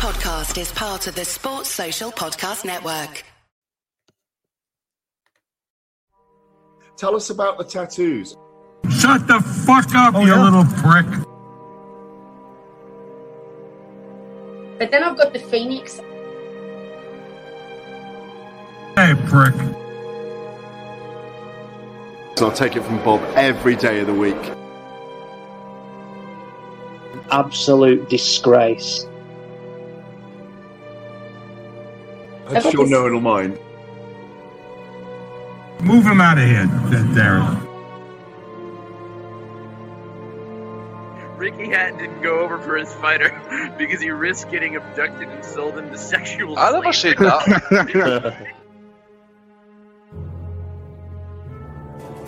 podcast is part of the Sports Social Podcast Network. Tell us about the tattoos. Shut the fuck up, little prick. But then I've got the Phoenix. Hey, prick. So I'll take it from Bob every day of the week. Absolute disgrace. I'm sure no one will mind. Move him out of here, Darren. Ricky Hatton didn't go over for his fighter because he risked getting abducted and sold into sexual slavery. I never said that.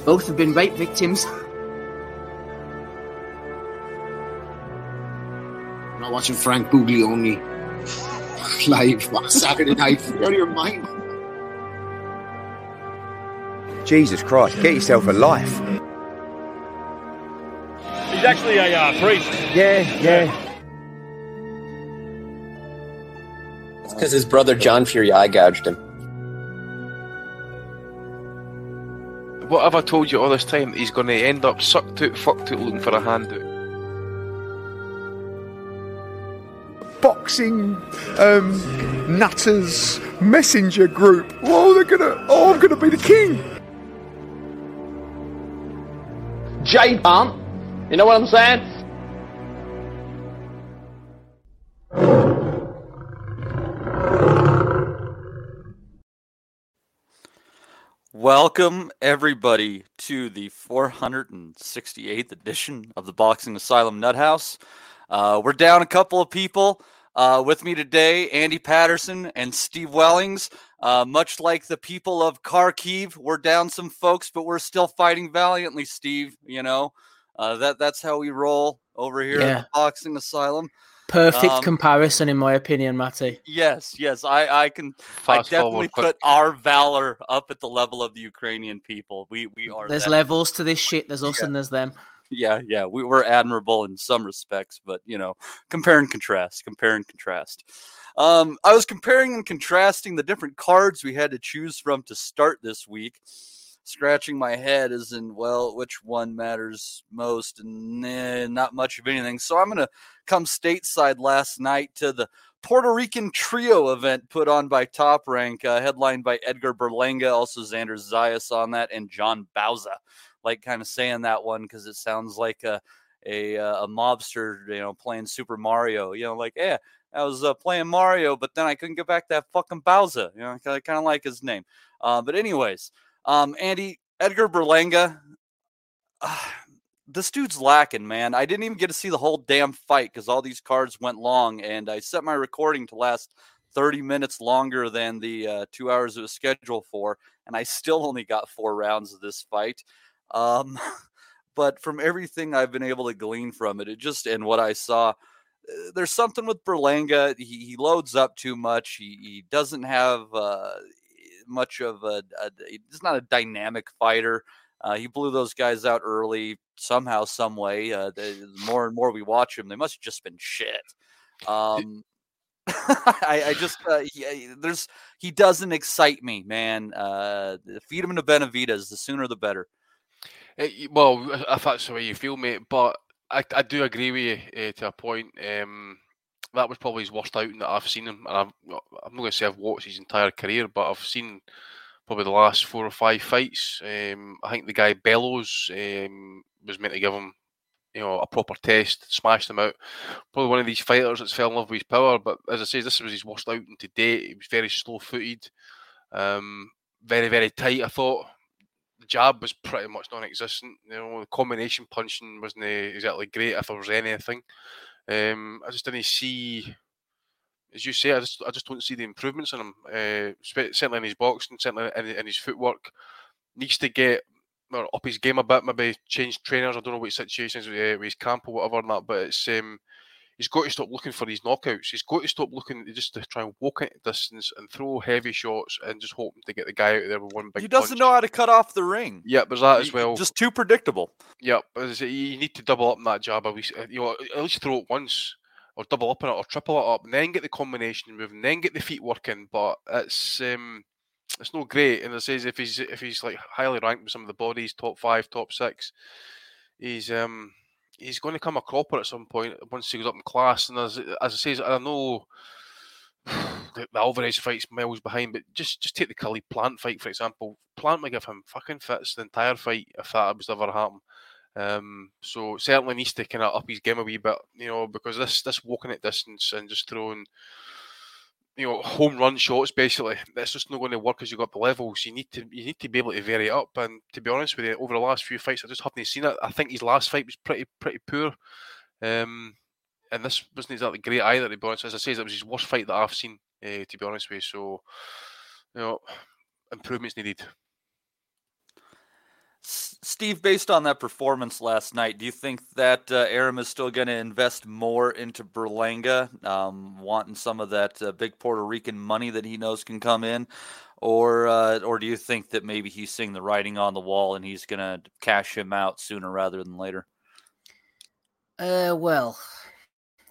Both have been rape victims. I'm not watching Frank Buglioni live on a Saturday night. You're out of your mind. Jesus Christ, get yourself a life. He's actually a priest. Yeah. It's because his brother John Fury eye gouged him. What have I told you all this time? That he's going to end up sucked out, fucked out, looking for a handout. Boxing, nutters, messenger group. Oh, I'm going to be the king. Jade Pump. You know what I'm saying? Welcome, everybody, to the 468th edition of the Boxing Asylum Nuthouse. We're down a couple of people. With me today, Andy Patterson and Steve Wellings. Much like the people of Kharkiv, we're down some folks, but we're still fighting valiantly, Steve, you know. That's how we roll over here at the Boxing Asylum. Perfect comparison, in my opinion, Matty. Yes. I definitely put our valor up at the level of the Ukrainian people. We are. There's levels to this shit. There's us and there's them. Yeah. We're admirable in some respects, but, you know, compare and contrast. I was comparing and contrasting the different cards we had to choose from to start this week. Scratching my head as in, well, which one matters most, and not much of anything. So I'm going to come stateside last night to the Puerto Rican Trio event put on by Top Rank, headlined by Edgar Berlanga, also Xander Zayas on that, and John Bauza. Like kind of saying that one because it sounds like a mobster, you know, playing Super Mario. You know, like, I was playing Mario, but then I couldn't get back that fucking Bauza. You know, I kind of like his name. But anyways... Andy, Edgar Berlanga, this dude's lacking, man. I didn't even get to see the whole damn fight because all these cards went long, and I set my recording to last 30 minutes longer than the 2 hours it was scheduled for, and I still only got 4 rounds of this fight. But from everything I've been able to glean from it, and what I saw, there's something with Berlanga. He loads up too much. He doesn't have... much of he's not a dynamic fighter. He blew those guys out early somehow, some way. The more and more we watch him, they must have just been shit. He doesn't excite me, man. Feed him to Benavidez, the sooner the better. Well, if that's the way you feel, mate, but I do agree with you to a point. That was probably his worst outing that I've seen him. And I'm not going to say I've watched his entire career, but I've seen probably the last 4 or 5 fights. I think the guy Bellows was meant to give him, you know, a proper test, smashed him out. Probably one of these fighters that's fell in love with his power. But as I say, this was his worst outing to date. He was very slow-footed, very, very tight, I thought. The jab was pretty much non-existent. You know, the combination punching wasn't exactly great, if there was anything. I just didn't see, as you say, I just don't see the improvements in him. Certainly in his boxing, certainly in his footwork. Needs to get up his game a bit. Maybe change trainers. I don't know what situations with his camp or whatever and that. But it's he's got to stop looking for these knockouts. He's got to stop looking just to try and walk into distance and throw heavy shots and just hoping to get the guy out of there with one big punch. He doesn't know how to cut off the ring. Yeah, but that as well. Just too predictable. Yeah, you need to double up on that jab. You know, at least throw it once. or double up on it or triple it up and then get the combination moving, and then get the feet working. But it's no great. And it says if he's like highly ranked with some of the bodies, top 5, top 6, he's going to come a cropper at some point once he goes up in class. And as I say, I know the Alvarez fight's miles behind, but just take the Khalid Plant fight, for example. Plant might give him fucking fits the entire fight if that was ever happen. So certainly needs to kind of up his game a wee bit, you know, because this walking at distance and just throwing, you know, home run shots basically, that's just not going to work as you got the levels. You need to be able to vary it up. And to be honest with you, over the last few fights, I just haven't seen it. I think his last fight was pretty poor, and this wasn't exactly great either. To be honest, as I say, it was his worst fight that I've seen. To be honest with you, so you know, improvements needed. Steve, based on that performance last night, do you think that Arum is still going to invest more into Berlanga, wanting some of that big Puerto Rican money that he knows can come in? Or do you think that maybe he's seeing the writing on the wall and he's going to cash him out sooner rather than later? Well,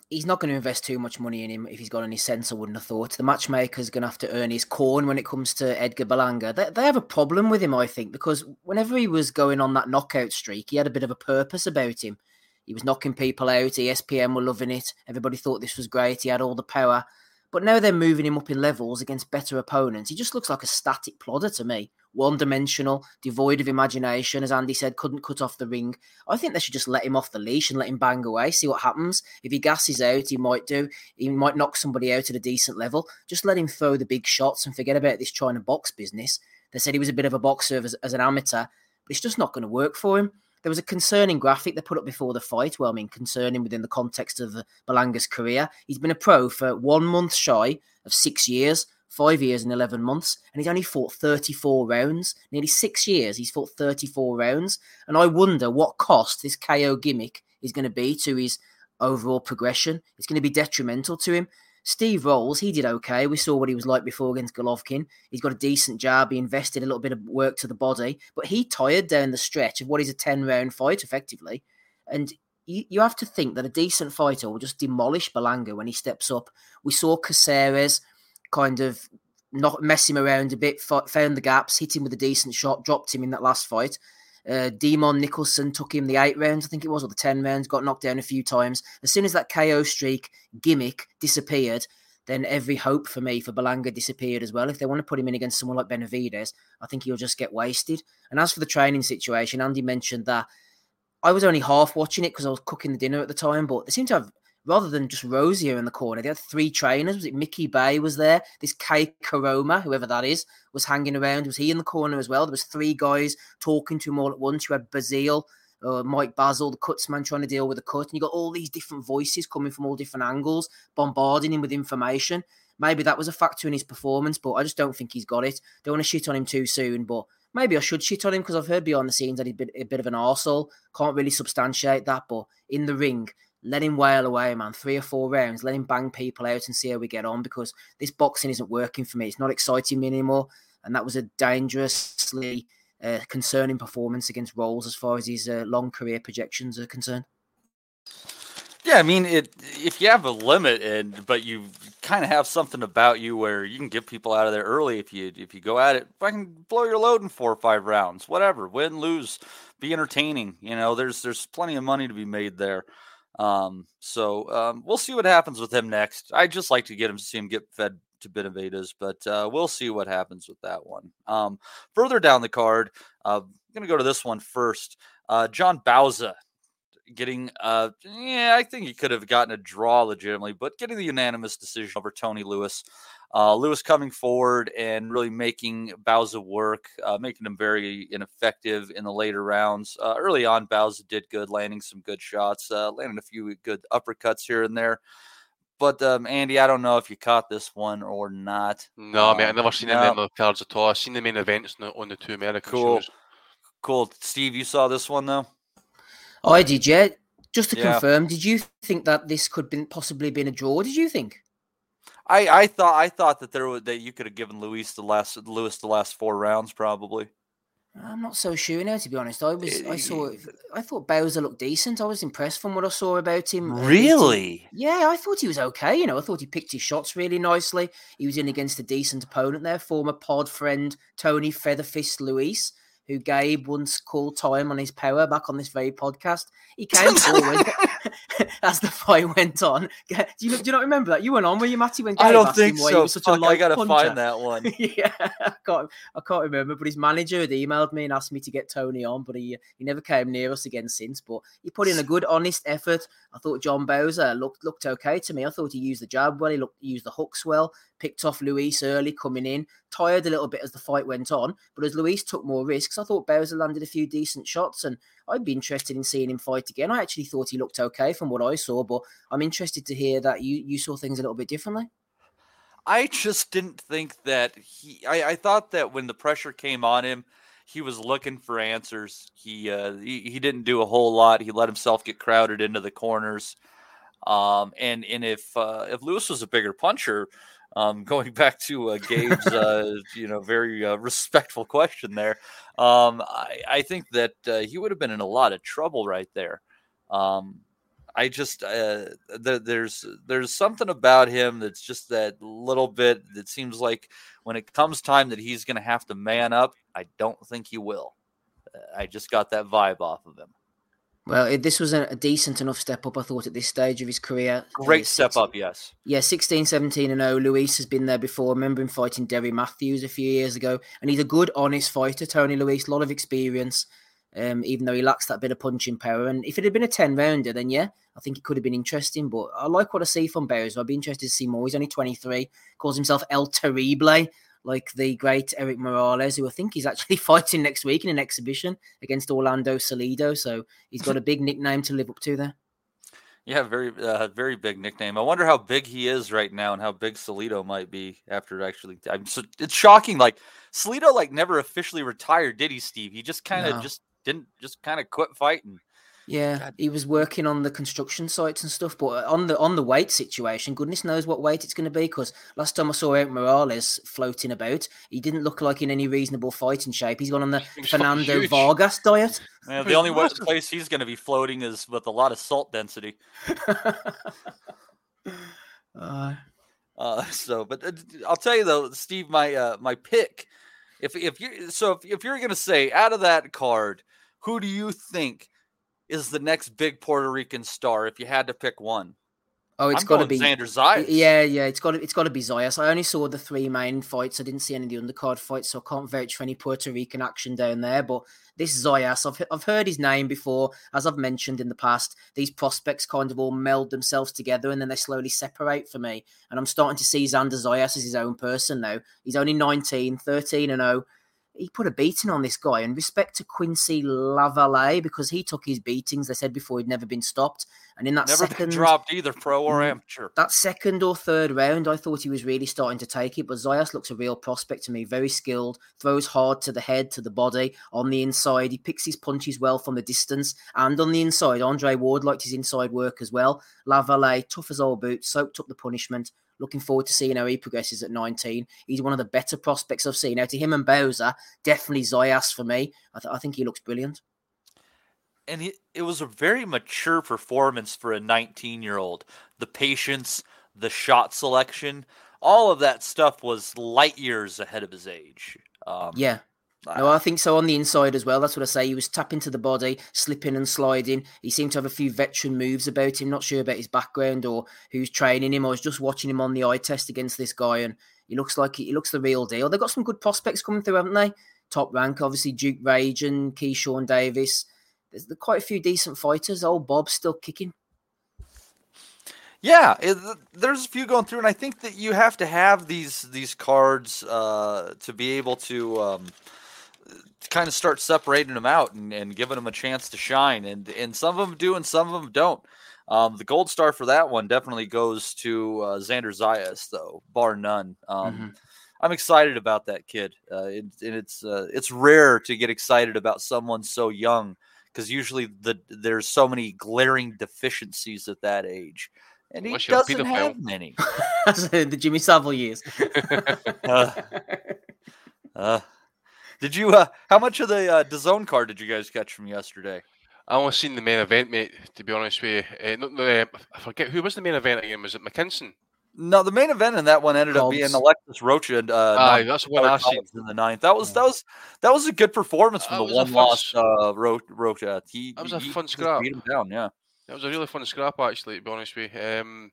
he's not going to invest too much money in him if he's got any sense, I wouldn't have thought. The matchmaker's going to have to earn his corn when it comes to Edgar Berlanga. They have a problem with him, I think, because whenever he was going on that knockout streak, he had a bit of a purpose about him. He was knocking people out. ESPN were loving it. Everybody thought this was great. He had all the power. But now they're moving him up in levels against better opponents. He just looks like a static plodder to me. One-dimensional, devoid of imagination, as Andy said, couldn't cut off the ring. I think they should just let him off the leash and let him bang away, see what happens. If he gasses out, he might knock somebody out at a decent level. Just let him throw the big shots and forget about this China box business. They said he was a bit of a boxer as an amateur, but it's just not going to work for him. There was a concerning graphic they put up before the fight. Well, I mean, concerning within the context of Berlanga's career. He's been a pro for 1 month shy of 6 years, 5 years and 11 months, and he's only fought 34 rounds. Nearly 6 years, he's fought 34 rounds. And I wonder what cost this KO gimmick is going to be to his overall progression. It's going to be detrimental to him. Steve Rolls, he did okay. We saw what he was like before against Golovkin. He's got a decent jab. He invested a little bit of work to the body, but he tired down the stretch of what is a 10-round fight, effectively. And you have to think that a decent fighter will just demolish Berlanga when he steps up. We saw Caceres kind of not mess him around a bit, found the gaps, hit him with a decent shot, dropped him in that last fight. Demon Nicholson took him the 8 rounds, I think it was, or the 10 rounds, got knocked down a few times. As soon as that KO streak gimmick disappeared, then every hope for me for Berlanga disappeared as well. If they want to put him in against someone like Benavidez, I think he'll just get wasted. And as for the training situation, Andy mentioned that. I was only half watching it because I was cooking the dinner at the time, but they seem to have, rather than just Rosier in the corner, they had 3 trainers. Was it Mickey Bay was there? This Kei Koroma, whoever that is, was hanging around. Was he in the corner as well? There was 3 guys talking to him all at once. You had Basile, Mike Basil, the cuts man, trying to deal with the cut. And you got all these different voices coming from all different angles, bombarding him with information. Maybe that was a factor in his performance, but I just don't think he's got it. Don't want to shit on him too soon, but maybe I should shit on him because I've heard behind the scenes that he's been a bit of an arsehole. Can't really substantiate that, but in the ring, let him wail away, man. 3 or 4 rounds. Let him bang people out and see how we get on, because this boxing isn't working for me. It's not exciting me anymore. And that was a dangerously concerning performance against Rolls as far as his long career projections are concerned. Yeah, I mean, if you have a limit, but you kind of have something about you where you can get people out of there early if you go at it. I can blow your load in 4 or 5 rounds. Whatever. Win, lose. Be entertaining. You know, there's plenty of money to be made there. So we'll see what happens with him next. I'd just like to see him get fed to Benavidez, but we'll see what happens with that one. Further down the card, I'm going to go to this one first. John Bauza getting, I think he could have gotten a draw legitimately, but getting the unanimous decision over Tony Lewis. Lewis coming forward and really making Bauza work, making him very ineffective in the later rounds. Early on, Bauza did good, landing some good shots, landing a few good uppercuts here and there. But, Andy, I don't know if you caught this one or not. No, man, I've never seen any of the cards at all. I've seen the main events on the 2 American shows. Cool. Steve, you saw this one, though? Oh, I did, yeah. Just to confirm, did you think that this could possibly been a draw? Did you think? I thought that you could have given Lewis the last 4 rounds probably. I'm not so sure now, to be honest. I thought Bowser looked decent. I was impressed from what I saw about him. Really? Yeah, I thought he was okay. You know, I thought he picked his shots really nicely. He was in against a decent opponent there, former pod friend Tony Featherfist Luis, who Gabe once called time on his power back on this very podcast. He came forward as the fight went on. Do you not remember that? You weren't on, were you, Matty? When Gabe I don't think so. I got to find that one. Yeah, I can't remember, but his manager had emailed me and asked me to get Tony on, but he never came near us again since. But he put in a good, honest effort. I thought John Bowser looked okay to me. I thought he used the jab well. He used the hooks well. Picked off Luis early coming in, tired a little bit as the fight went on, but as Luis took more risks, I thought Bowser landed a few decent shots, and I'd be interested in seeing him fight again. I actually thought he looked okay from what I saw, but I'm interested to hear that you saw things a little bit differently. I just didn't think that I thought that when the pressure came on him, he was looking for answers. He didn't do a whole lot. He let himself get crowded into the corners. And if Luis was a bigger puncher, going back to Gabe's, very respectful question there. I think that he would have been in a lot of trouble right there. There's something about him that's just that little bit that seems like when it comes time that he's going to have to man up, I don't think he will. I just got that vibe off of him. Well, this was a decent enough step up, I thought, at this stage of his career. Great step up, yes. Yeah, 16, 17 and 0. Luis has been there before. I remember him fighting Derry Matthews a few years ago. And he's a good, honest fighter, Tony Luis. A lot of experience, even though he lacks that bit of punching power. And if it had been a 10-rounder, then yeah, I think it could have been interesting. But I like what I see from Bowser. I'd be interested to see more. He's only 23. Calls himself El Terrible, like the great Eric Morales, who I think he's actually fighting next week in an exhibition against Orlando Salido. So he's got a big nickname to live up to there. Yeah, very, very big nickname. I wonder how big he is right now and how big Salido might be after actually. It's shocking. Like Salido, never officially retired, did he, Steve? He just kind of just quit fighting. Yeah, God. He was working on the construction sites and stuff, but on the weight situation, goodness knows what weight it's going to be, because last time I saw Eric Morales floating about, he didn't look like in any reasonable fighting shape. He's gone on the Fernando Vargas diet. Yeah, the only place he's going to be floating is with a lot of salt density. But I'll tell you though, Steve, my pick, if you're going to say out of that card, who do you think is the next big Puerto Rican star if you had to pick one? Oh, it's got to be Xander Zayas. Yeah, it's got to be Zayas. I only saw the three main fights. I didn't see any of the undercard fights, so I can't vouch for any Puerto Rican action down there. But this Zayas, I've heard his name before. As I've mentioned in the past, these prospects kind of all meld themselves together and then they slowly separate for me. And I'm starting to see Xander Zayas as his own person now. He's only 19, 13-0. He put a beating on this guy, and respect to Quincy Lavallée, because he took his beatings. They said before he'd never been stopped. And in that never been dropped either, pro or amateur. That second or third round, I thought he was really starting to take it, but Zayas looks a real prospect to me. Very skilled, throws hard to the head, to the body, on the inside. He picks his punches well from the distance and on the inside. Andre Ward liked his inside work as well. Lavallée, tough as old boots, soaked up the punishment. Looking forward to seeing how he progresses at 19. He's one of the better prospects I've seen. Now, to him and Bowser, definitely Zayas for me. I think he looks brilliant. And it was a very mature performance for a 19-year-old. The patience, the shot selection, all of that stuff was light years ahead of his age. Yeah. No, I think so on the inside as well. That's what I say. He was tapping to the body, slipping and sliding. He seemed to have a few veteran moves about him. Not sure about his background or who's training him. I was just watching him on the eye test against this guy, and he looks the real deal. They've got some good prospects coming through, haven't they? Top Rank, obviously, Duke Rage and Keyshawn Davis. There's quite a few decent fighters. Old Bob's still kicking. Yeah, there's a few going through, and I think that you have to have these cards to be able to kind of start separating them out and giving them a chance to shine. And some of them do and some of them don't. The gold star for that one definitely goes to Xander Zayas, though, bar none. I'm excited about that kid. It's rare to get excited about someone so young, because usually there's so many glaring deficiencies at that age. And he doesn't have many. The Jimmy Savile years. Did you? How much of the DAZN card did you guys catch from yesterday? I only seen the main event, mate. To be honest with you, I forget who was the main event again. Was it McKinson? No, the main event in that one ended up being Alexis Rocha. That's what I seen in the ninth. That was a good performance from the one loss Rocha. That was a fun scrap. Beat him down, yeah. That was a really fun scrap, actually. To be honest with you,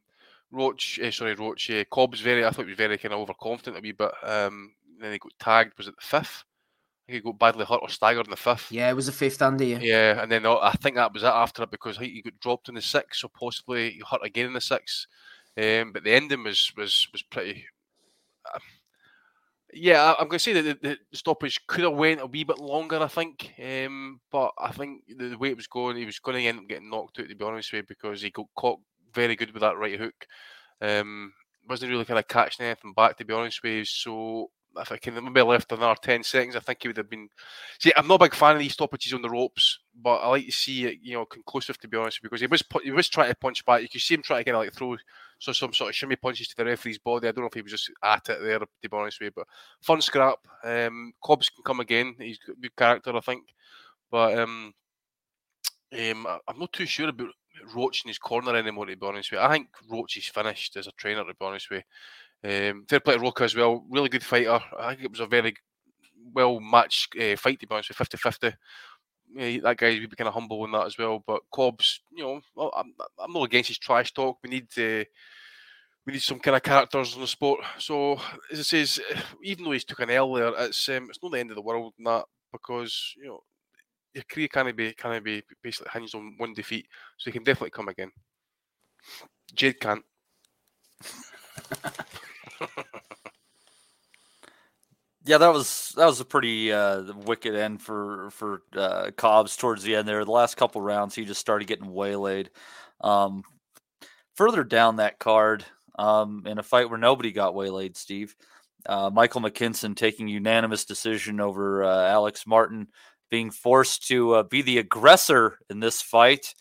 Roach. Cobb's I thought he was very kind of overconfident a wee bit. Then he got tagged. Was it the fifth? I think he got badly hurt or staggered in the fifth. Yeah, it was the fifth, Andy. Yeah, and then I think that was it after it because he got dropped in the sixth, so possibly he hurt again in the sixth. But the ending was pretty. I'm going to say that the stoppage could have went a wee bit longer, I think. But I think the way it was going, he was going to end up getting knocked out, to be honest with you, because he got caught very good with that right hook. Wasn't really kind of catching anything back, to be honest with you. So if I can remember left another 10 seconds, I think he would have been... See, I'm not a big fan of these stoppages on the ropes, but I like to see it, conclusive, to be honest, because he was trying to punch back. You could see him trying to kind of like throw some sort of shimmy punches to the referee's body. I don't know if he was just at it there, to be honest with you, but fun scrap. Cobbs can come again. He's got a good character, I think. But I'm not too sure about Roach in his corner anymore, to be honest with you. I think Roach is finished as a trainer, to be honest with you. Fair play to Rocha as well, really good fighter. I think it was a very well matched fight, to be honest with 50-50. That guy's kind of humble in that as well. But Cobbs, I'm not against his trash talk. We need some kind of characters in the sport. So as it says, even though he's took an L there, it's not the end of the world in that, because your career can be basically hinged on one defeat. So he can definitely come again. Jade can't. Yeah, that was a pretty wicked end for Cobbs towards the end there. The last couple rounds, he just started getting waylaid. Further down that card, in a fight where nobody got waylaid, Steve, Michael McKinson taking unanimous decision over Alex Martin, being forced to be the aggressor in this fight.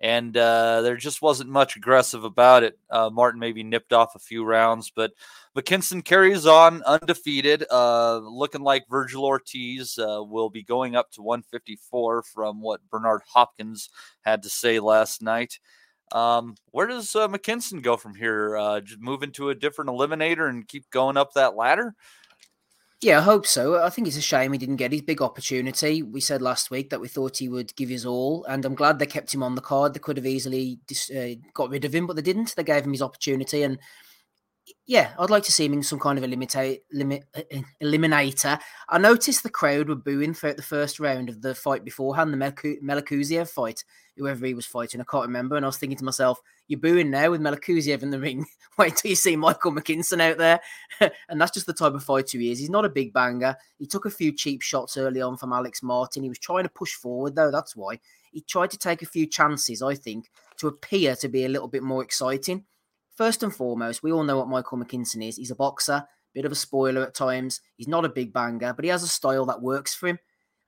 And there just wasn't much aggressive about it. Martin maybe nipped off a few rounds, but McKinson carries on undefeated, looking like Virgil Ortiz will be going up to 154 from what Bernard Hopkins had to say last night. Where does McKinson go from here? Just move into a different eliminator and keep going up that ladder? Yeah, I hope so. I think it's a shame he didn't get his big opportunity. We said last week that we thought he would give his all, and I'm glad they kept him on the card. They could have easily got rid of him, but they didn't. They gave him his opportunity, and yeah, I'd like to see him in some kind of eliminator. I noticed the crowd were booing throughout the first round of the fight beforehand, the Melakuziev fight, whoever he was fighting, I can't remember, and I was thinking to myself, you're booing now with Melakuziev in the ring. Wait till you see Michael McKinson out there. And that's just the type of fighter he is. He's not a big banger. He took a few cheap shots early on from Alex Martin. He was trying to push forward, though, that's why. He tried to take a few chances, I think, to appear to be a little bit more exciting. First and foremost, we all know what Michael McKinson is. He's a boxer, bit of a spoiler at times. He's not a big banger, but he has a style that works for him,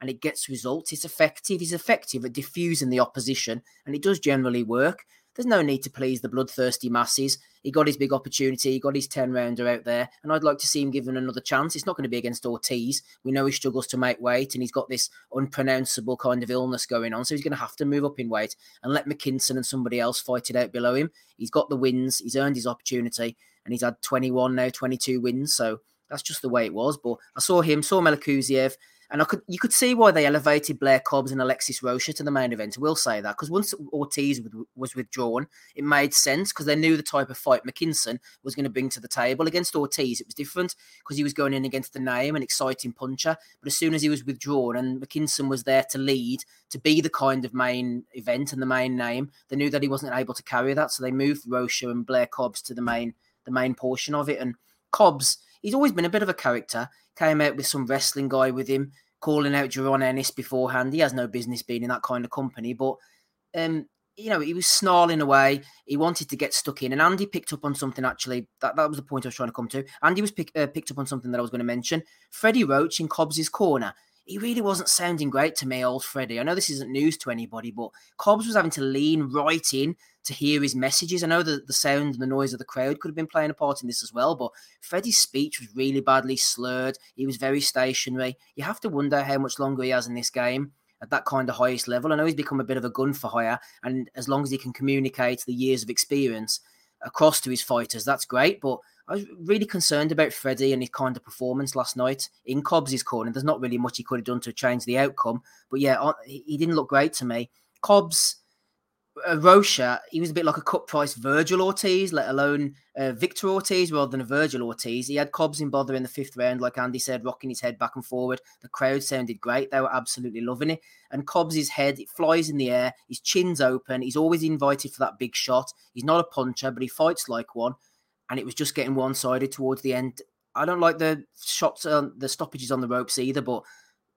and it gets results. It's effective. He's effective at diffusing the opposition, and it does generally work. There's no need to please the bloodthirsty masses. He got his big opportunity. He got his 10-rounder out there, and I'd like to see him given another chance. It's not going to be against Ortiz. We know he struggles to make weight, and he's got this unpronounceable kind of illness going on, so he's going to have to move up in weight and let McKinson and somebody else fight it out below him. He's got the wins. He's earned his opportunity, and he's had 22 wins, so that's just the way it was. But I saw Melakuziev, and you could see why they elevated Blair Cobbs and Alexis Rocha to the main event. I will say that, because once Ortiz was withdrawn, it made sense, because they knew the type of fight McKinson was going to bring to the table. Against Ortiz, it was different, because he was going in against the name, an exciting puncher. But as soon as he was withdrawn and McKinson was there to lead, to be the kind of main event and the main name, they knew that he wasn't able to carry that. So they moved Rocha and Blair Cobbs to the main portion of it. And Cobbs, he's always been a bit of a character. Came out with some wrestling guy with him, calling out Jaron Ennis beforehand. He has no business being in that kind of company. But, he was snarling away. He wanted to get stuck in. And Andy picked up on something, actually. That was the point I was trying to come to. Andy was picked up on something that I was going to mention. Freddie Roach in Cobbs's corner. he really wasn't sounding great to me, old Freddie. I know this isn't news to anybody, but Cobbs was having to lean right in to hear his messages. I know that the sound and the noise of the crowd could have been playing a part in this as well, but Freddie's speech was really badly slurred. He was very stationary. You have to wonder how much longer he has in this game at that kind of highest level. I know he's become a bit of a gun for hire, and as long as he can communicate the years of experience across to his fighters, that's great, but I was really concerned about Freddie and his kind of performance last night in Cobbs' corner. There's not really much he could have done to change the outcome, but yeah, he didn't look great to me. Cobbs, Rocha, he was a bit like a cut-price Virgil Ortiz, let alone Victor Ortiz rather than a Virgil Ortiz. He had Cobbs in bother in the fifth round, like Andy said, rocking his head back and forward. The crowd sounded great. They were absolutely loving it. And Cobbs' head, it flies in the air. His chin's open. He's always invited for that big shot. He's not a puncher, but he fights like one. And it was just getting one-sided towards the end. I don't like the shots, the stoppages on the ropes either, but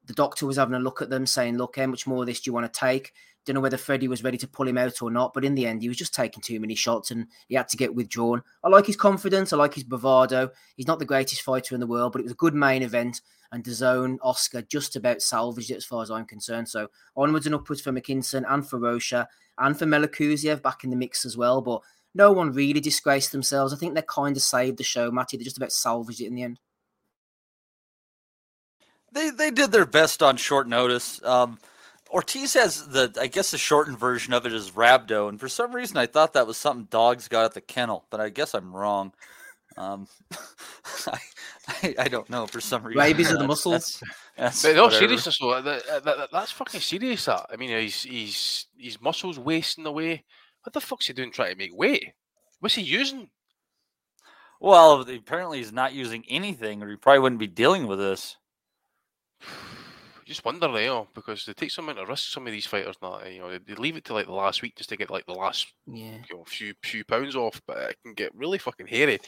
the doctor was having a look at them saying, look, how much more of this do you want to take? Don't know whether Freddie was ready to pull him out or not, but in the end, he was just taking too many shots and he had to get withdrawn. I like his confidence. I like his bravado. He's not the greatest fighter in the world, but it was a good main event, and DAZN, Oscar just about salvaged it as far as I'm concerned. So onwards and upwards for McKinson and for Rocha and for Melakuziev back in the mix as well, but no one really disgraced themselves. I think they kind of saved the show, Matty. They just about salvaged it in the end. They did their best on short notice. Ortiz has the shortened version of it is Rabdo. And for some reason, I thought that was something dogs got at the kennel. But I guess I'm wrong. I don't know for some reason. Rabies of the muscles. That's all seriousness, though. That's fucking serious, that. I mean, his muscles wasting away. What the fuck's he doing trying to make weight? What's he using? Well, apparently he's not using anything, or he probably wouldn't be dealing with this. Just wonder, because they take some amount of risk, some of these fighters, they leave it to the last week just to get the last few pounds off, but it can get really fucking hairy.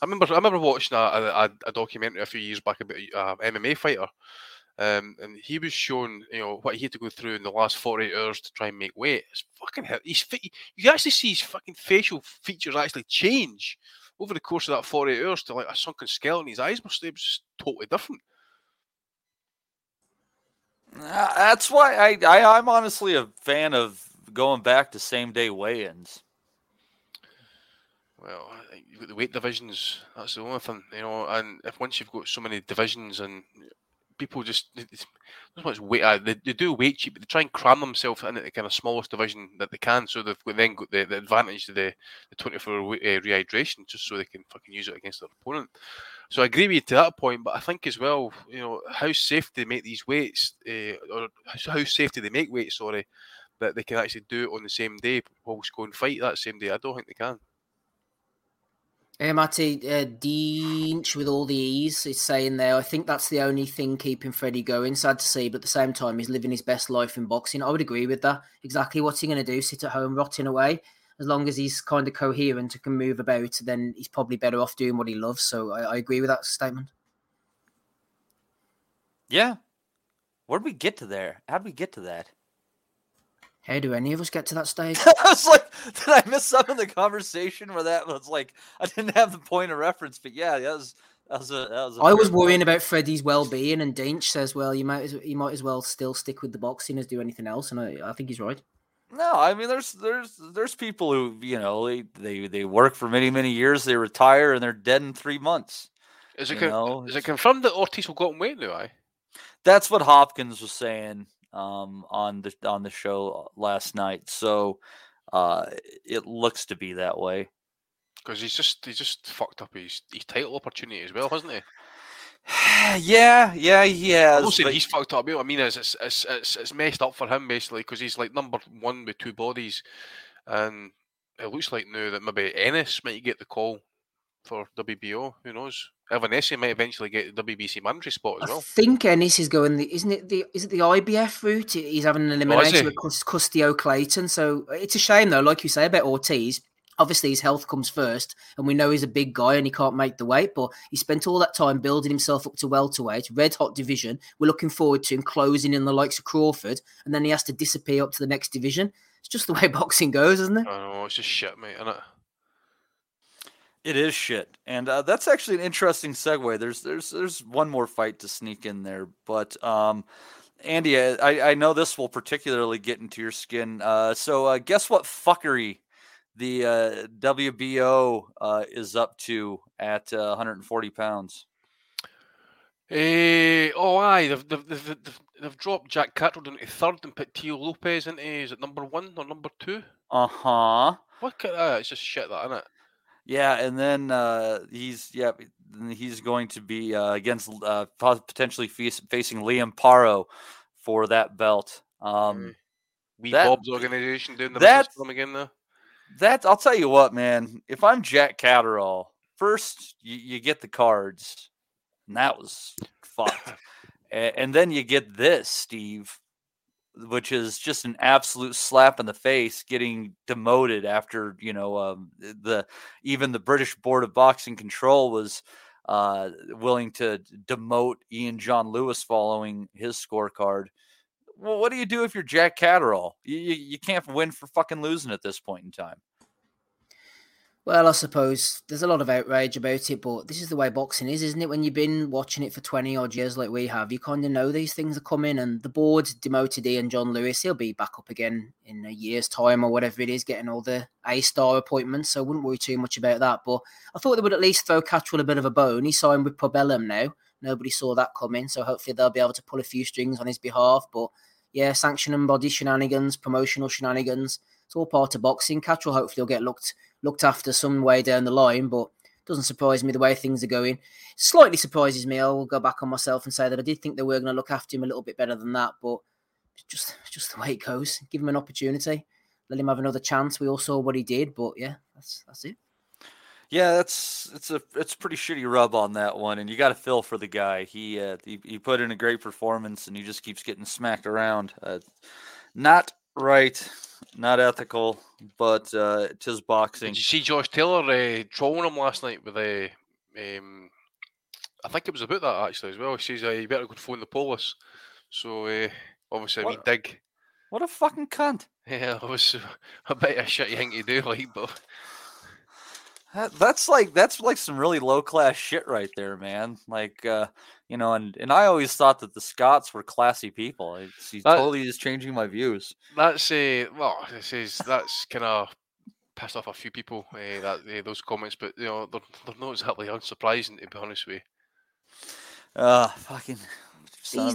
I remember watching a documentary a few years back about an MMA fighter, and he was shown, what he had to go through in the last 48 hours to try and make weight. It's fucking hell. You can actually see his fucking facial features actually change over the course of that 48 hours to a sunken skeleton. His eyes were just totally different. That's why I'm honestly a fan of going back to same-day weigh-ins. Well, you've got the weight divisions. That's the only thing, and if once you've got so many divisions and... people just they do weight cheap, but they try and cram themselves into the kind of smallest division that they can, so they've then got the advantage of the 24-hour rehydration, just so they can fucking use it against their opponent. So I agree with you to that point, but I think as well, how safe they make these weights, or how safe do they make weights, that they can actually do it on the same day whilst go and fight that same day. I don't think they can. Matty, Deanch with all the ease is saying there, I think that's the only thing keeping Freddie going. Sad to see, but at the same time, he's living his best life in boxing. I would agree with that. Exactly, what's he going to do? Sit at home rotting away? As long as he's kind of coherent and can move about, then he's probably better off doing what he loves. So I agree with that statement. Yeah. Where did we get to there? How did we get to that? How do any of us get to that stage? I was like, did I miss something in the conversation where that was like, I didn't have the point of reference, but yeah, that was. I was worrying about Freddie's well-being, and Deanch says, well, you might as well still stick with the boxing as do anything else, and I think he's right. No, I mean, there's people who, they work for many, many years, they retire, and they're dead in 3 months. Is it confirmed that Ortiz will go and wait, do I? That's what Hopkins was saying. On the show last night, so it looks to be that way. Because he's just fucked up his title opportunity as well, hasn't he? yeah, he has. But... he's fucked up. I mean, it's messed up for him basically, because he's number one with two bodies, and it looks like now that maybe Ennis might get the call for WBO. Who knows? Evanessi might eventually get the WBC mandatory spot as well. I think Ennis is going. Is it the IBF route? He's having an elimination with Custio Clayton. So it's a shame though, like you say about Ortiz. Obviously his health comes first, and we know he's a big guy and he can't make the weight. But he spent all that time building himself up to welterweight, red hot division. We're looking forward to him closing in the likes of Crawford, and then he has to disappear up to the next division. It's just the way boxing goes, isn't it? I know, it's just shit, mate, isn't it? It is shit, and that's actually an interesting segue. There's one more fight to sneak in there, but Andy, I know this will particularly get into your skin. So guess what fuckery the WBO is up to at 140 pounds. They've dropped Jack Catterall into third and put Teo Lopez into, is it number one or number two? Uh-huh. Look at that, it's just shit that, isn't it? Yeah, and then he's going to be against potentially facing Liam Paro for that belt. Bob's organization doing the business for him again, though. That, I'll tell you what, man. If I'm Jack Catterall, first you get the cards, and that was fucked, and then you get this, Steve, which is just an absolute slap in the face, getting demoted after, the British Board of Boxing Control was willing to demote Ian John Lewis following his scorecard. Well, what do you do if you're Jack Catterall? You can't win for fucking losing at this point in time. Well, I suppose there's a lot of outrage about it, but this is the way boxing is, isn't it? When you've been watching it for 20-odd years like we have, you kind of know these things are coming, and the board demoted Ian John Lewis. He'll be back up again in a year's time or whatever it is, getting all the A-star appointments, so I wouldn't worry too much about that. But I thought they would at least throw Catterall a bit of a bone. He signed with Pobellum now. Nobody saw that coming, so hopefully they'll be able to pull a few strings on his behalf. But, yeah, sanction and body shenanigans, promotional shenanigans, it's all part of boxing. Catterall hopefully will get looked after some way down the line, but doesn't surprise me the way things are going. Slightly surprises me. I will go back on myself and say that I did think they were going to look after him a little bit better than that, but just the way it goes. Give him an opportunity. Let him have another chance. We all saw what he did, but yeah, that's it. Yeah, it's a pretty shitty rub on that one, and you got to feel for the guy. He put in a great performance, and he just keeps getting smacked around. Not right. Not ethical, but it is boxing. Did you see Josh Taylor trolling him last night with a... I think it was about that, actually, as well. He says, you better go phone the police. So, obviously, we dig. What a fucking cunt. Yeah, obviously, a bit of shitty thing to do, like, but... That's like some really low-class shit right there, man. Like, and I always thought that the Scots were classy people. Totally is changing my views. That's kind of pissed off a few people, those comments, but, they're not exactly unsurprising, to be honest with you. Fucking...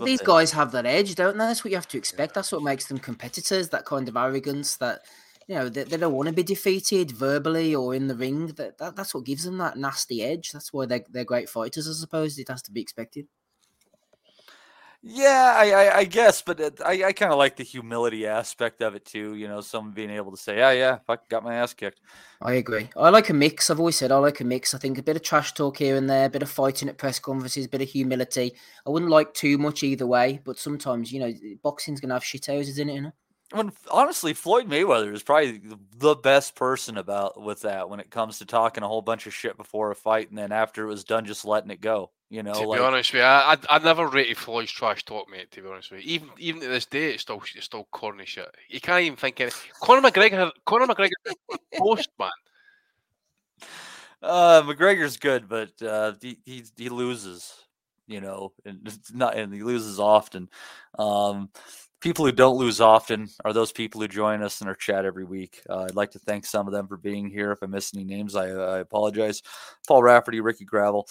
These guys have that edge, don't they? That's what you have to expect. That's what makes them competitors, that kind of arrogance, that... They don't want to be defeated verbally or in the ring. That's what gives them that nasty edge. That's why they're great fighters, I suppose. It has to be expected. Yeah, I guess, but I kind of like the humility aspect of it too. Someone being able to say, yeah, fuck, got my ass kicked. I agree. I like a mix. I've always said I like a mix. I think a bit of trash talk here and there, a bit of fighting at press conferences, a bit of humility. I wouldn't like too much either way, but sometimes, boxing's going to have shithouses in it, isn't it? When honestly, Floyd Mayweather is probably the best person with that when it comes to talking a whole bunch of shit before a fight, and then after it was done, just letting it go. To be honest with you, I never rated Floyd's trash talk, mate. To be honest with you, even to this day, it's still corny shit. You can't even think any. Conor McGregor, post man. McGregor's good, but he loses, and he loses often. People who don't lose often are those people who join us in our chat every week. I'd like to thank some of them for being here. If I miss any names, I apologize. Paul Rafferty, Ricky Gravel,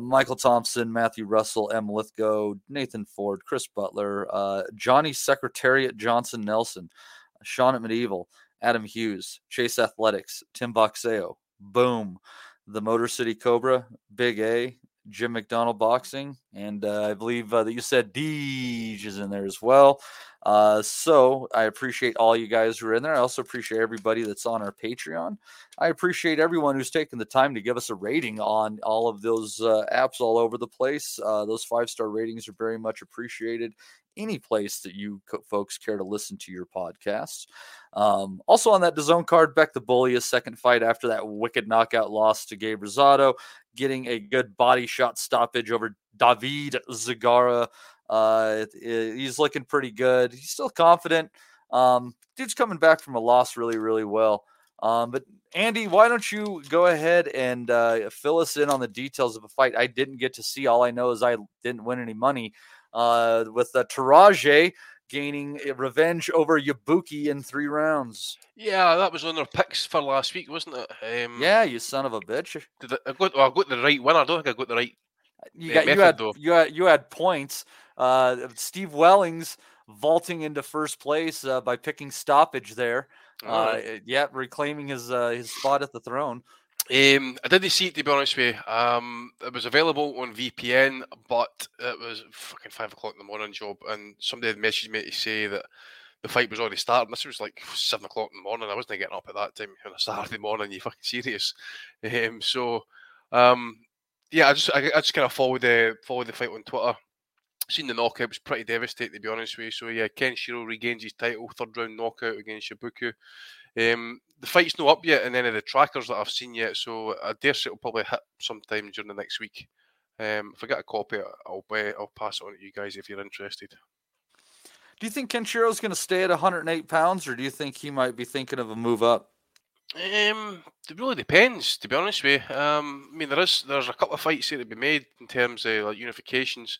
Michael Thompson, Matthew Russell, M. Lithgow, Nathan Ford, Chris Butler, Johnny Secretariat Johnson Nelson, Sean at Medieval, Adam Hughes, Chase Athletics, Tim Boxeo, Boom, the Motor City Cobra, Big A, Jim McDonald Boxing, and I believe that you said Deej is in there as well. So I appreciate all you guys who are in there. I also appreciate everybody that's on our Patreon. I appreciate everyone who's taken the time to give us a rating on all of those apps all over the place. Those 5-star ratings are very much appreciated. Any place that you folks care to listen to your podcasts. Also on that DAZN card, Beck the Bully, his second fight after that wicked knockout loss to Gabe Rosado, getting a good body shot stoppage over David Zagara. He's looking pretty good. He's still confident. Dude's coming back from a loss really, really well. But Andy, why don't you go ahead and fill us in on the details of a fight I didn't get to see. All I know is I didn't win any money with Taraji gaining revenge over Ibuki in 3 rounds. Yeah, that was on our picks for last week, wasn't it? Yeah, you son of a bitch. I got the right winner. I don't think I got the right method, though. You had points. Steve Wellings vaulting into first place by picking stoppage there. Reclaiming his spot at the throne. I didn't see it, to be honest with you. It was available on VPN, but it was fucking 5:00 in the morning job, and somebody had messaged me to say that the fight was already starting. This was like 7:00 in the morning. I wasn't getting up at that time on a Saturday morning. Are you fucking serious? I just kind of followed the fight on Twitter. Seen the knockout, it was pretty devastating, to be honest with you. So yeah, Kenshiro regains his title, 3rd round knockout against Ibuki. The fight's not up yet in any of the trackers that I've seen yet, so I dare say it'll probably hit sometime during the next week. If I get a copy, I'll pass it on to you guys if you're interested. Do you think Kenshiro's going to stay at 108 pounds, or do you think he might be thinking of a move up? It really depends, to be honest with you. I mean, there's a couple of fights here to be made in terms of like unifications.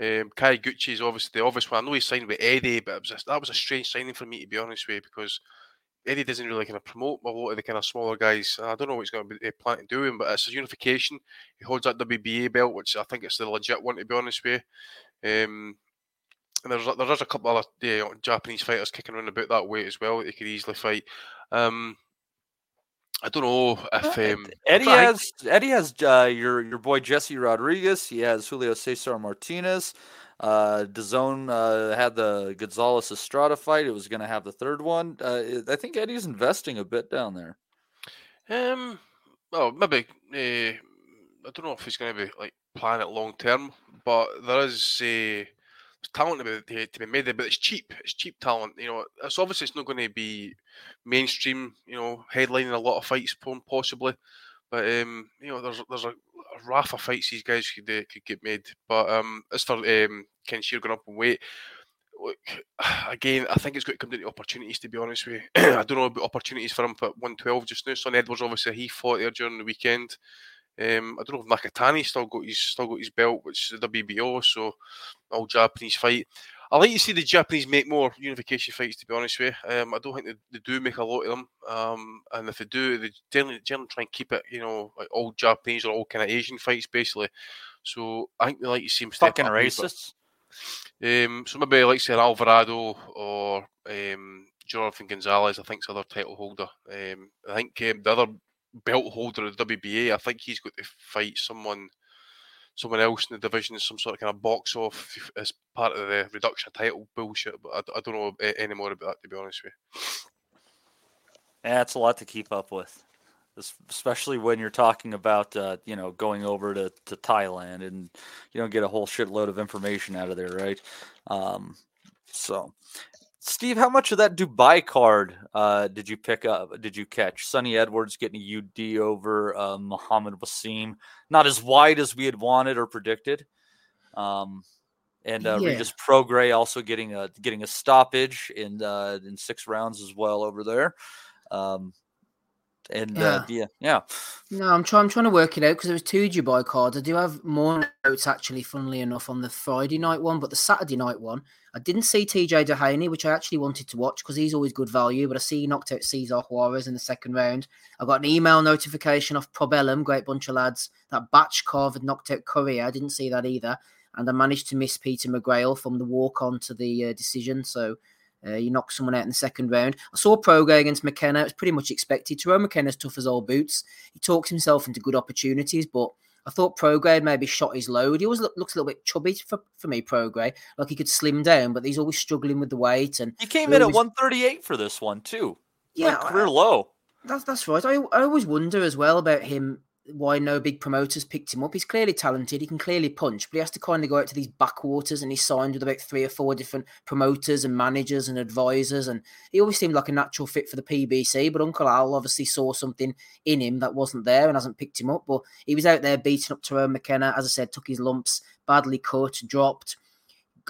Kai Gucci is obviously the obvious one. I know he signed with Eddie, but that was a strange signing for me, to be honest with you, because Eddie doesn't really kind of promote a lot of the kind of smaller guys. I don't know what he's going to be planning to do, but it's a unification. He holds that WBA belt, which I think it's the legit one, to be honest with you. And there's a couple of other Japanese fighters kicking around about that weight as well that he could easily fight. I don't know if Eddie has your boy Jesse Rodriguez. He has Julio Cesar Martinez. DAZN had the Gonzalez Estrada fight. It was going to have the 3rd one. I think Eddie's investing a bit down there. Well, maybe I don't know if he's going to be like planning it long term, but there is talent to be made there, but it's cheap. It's cheap talent. It's obviously it's not going to be mainstream. Headlining a lot of fights, possibly, but there's a raft of fights these guys could get made. But as for Kenshiro going up in weight, look, again, I think it's going to come down to opportunities. To be honest with you, I don't know about opportunities for him for 112 just now. Son Edwards, obviously, he fought there during the weekend. I don't know if Nakatani still got his belt, which is the WBO, so all Japanese fight. I like to see the Japanese make more unification fights, to be honest with you. I don't think they do make a lot of them, and if they do, they generally try and keep it, like all Japanese or all kind of Asian fights, basically. So I think they like to see them step fucking up racists. So maybe like say Alvarado or Jonathan Gonzalez, I think, is another title holder. I think the other belt holder of the WBA, I think he's got to fight someone else in the division, some sort of kind of box off as part of the reduction of title bullshit, but I don't know any more about that, to be honest with you. Yeah, it's a lot to keep up with, especially when you're talking about going over to Thailand, and you don't get a whole shitload of information out of there, right? So Steve, how much of that Dubai card did you pick up? Did you catch Sonny Edwards getting a UD over Muhammad Wasim? Not as wide as we had wanted or predicted, and Regis Prograis also getting a stoppage in 6 rounds as well over there. No, I'm trying to work it out because there was 2 Dubai cards. I do have more notes actually, funnily enough, on the Friday night one, but the Saturday night one, I didn't see TJ Dehaney, which I actually wanted to watch because he's always good value, but I see he knocked out Cesar Juarez in the 2nd round. I got an email notification off Probellum, great bunch of lads, that Batchkov had knocked out Correa. I didn't see that either, and I managed to miss Peter McGrail from the walk-on to the decision, so... you knocked someone out in the 2nd round. I saw Prograis against McKenna. It was pretty much expected. Tyrone McKenna's tough as old boots. He talks himself into good opportunities, but I thought Prograis maybe shot his load. He always looks a little bit chubby for me, Prograis. Like he could slim down, but he's always struggling with the weight. And he came in at 138 for this one too. Yeah, like career low. That's right. I always wonder as well about him, why no big promoters picked him up. He's clearly talented. He can clearly punch, but he has to kind of go out to these backwaters, and he's signed with about 3 or 4 different promoters and managers and advisors, and he always seemed like a natural fit for the PBC, but Uncle Al obviously saw something in him that wasn't there and hasn't picked him up, but he was out there beating up Tyrone McKenna. As I said, took his lumps, badly cut, dropped,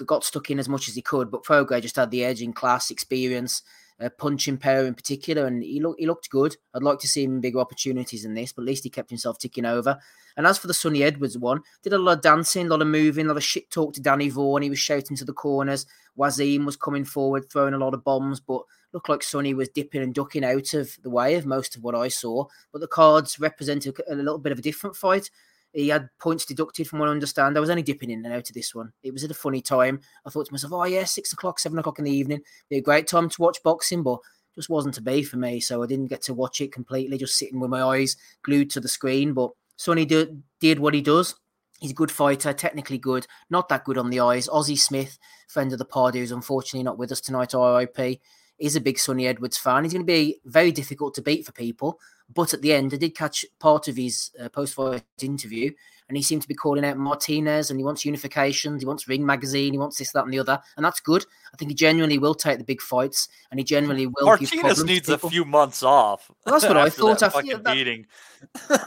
got stuck in as much as he could, but Prograis just had the edge in class, experience, punching power in particular, and he looked good. I'd like to see him in bigger opportunities than this, but at least he kept himself ticking over. And as for the Sonny Edwards one, did a lot of dancing, a lot of moving, a lot of shit talk to Danny Vaughan. He was shouting to the corners. Wazeem was coming forward, throwing a lot of bombs, but looked like Sonny was dipping and ducking out of the way of most of what I saw. But the cards represented a little bit of a different fight. He had points deducted from what I understand. I was only dipping in and out of this one. It was at a funny time. I thought to myself, 6 o'clock, 7 o'clock in the evening. Be a great time to watch boxing, but just wasn't to be for me. So I didn't get to watch it completely, just sitting with my eyes glued to the screen. But Sonny did what he does. He's a good fighter, technically good, not that good on the eyes. Ozzie Smith, friend of the pod, who's unfortunately not with us tonight, RIP, is a big Sonny Edwards fan. He's going to be very difficult to beat for people. But at the end, I did catch part of his post-fight interview, and he seemed to be calling out Martinez, and he wants unifications, he wants Ring Magazine, he wants this, that, and the other, and that's good. I think he genuinely will take the big fights, and he generally will. Martinez needs a few months off. Well, that's what I thought. After that beating.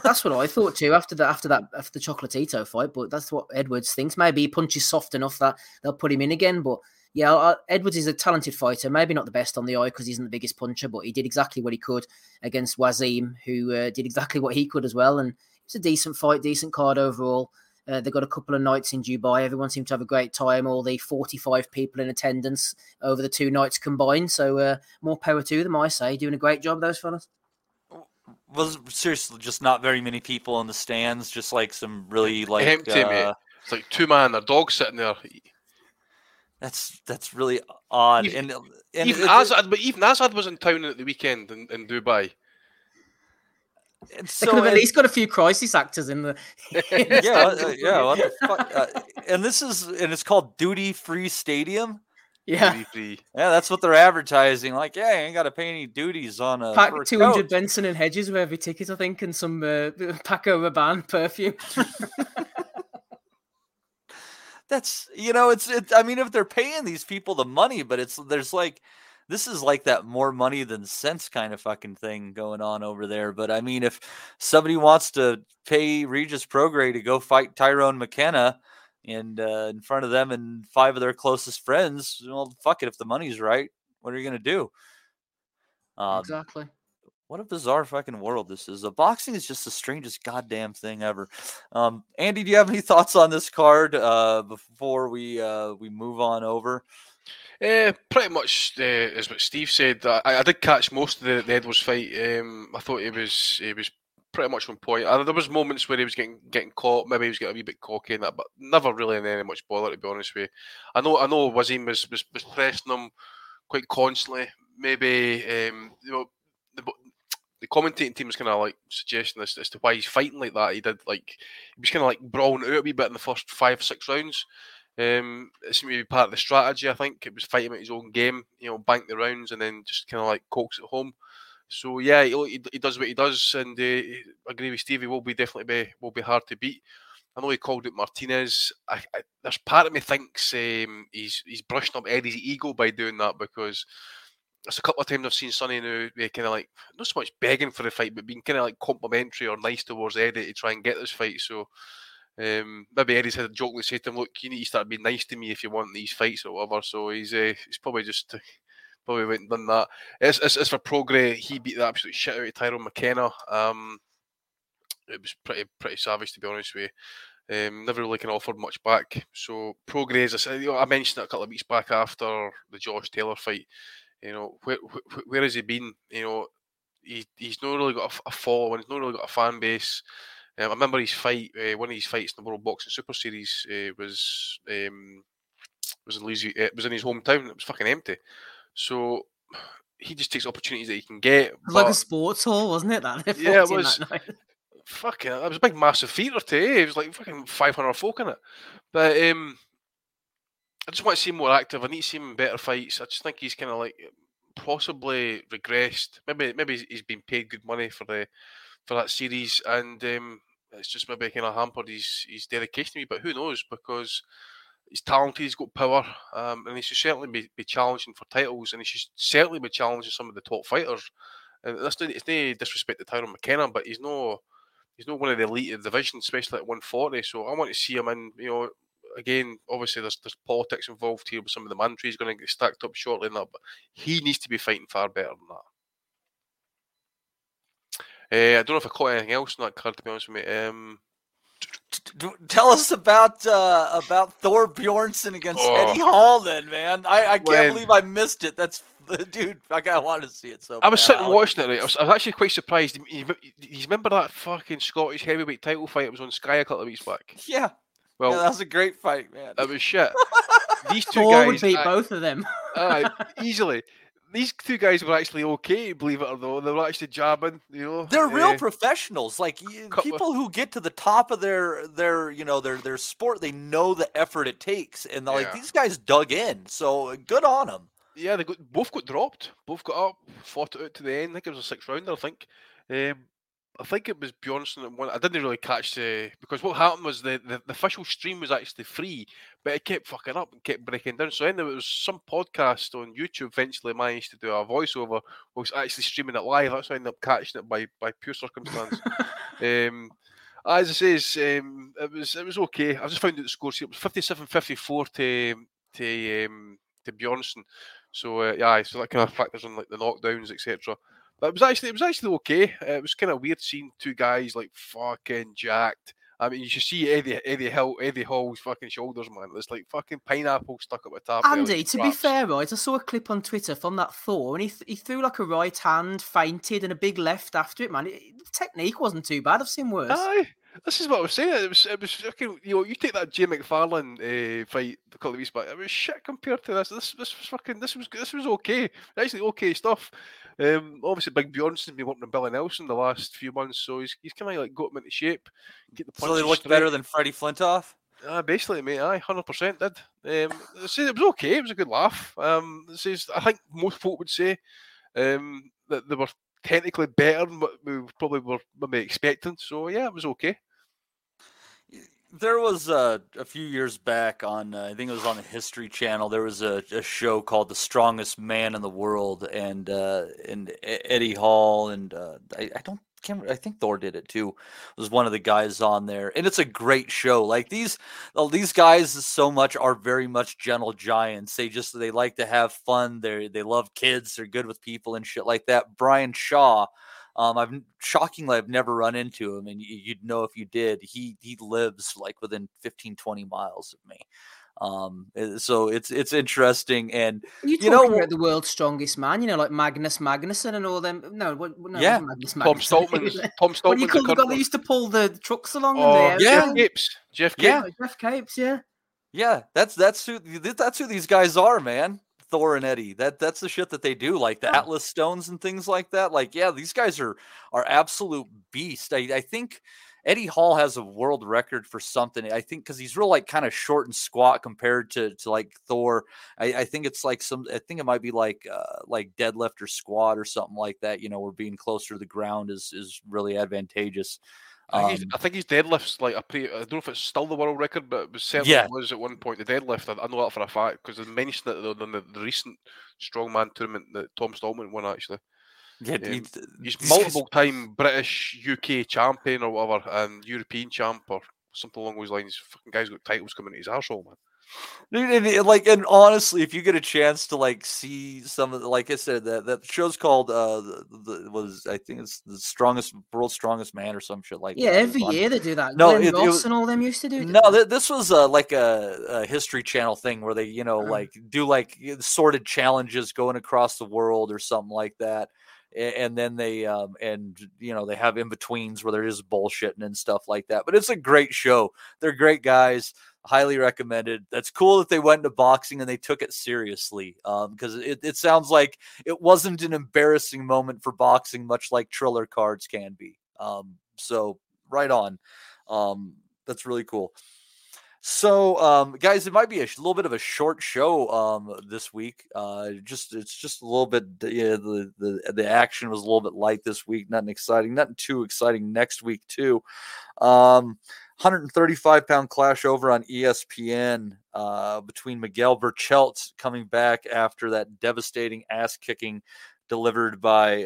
That's what I thought too. After the Chocolatito fight, but that's what Edwards thinks. Maybe he punches soft enough that they'll put him in again, but. Yeah, Edwards is a talented fighter, maybe not the best on the eye because he isn't the biggest puncher, but he did exactly what he could against Wazeem, who did exactly what he could as well. And it's a decent fight, decent card overall. They got a couple of nights in Dubai. Everyone seemed to have a great time, all the 45 people in attendance over the two nights combined. So more power to them, I say. Doing a great job, those fellas. Well, seriously, just not very many people in the stands, just like some really like... Empty, mate. It's like two man, a dog sitting there... That's really odd. Even Azad, but even Azad was in town at the weekend in Dubai. So, they could have at least got a few crisis actors in the. What the fuck? And it's called Duty Free Stadium. Yeah, that's what they're advertising. Like, yeah, you ain't got to pay any duties on a pack 200 coach. Benson and Hedges with every ticket, I think, and some Paco Rabanne perfume. That's, if they're paying these people the money, but this is like that more money than sense kind of fucking thing going on over there. But I mean, if somebody wants to pay Regis Prograis to go fight Tyrone McKenna and in front of them and five of their closest friends, well, fuck it. If the money's right, what are you going to do? Exactly. What a bizarre fucking world this is. Boxing is just the strangest goddamn thing ever. Andy, do you have any thoughts on this card before we move on over? Pretty much is what Steve said. I did catch most of the Edwards fight. I thought he was pretty much on point. There was moments where he was getting caught. Maybe he was getting a wee bit cocky and that, but never really in any much bother, to be honest with you. I know Wazeem was pressing him quite constantly. Maybe the commentating team was kind of like suggesting this as to why he's fighting like that. He was kind of like brawling out a wee bit in the first 5 or 6 rounds. It seemed to be part of the strategy, I think. It was fighting at his own game, bank the rounds and then just kind of like coax it home. So yeah, he does what he does, and I agree with Steve. He will definitely be hard to beat. I know he called it Martinez. There's part of me thinks he's brushing up Eddie's ego by doing that, because there's a couple of times I've seen Sonny now kind of like, not so much begging for the fight, but being kind of like complimentary or nice towards Eddie to try and get this fight. So maybe Eddie's had a joke that said to him, look, you need to start being nice to me if you want these fights or whatever. So he's probably just went and done that. As for Prograis, he beat the absolute shit out of Tyrone McKenna. It was pretty savage, to be honest with you. Never really kind of offered much back. So Prograis, I said, I mentioned it a couple of weeks back after the Josh Taylor fight. Where has he been? He's not really got a following. He's not really got a fan base. I remember his fight, one of his fights in the World Boxing Super Series was in his hometown. It was fucking empty. So he just takes opportunities that he can get. It was like a sports hall, wasn't it? That yeah, it was. Fucking, it was a big massive theatre today. It was like fucking 500 folk in it. But I just want to see him more active. I need to see him in better fights. I just think he's kind of like possibly regressed. Maybe he's been paid good money for that series, and it's just maybe kind of hampered his dedication to me. But who knows? Because he's talented, he's got power, and he should certainly be challenging for titles, and he should certainly be challenging some of the top fighters. And that's it's no disrespect to Tyrone McKenna, but he's not one of the elite of the division, especially at 140. So I want to see him in again, obviously there's politics involved here with some of the mandatory. He's going to get stacked up shortly and that, but he needs to be fighting far better than that. I don't know if I caught anything else in that card, to be honest with me. Tell us about Thor Bjornsson against Eddie Hall then, man. I can't believe I missed it. That's, dude, I wanted to see it so bad. I was sitting watching it, right? I was actually quite surprised. You remember that fucking Scottish heavyweight title fight that was on Sky a couple of weeks back? Yeah. Well, that was a great fight, man. That was shit. These two guys would beat both of them. Easily. These two guys were actually okay, believe it or not. They were actually jabbing, you know. They're real professionals, like people who get to the top of their you know their sport. They know the effort it takes, and like these guys dug in. So good on them. Yeah, they both got dropped. Both got up, fought it out to the end. I think it was a 6th rounder. I think. I think it was Bjornsson that won. I didn't really catch because what happened was the official stream was actually free, but it kept fucking up and kept breaking down. So anyway, it was some podcast on YouTube eventually managed to do a voiceover which was actually streaming it live. That's how I ended up catching it by pure circumstance. As I say, it was okay. I just found out the score sheet. It was 57-54 to Bjornsson. So so that kind of factors in like the knockdowns, etc. But it was actually okay. It was kind of weird seeing two guys like fucking jacked. I mean, you should see Eddie Hall's fucking shoulders, man. It's like fucking pineapple stuck up a tap. Andy, to be fair, right, I saw a clip on Twitter from that Thor, and he threw like a right hand, feinted, and a big left after it, man. The technique wasn't too bad. I've seen worse. Aye. This is what I was saying. It was fucking, you know, you take that Jay McFarlane fight a couple of weeks back. It was shit compared to this. This was okay. Actually, okay stuff. Obviously, Big Bjornson's been working with Billy Nelson the last few months, so he's kind of like got him into shape. Get the punches. So they looked better than Freddie Flintoff. Basically, mate, 100% did. It was okay. It was a good laugh. I think most folk would say that they were technically better than what we probably were maybe expecting. So yeah, it was okay. There was a few years back on, I think it was on the History Channel, there was a show called The Strongest Man in the World, and Eddie Hall, and I think Thor did it too, was one of the guys on there. And it's a great show. Like these guys so much are very much gentle giants. They like to have fun. They love kids. They're good with people and shit like that. Brian Shaw, I've never run into him, and you'd know if you did. He lives like within 15, 20 miles of me. So it's interesting, and you know about the world's strongest man, you know, like Magnus Magnusson and all them. Tom Stoltman. What do you call the guy that used to pull the trucks along? Jeff Capes. Yeah. That's who these guys are, man. Thor and Eddie. That's the shit that they do, like the Atlas Stones and things like that. Like, yeah, these guys are absolute beasts. I think Eddie Hall has a world record for something. I think because he's real like kind of short and squat compared to like Thor. I think it's like it might be like deadlift or squat or something like that. You know, where being closer to the ground is really advantageous. I think his deadlift's like I don't know if it's still the world record, but it certainly was at one point the deadlift. I know that for a fact because they mentioned it on the recent strongman tournament that Tom Stallman won actually. Yeah, he's multiple-time British, UK champion or whatever, and European champ or something along those lines. Fucking guy's got titles coming to his arsehole, man. And honestly, if you get a chance to like see some of the, like I said, that show's called I think it's World's Strongest Man or some shit like that. Yeah, every year they do that. No, Glenn Ross and all them used to do. No, this was like a History Channel thing where they, you know, like do like sorted challenges going across the world or something like that. And then they, and you know, they have in betweens where there is bullshitting and stuff like that. But it's a great show. They're great guys. Highly recommended. That's cool that they went into boxing and they took it seriously. Because it sounds like it wasn't an embarrassing moment for boxing, much like Triller cards can be. So right on. That's really cool. So, guys, it might be a little bit of a short show this week. It's just a little bit. The action was a little bit light this week. Nothing exciting. Nothing too exciting next week too. 135-pound clash over on ESPN between Miguel Burchelt coming back after that devastating ass kicking delivered by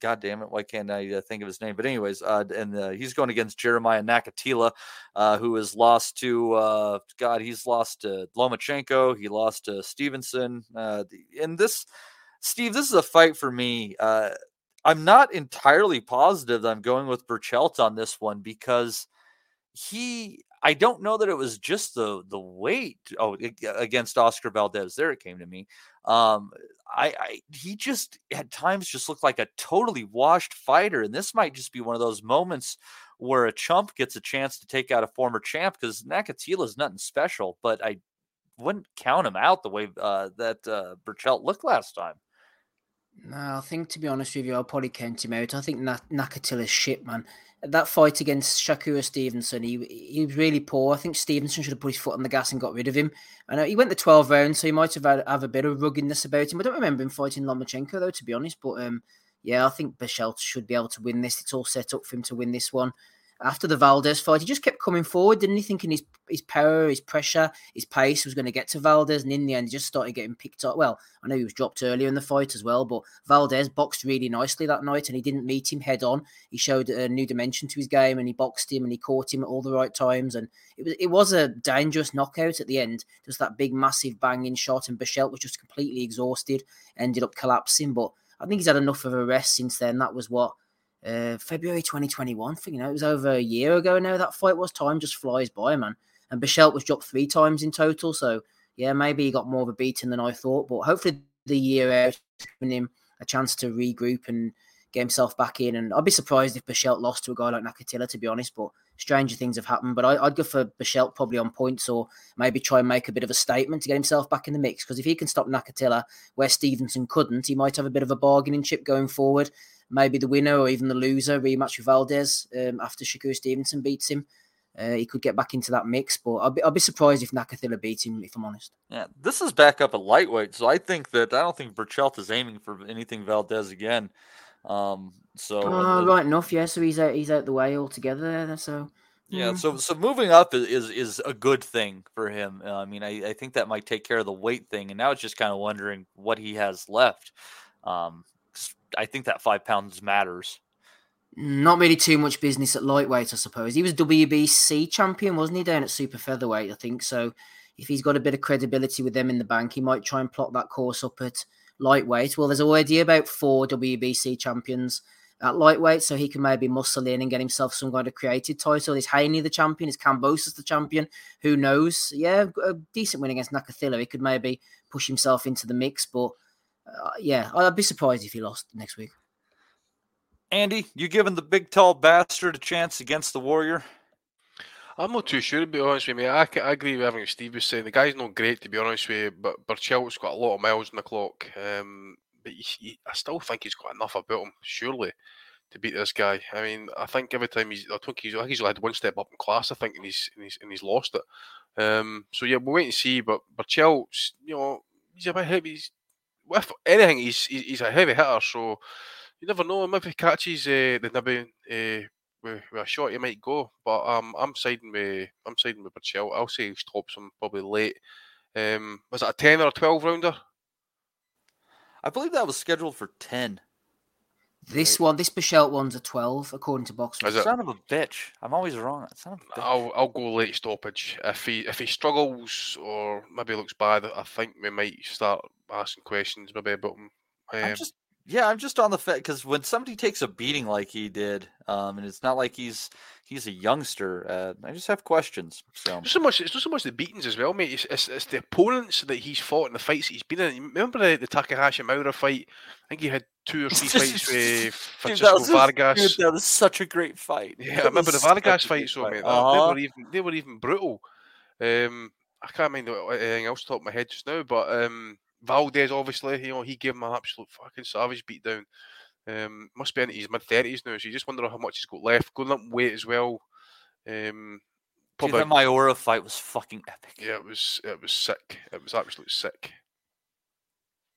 God damn it, why can't I think of his name? But anyways, he's going against Jeremiah Nakatila, who has lost to he's lost to Lomachenko. He lost to Stevenson. Steve, this is a fight for me. I'm not entirely positive that I'm going with Burchelt on this one because I don't know that it was just the weight. Oh, against Oscar Valdez, there it came to me. He just at times just looked like a totally washed fighter, and this might just be one of those moments where a chump gets a chance to take out a former champ because Nakatila is nothing special, but I wouldn't count him out the way that Burchelt looked last time. No, I think, to be honest with you, I'll probably count him out. I think Nakatila's shit, man. That fight against Shakur Stevenson, he was really poor. I think Stevenson should have put his foot on the gas and got rid of him. I know he went the 12 rounds, so he might have a bit of ruggedness about him. I don't remember him fighting Lomachenko, though, to be honest. But, yeah, I think Burchelt should be able to win this. It's all set up for him to win this one. After the Valdez fight, he just kept coming forward, didn't he? Thinking his power, his pressure, his pace was going to get to Valdez. And in the end, he just started getting picked up. Well, I know he was dropped earlier in the fight as well, but Valdez boxed really nicely that night and he didn't meet him head on. He showed a new dimension to his game and he boxed him and he caught him at all the right times. And it was a dangerous knockout at the end. Just that big, massive banging shot, and Burchelt was just completely exhausted, ended up collapsing. But I think he's had enough of a rest since then. That was what? February 2021, it was over a year ago now that fight was. Time just flies by, man. And Burchelt was dropped 3 times in total, so yeah, maybe he got more of a beating than I thought, but hopefully the year out giving him a chance to regroup and get himself back in. And I'd be surprised if Burchelt lost to a guy like Nakatila, to be honest, but stranger things have happened. But I'd go for Burchelt probably on points, or maybe try and make a bit of a statement to get himself back in the mix, because if he can stop Nakatila where Stevenson couldn't, he might have a bit of a bargaining chip going forward. Maybe the winner or even the loser rematch with Valdez after Shakur Stevenson beats him. He could get back into that mix, but I'll be surprised if Nakatila beats him, if I'm honest. Yeah, this is back up at lightweight, so I don't think Burchelt is aiming for anything Valdez again. Right enough, yeah. So he's out the way altogether there. So yeah, so moving up is a good thing for him. I think that might take care of the weight thing, and now it's just kind of wondering what he has left. I think that 5 pounds matters. Not really too much business at lightweight, I suppose. He was WBC champion, wasn't he, down at super featherweight, I think. So if he's got a bit of credibility with them in the bank, he might try and plot that course up at lightweight. Well, there's already about 4 WBC champions at lightweight, so he can maybe muscle in and get himself some kind of created title. Is Haney the champion? Is Cambosos the champion? Who knows? Yeah, a decent win against Nakatila. He could maybe push himself into the mix, but... yeah, I'd be surprised if he lost next week. Andy, you giving the big, tall bastard a chance against the Warrior? I'm not too sure, to be honest with you, mate. I agree with everything Steve was saying. The guy's not great, to be honest with you, but Burchelt's got a lot of miles on the clock. But I still think he's got enough about him, surely, to beat this guy. I mean, I think every time he's had one step up in class, I think, and he's lost it. So, yeah, we'll wait and see. But Burchelt's, he's a bit heavy. If anything, he's a heavy hitter, so you never know. Maybe if he catches the nibby with a shot, he might go. But I'm siding with Burchell. I'll say he stops him probably late. Was it a 10 or a 12 rounder? I believe that was scheduled for 10. This Burchell one's a 12, according to boxing. Son of a bitch! I'm always wrong. Son of a bitch. I'll go late stoppage if he struggles or maybe looks bad. I think we might start asking questions maybe about him. I'm just on the fact because when somebody takes a beating like he did, and it's not like he's a youngster. I just have questions. So it's not so much the beatings as well, mate. It's the opponents that he's fought and the fights that he's been in. Remember the Takahashi Maura fight? I think he had 2 or 3 fights with Francisco Vargas. Dude, that was such a great fight. Yeah, I remember the Vargas fight. So mate, they were even brutal. I can't mind anything else top of my head just now, but Valdez, obviously, he gave him an absolute fucking savage beatdown. Must be in his mid-30s now, so you just wonder how much he's got left. Going up in weight as well. Probably. Dude, that Maura fight was fucking epic. Yeah, it was sick. It was absolutely sick.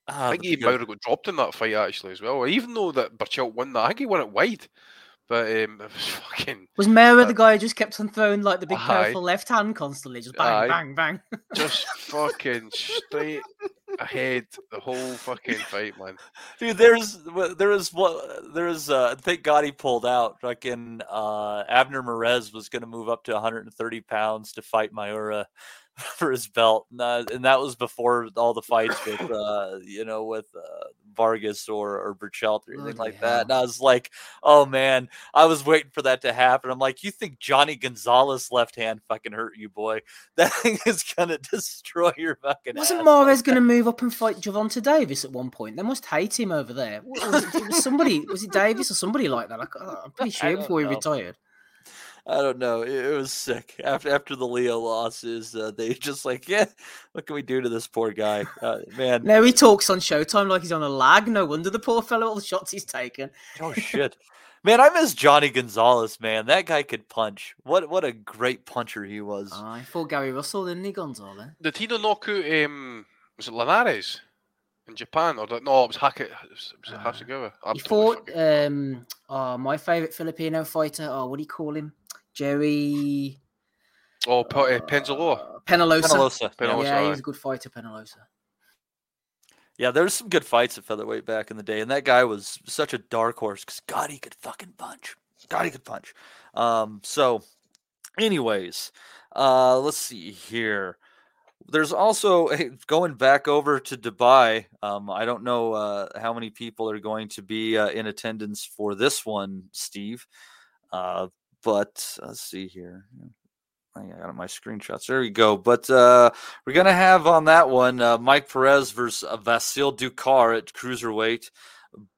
I think Maura got dropped in that fight, actually, as well. Even though that Burchelt won that, I think he won it wide. But it was fucking... Was Maura the guy who just kept on throwing, like, the big powerful left hand constantly? Just bang, bang, bang. Just fucking straight... ahead the whole fucking fight, man. Dude, thank God he pulled out. Fucking Abner Merez was going to move up to 130 pounds to fight Miura for his belt, and that was before all the fights with Vargas or Burchelt or anything like that. And I was like, oh man, I was waiting for that to happen. I'm like, you think Johnny Gonzalez's left hand fucking hurt you, boy? That thing is gonna destroy your fucking ass. Wasn't Mares gonna move up and fight Gervonta Davis at one point? They must hate him over there. Was it Davis or somebody like that? I'm pretty sure before he retired. I don't know. It was sick. After the Leo losses, they just like, yeah, what can we do to this poor guy? Man. Now he talks on Showtime like he's on a lag. No wonder the poor fellow, all the shots he's taken. Oh, shit. Man, I miss Johnny Gonzalez, man. That guy could punch. What a great puncher he was. I thought Gary Russell, didn't he, Gonzalez? Did he not knock out, was it Linares in Japan? It was Hackett. It was Hasegawa. He fought my favourite Filipino fighter. What do you call him? Jerry. Oh, Penelosa. Yeah, he was a good fighter, Penelosa. Yeah, there was some good fights at featherweight back in the day, and that guy was such a dark horse because God, he could fucking punch. So, anyways, let's see here. There's also going back over to Dubai. I don't know how many people are going to be in attendance for this one, Steve. But let's see here. I got my screenshots. There we go. But we're going to have on that one Mike Perez versus Vasyl Ducar at cruiserweight.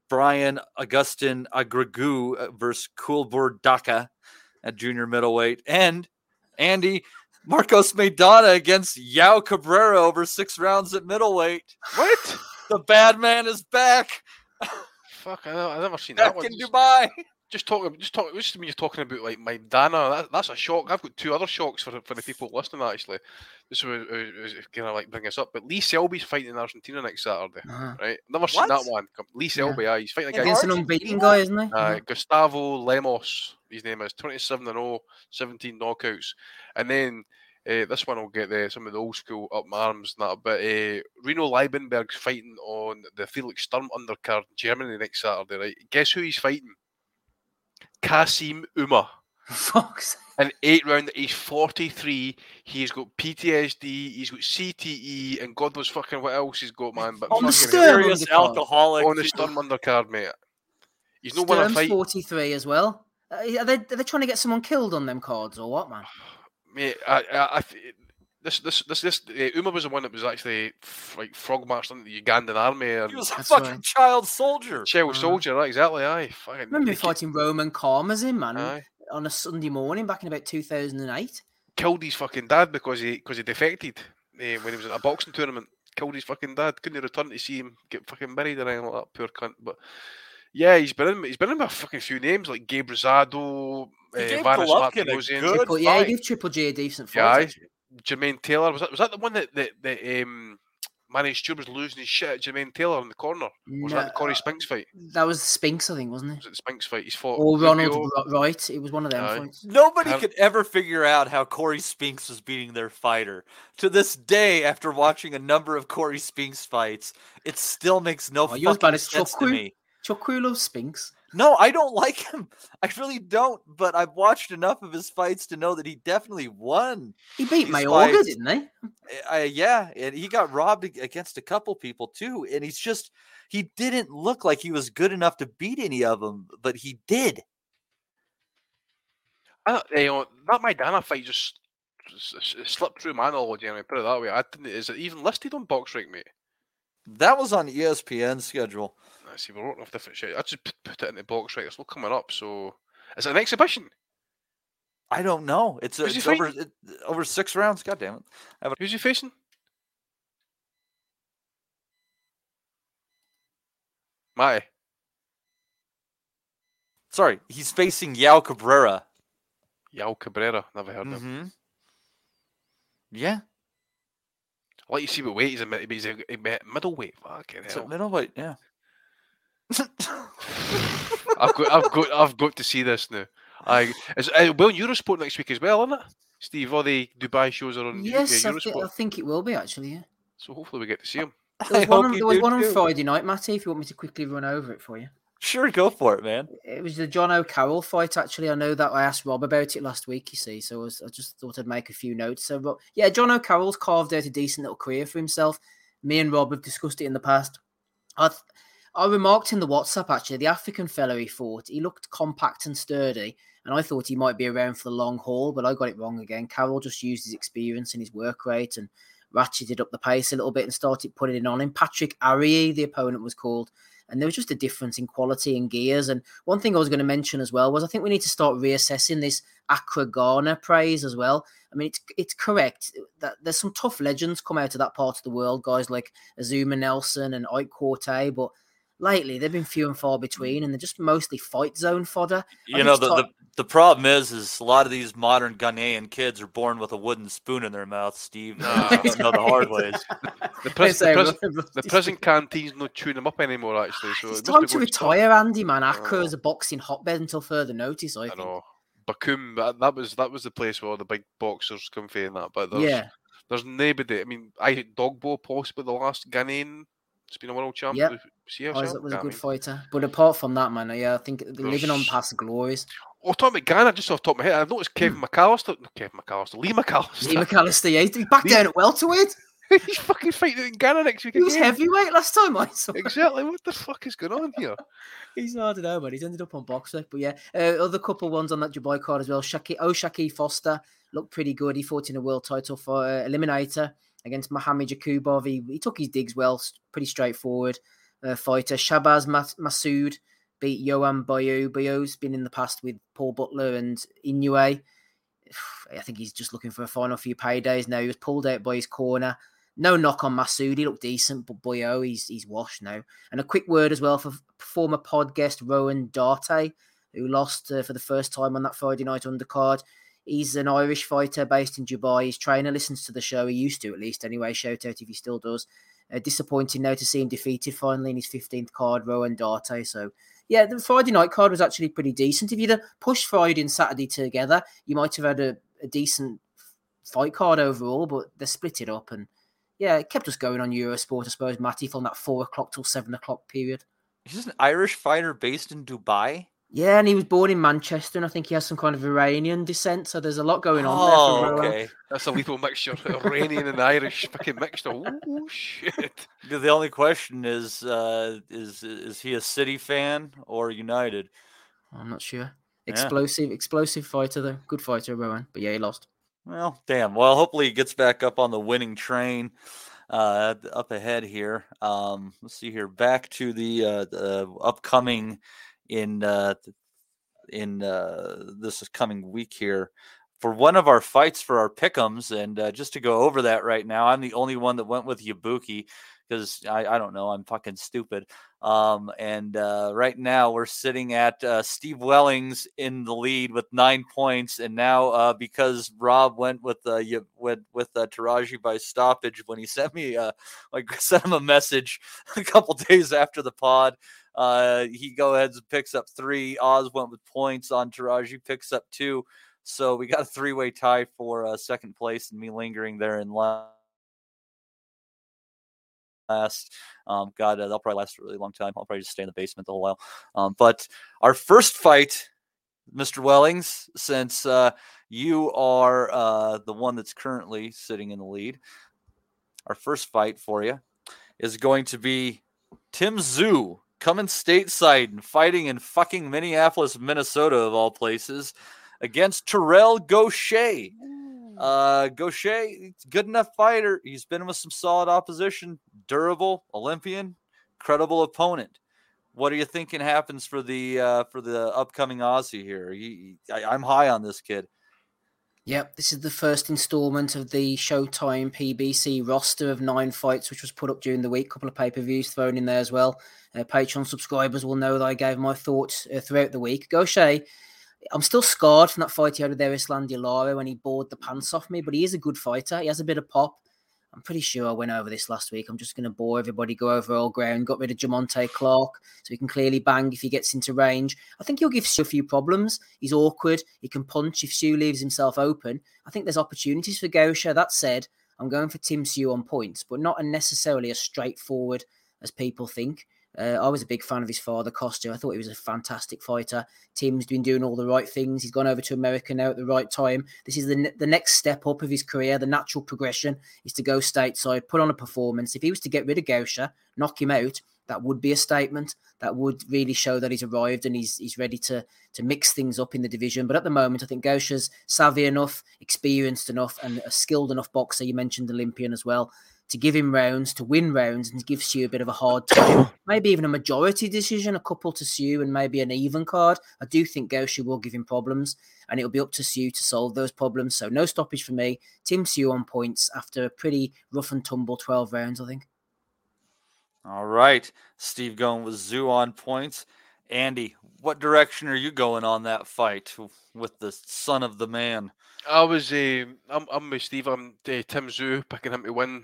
Brian Augustin Agrigou versus Kulbur Daka at junior middleweight. And Andy Marcos Maidana against Yao Cabrera over 6 rounds at middleweight. What? The bad man is back. Fuck, I've never seen that one. Back in Dubai. Just when you're talking about like Maidana, that's a shock. I've got 2 other shocks for the people listening actually. This was kind of like bring us up. But Lee Selby's fighting in Argentina next Saturday, right? Never seen that one. Lee Selby, he's fighting against an unbeaten guy, isn't he? Gustavo Lemos, his name is 27-0, 17 knockouts, and then this one will get some of the old school up my arms and that. But Reno Leibenberg's fighting on the Felix Sturm undercard in Germany next Saturday, right? Guess who he's fighting? Kasim Uma. Fox. An 8-round. He's 43. He's got PTSD. He's got CTE, and God knows fucking what else he's got, man. But on the serious alcoholic on the Sturm undercard, mate. He's no one to fight. 43 as well. Are they trying to get someone killed on them cards or what, man? Mate, Uma was the one that was actually like frog marched into the Ugandan army. And he was a child soldier. Child soldier, right? Exactly. I remember fighting Roman Karmazin, man, on a Sunday morning back in about 2008. Killed his fucking dad because he defected when he was at a boxing tournament. Killed his fucking dad. Couldn't return to see him get fucking buried or anything like that. Poor cunt. But yeah, he's been in a fucking few names like Gabe Rosado, he gave Triple J a decent fight. Yeah, Jermaine Taylor was that the one that Manny Stewart was losing his shit at Jermaine Taylor in the corner? Was that the Corey Spinks fight? That was Spinks, I think, wasn't it? Was it the Spinks fight? He's fought. Or Ronald Wright. It was one of them fights. Nobody could ever figure out how Corey Spinks was beating their fighter. To this day, after watching a number of Corey Spinks fights, it still makes no fucking sense to me. Chokru loves Spinks. No, I don't like him. I really don't, but I've watched enough of his fights to know that he definitely won. He beat Mayorga, didn't he? Yeah, and he got robbed against a couple people too, and he's just, he didn't look like he was good enough to beat any of them, but he did. That Maidana fight just slipped through my knowledge, anyway, put it that way. Is it even listed on BoxRec, mate? That was on ESPN's schedule. I see, we're working off different shit. I just put it in the box, right? It's all coming up. So, is it an exhibition? I don't know. It's over 6 rounds. God damn it! Who's he facing? Sorry, he's facing Yao Cabrera. Never heard of him. Yeah. I'll let you see what weight he's in. He's a middleweight. Fucking hell. Middleweight, yeah. I've got to see this now. Eurosport next week as well, isn't it? Steve, all the Dubai shows are on Eurosport. Yes, I think it will be actually. Yeah. So hopefully we get to see him. There was one on Friday night, Matty, if you want me to quickly run over it for you. Sure, go for it, man. It was the John O'Carroll fight, actually. I know that I asked Rob about it last week, you see, so I just thought I'd make a few notes. So, but, yeah, John O'Carroll's carved out a decent little career for himself. Me and Rob have discussed it in the past. I remarked in the WhatsApp, actually, the African fellow he fought, he looked compact and sturdy, and I thought he might be around for the long haul, but I got it wrong again. Carroll just used his experience and his work rate and ratcheted up the pace a little bit and started putting it on him. Patrick Arie, the opponent, was called. And there was just a difference in quality and gears. And one thing I was going to mention as well was I think we need to start reassessing this Accra Ghana praise as well. I mean, it's correct that there's some tough legends come out of that part of the world, guys like Azuma Nelson and Ike Corte, but lately they've been few and far between, and they're just mostly fight zone fodder. You know, the problem is a lot of these modern Ghanaian kids are born with a wooden spoon in their mouth, Steve. Don't know the hard ways. The prison canteens not chewing them up anymore, actually. So it's time to retire, Andy, man. Accra is a boxing hotbed until further notice, I think. I know. Bakum, that was the place where all the big boxers come from and that. But there's nobody. I mean, I think Dogbo possibly the last Ghanaian. It's been a world champion. Yep. Isaac was a good fighter. But apart from that, man, I think they're living on past glories. Oh, talking about Ghana, just off the top of my head, I noticed Lee McAllister, yeah. He's back down at welterweight. He's fucking fighting in Ghana next week. He was heavyweight last time I saw him. Exactly. What the fuck is going on here? I don't know, man. He's ended up on Boxer. But yeah, other couple ones on that Dubai card as well. Shaki Foster looked pretty good. He fought in a world title for Eliminator against Mohamed Yakubov. He took his digs well, pretty straightforward fighter. Shabazz Massoud beat Yohan Bayo. Bayo's been in the past with Paul Butler and Inoue. I think he's just looking for a final few paydays now. He was pulled out by his corner. No knock on Massoud. He looked decent, but Bayo, he's washed now. And a quick word as well for former pod guest Rowan Darte, who lost for the first time on that Friday night undercard. He's an Irish fighter based in Dubai. His trainer listens to the show. He used to, at least, anyway. Shout out if he still does. Disappointing now to see him defeated finally in his 15th card, Rowan Darte. So, yeah, the Friday night card was actually pretty decent. If you'd have pushed Friday and Saturday together, you might have had a decent fight card overall, but they split it up. And, yeah, it kept us going on Eurosport, I suppose, Matty, from that 4 o'clock till 7 o'clock period. He's just an Irish fighter based in Dubai. Yeah, and he was born in Manchester, and I think he has some kind of Iranian descent, so there's a lot going on there. Oh, okay. That's a lethal mixture, Iranian and Irish fucking mixed. Oh, shit. The only question is he a City fan or United? I'm not sure. Explosive fighter, though. Good fighter, Rowan. But, yeah, he lost. Well, damn. Well, hopefully he gets back up on the winning train. Up ahead here. Let's see here. Back to the upcoming... in this coming week here for one of our fights for our pick'ems. And just to go over that right now, I'm the only one that went with Yabuki because I don't know. I'm fucking stupid. And right now we're sitting at Steve Wellings in the lead with 9 points. And now because Rob went with Taraji by stoppage when he sent me sent him a message a couple days after the pod, he go ahead and picks up 3. Oz went with points on Taraji, picks up 2. So we got a 3-way tie for second place and me lingering there in last. That'll probably last a really long time. I'll probably just stay in the basement the whole while. But our first fight, Mr. Wellings, since you are the one that's currently sitting in the lead, our first fight for you is going to be Tim Zhu coming stateside and fighting in fucking Minneapolis, Minnesota, of all places, against Terrell Gaucher. Gaucher, good enough fighter. He's been with some solid opposition, durable, Olympian, credible opponent. What are you thinking happens for the upcoming Aussie here? I'm high on this kid. Yep, this is the first installment of the Showtime PBC roster of 9 fights, which was put up during the week. A couple of pay-per-views thrown in there as well. Patreon subscribers will know that I gave my thoughts throughout the week. Gaucher, I'm still scarred from that fight he had with Erislandia Lara when he bored the pants off me, but he is a good fighter. He has a bit of pop. I'm pretty sure I went over this last week. I'm just going to bore everybody, go over all ground, got rid of Jamonte Clark, so he can clearly bang if he gets into range. I think he'll give Sue a few problems. He's awkward. He can punch if Sue leaves himself open. I think there's opportunities for Gaucher. That said, I'm going for Tim Sue on points, but not necessarily as straightforward as people think. I was a big fan of his father, Costa. I thought he was a fantastic fighter. Tim's been doing all the right things. He's gone over to America now at the right time. This is the next step up of his career. The natural progression is to go stateside, put on a performance. If he was to get rid of Gaucher, knock him out, that would be a statement. That would really show that he's arrived and he's ready to mix things up in the division. But at the moment, I think Gaucher's savvy enough, experienced enough, and a skilled enough boxer. You mentioned Olympian as well. To give him rounds, to win rounds, and gives Sue a bit of a hard time. Maybe even a majority decision, a couple to Sue, and maybe an even card. I do think Gaucher will give him problems, and it'll be up to Sue to solve those problems. So no stoppage for me. Tim Sue on points after a pretty rough and tumble 12 rounds, I think. All right. Steve going with Sue on points. Andy, what direction are you going on that fight with the son of the man? I'm with Steve. I'm Tim Sue, picking him to win.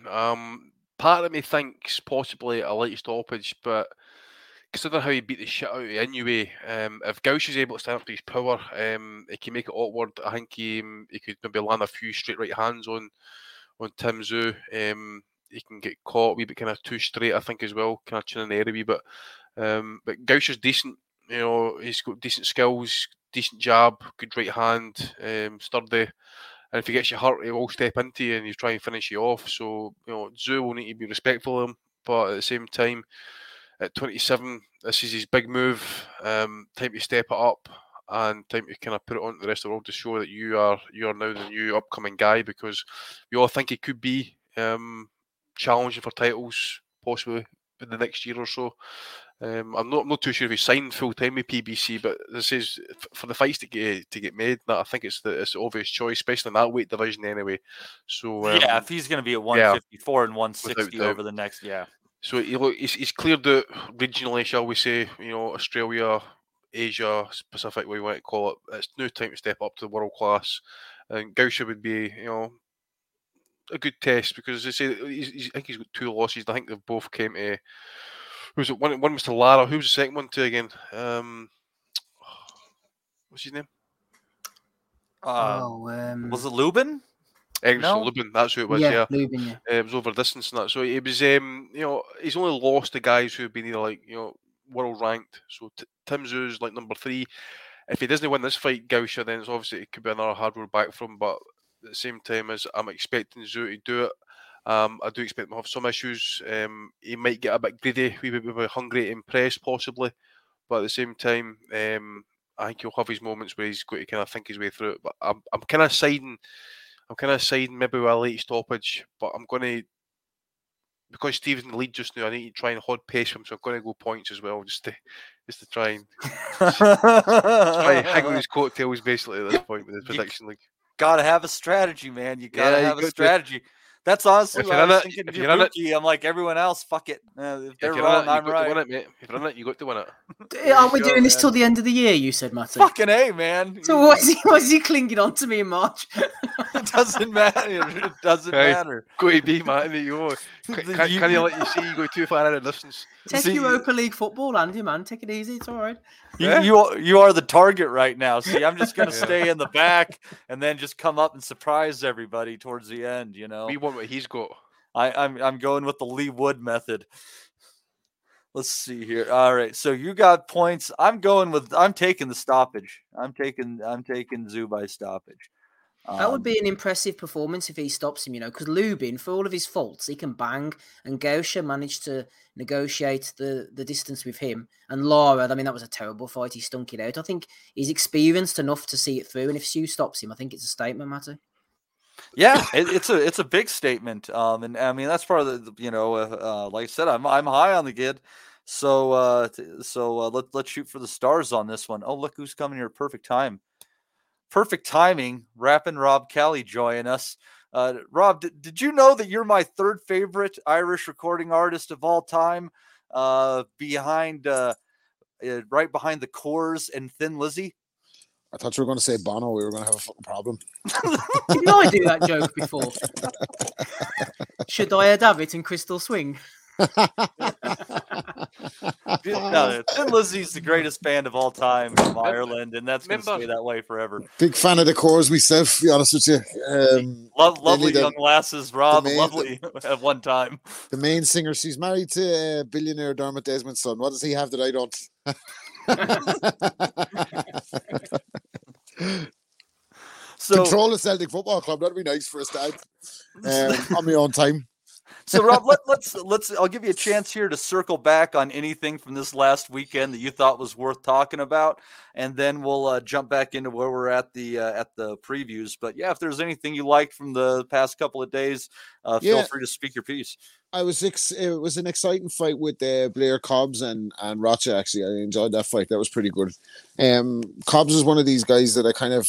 Part of me thinks possibly a late stoppage, but consider how he beat the shit out of Inoue. If Gauche is able to stand up to his power, he can make it awkward. I think he could maybe land a few straight right hands on Tim Sue. He can get caught a wee bit kind of too straight, I think, as well, kind of chin in the air a wee bit. But Gaucher's decent. You know, he's got decent skills, decent jab, good right hand, sturdy. And if he gets you hurt, he will step into you and he'll try and finish you off. So, you know, Sue will need to be respectful of him. But at the same time, at 27, this is his big move. Time to step it up and time to kind of put it on to the rest of the world to show that you are now the new upcoming guy, because we all think he could be challenging for titles, possibly in the next year or so. I'm not too sure if he signed full time with PBC, but this is for the fights to get made. That I think it's the obvious choice, especially in that weight division anyway. So yeah, if he's going to be at 154 and 160 over the next, So he's cleared out regionally, shall we say? You know, Australia, Asia, Pacific, what you want to call it. It's no time to step up to the world class, and Gaucher would be, you know, a good test, because as I say, I think he's got two losses. I think they've both came to. Was it one was to Lara? Who was the second one to again? What's his name? Was it Lubin? Lubin, that's who it was. Yeah, Lubin. Yeah. It was over distance and that. So it was, you know, he's only lost to guys who have been either, like, you know, world ranked. So Tim Sue's like number 3. If he doesn't win this fight, Gaucher, then it's obviously it could be another hard road back for him. But at the same time, as I'm expecting Sue to do it. I do expect him to have some issues. He might get a bit greedy, he might be a bit hungry, impressed possibly, but at the same time, I think he'll have his moments where he's going to kind of think his way through it. But I'm kind of siding maybe with a late stoppage. But I'm going to, because Steve's in the lead just now, I need to try and hold pace for him, so I'm going to go points as well, just to try and hang on his coattails basically at this point with his prediction league. Gotta have a strategy, man. You gotta have a strategy. That's honestly what I was thinking. I'm like, everyone else, fuck it. If they're wrong, I'm right. If you're in it, you got to win it. Aren't we doing this till the end of the year, you said, Matty? Fucking A, man. So why is he clinging on to me in March? It doesn't matter. It doesn't matter. Go to B, Matty. Can you let you see you go too far out of distance? Take Europa League football, Andy, man. Take it easy. It's all right. You are the target right now. See, I'm just going to stay in the back and then just come up and surprise everybody towards the end, you know? We want what he's got. I'm going with the Lee Wood method. Let's see here. All right, so you got points. I'm taking the stoppage. I'm taking Sue by stoppage. That would be an impressive performance if he stops him, you know, because Lubin, for all of his faults, he can bang, and Gaucher managed to negotiate the distance with him. And Lara, I mean, that was a terrible fight. He stunk it out. I think he's experienced enough to see it through, and if Sue stops him, I think it's a statement, Matty. Yeah, it's a big statement, and I mean that's part of the, you know, like I said, I'm high on the kid, so let's shoot for the stars on this one. Oh, look who's coming here! Perfect timing. Rapping Rob Kelly joining us. Rob, did you know that you're my third favorite Irish recording artist of all time, right behind the Corrs and Thin Lizzy? I thought you were going to say Bono. We were going to have a fucking problem. Didn't I do that joke before? Shadiah Davitt and Crystal Swing. No, Thin Lizzy's the greatest band of all time from Ireland, and that's going to stay that way forever. Big fan of the Corrs myself, to be honest with you. Lovely young lasses, Rob. Lovely at one time. The main singer, she's married to billionaire Dermot Desmond's son. What does he have that I don't? So, control the Celtic Football Club. That'd be nice for a start. On my own time. So, Rob, let's. I'll give you a chance here to circle back on anything from this last weekend that you thought was worth talking about, and then we'll jump back into where we're at the previews. But yeah, if there's anything you liked from the past couple of days, feel free to speak your piece. It was an exciting fight with Blair Cobbs and Rocha. Actually, I enjoyed that fight. That was pretty good. Cobbs is one of these guys that I kind of.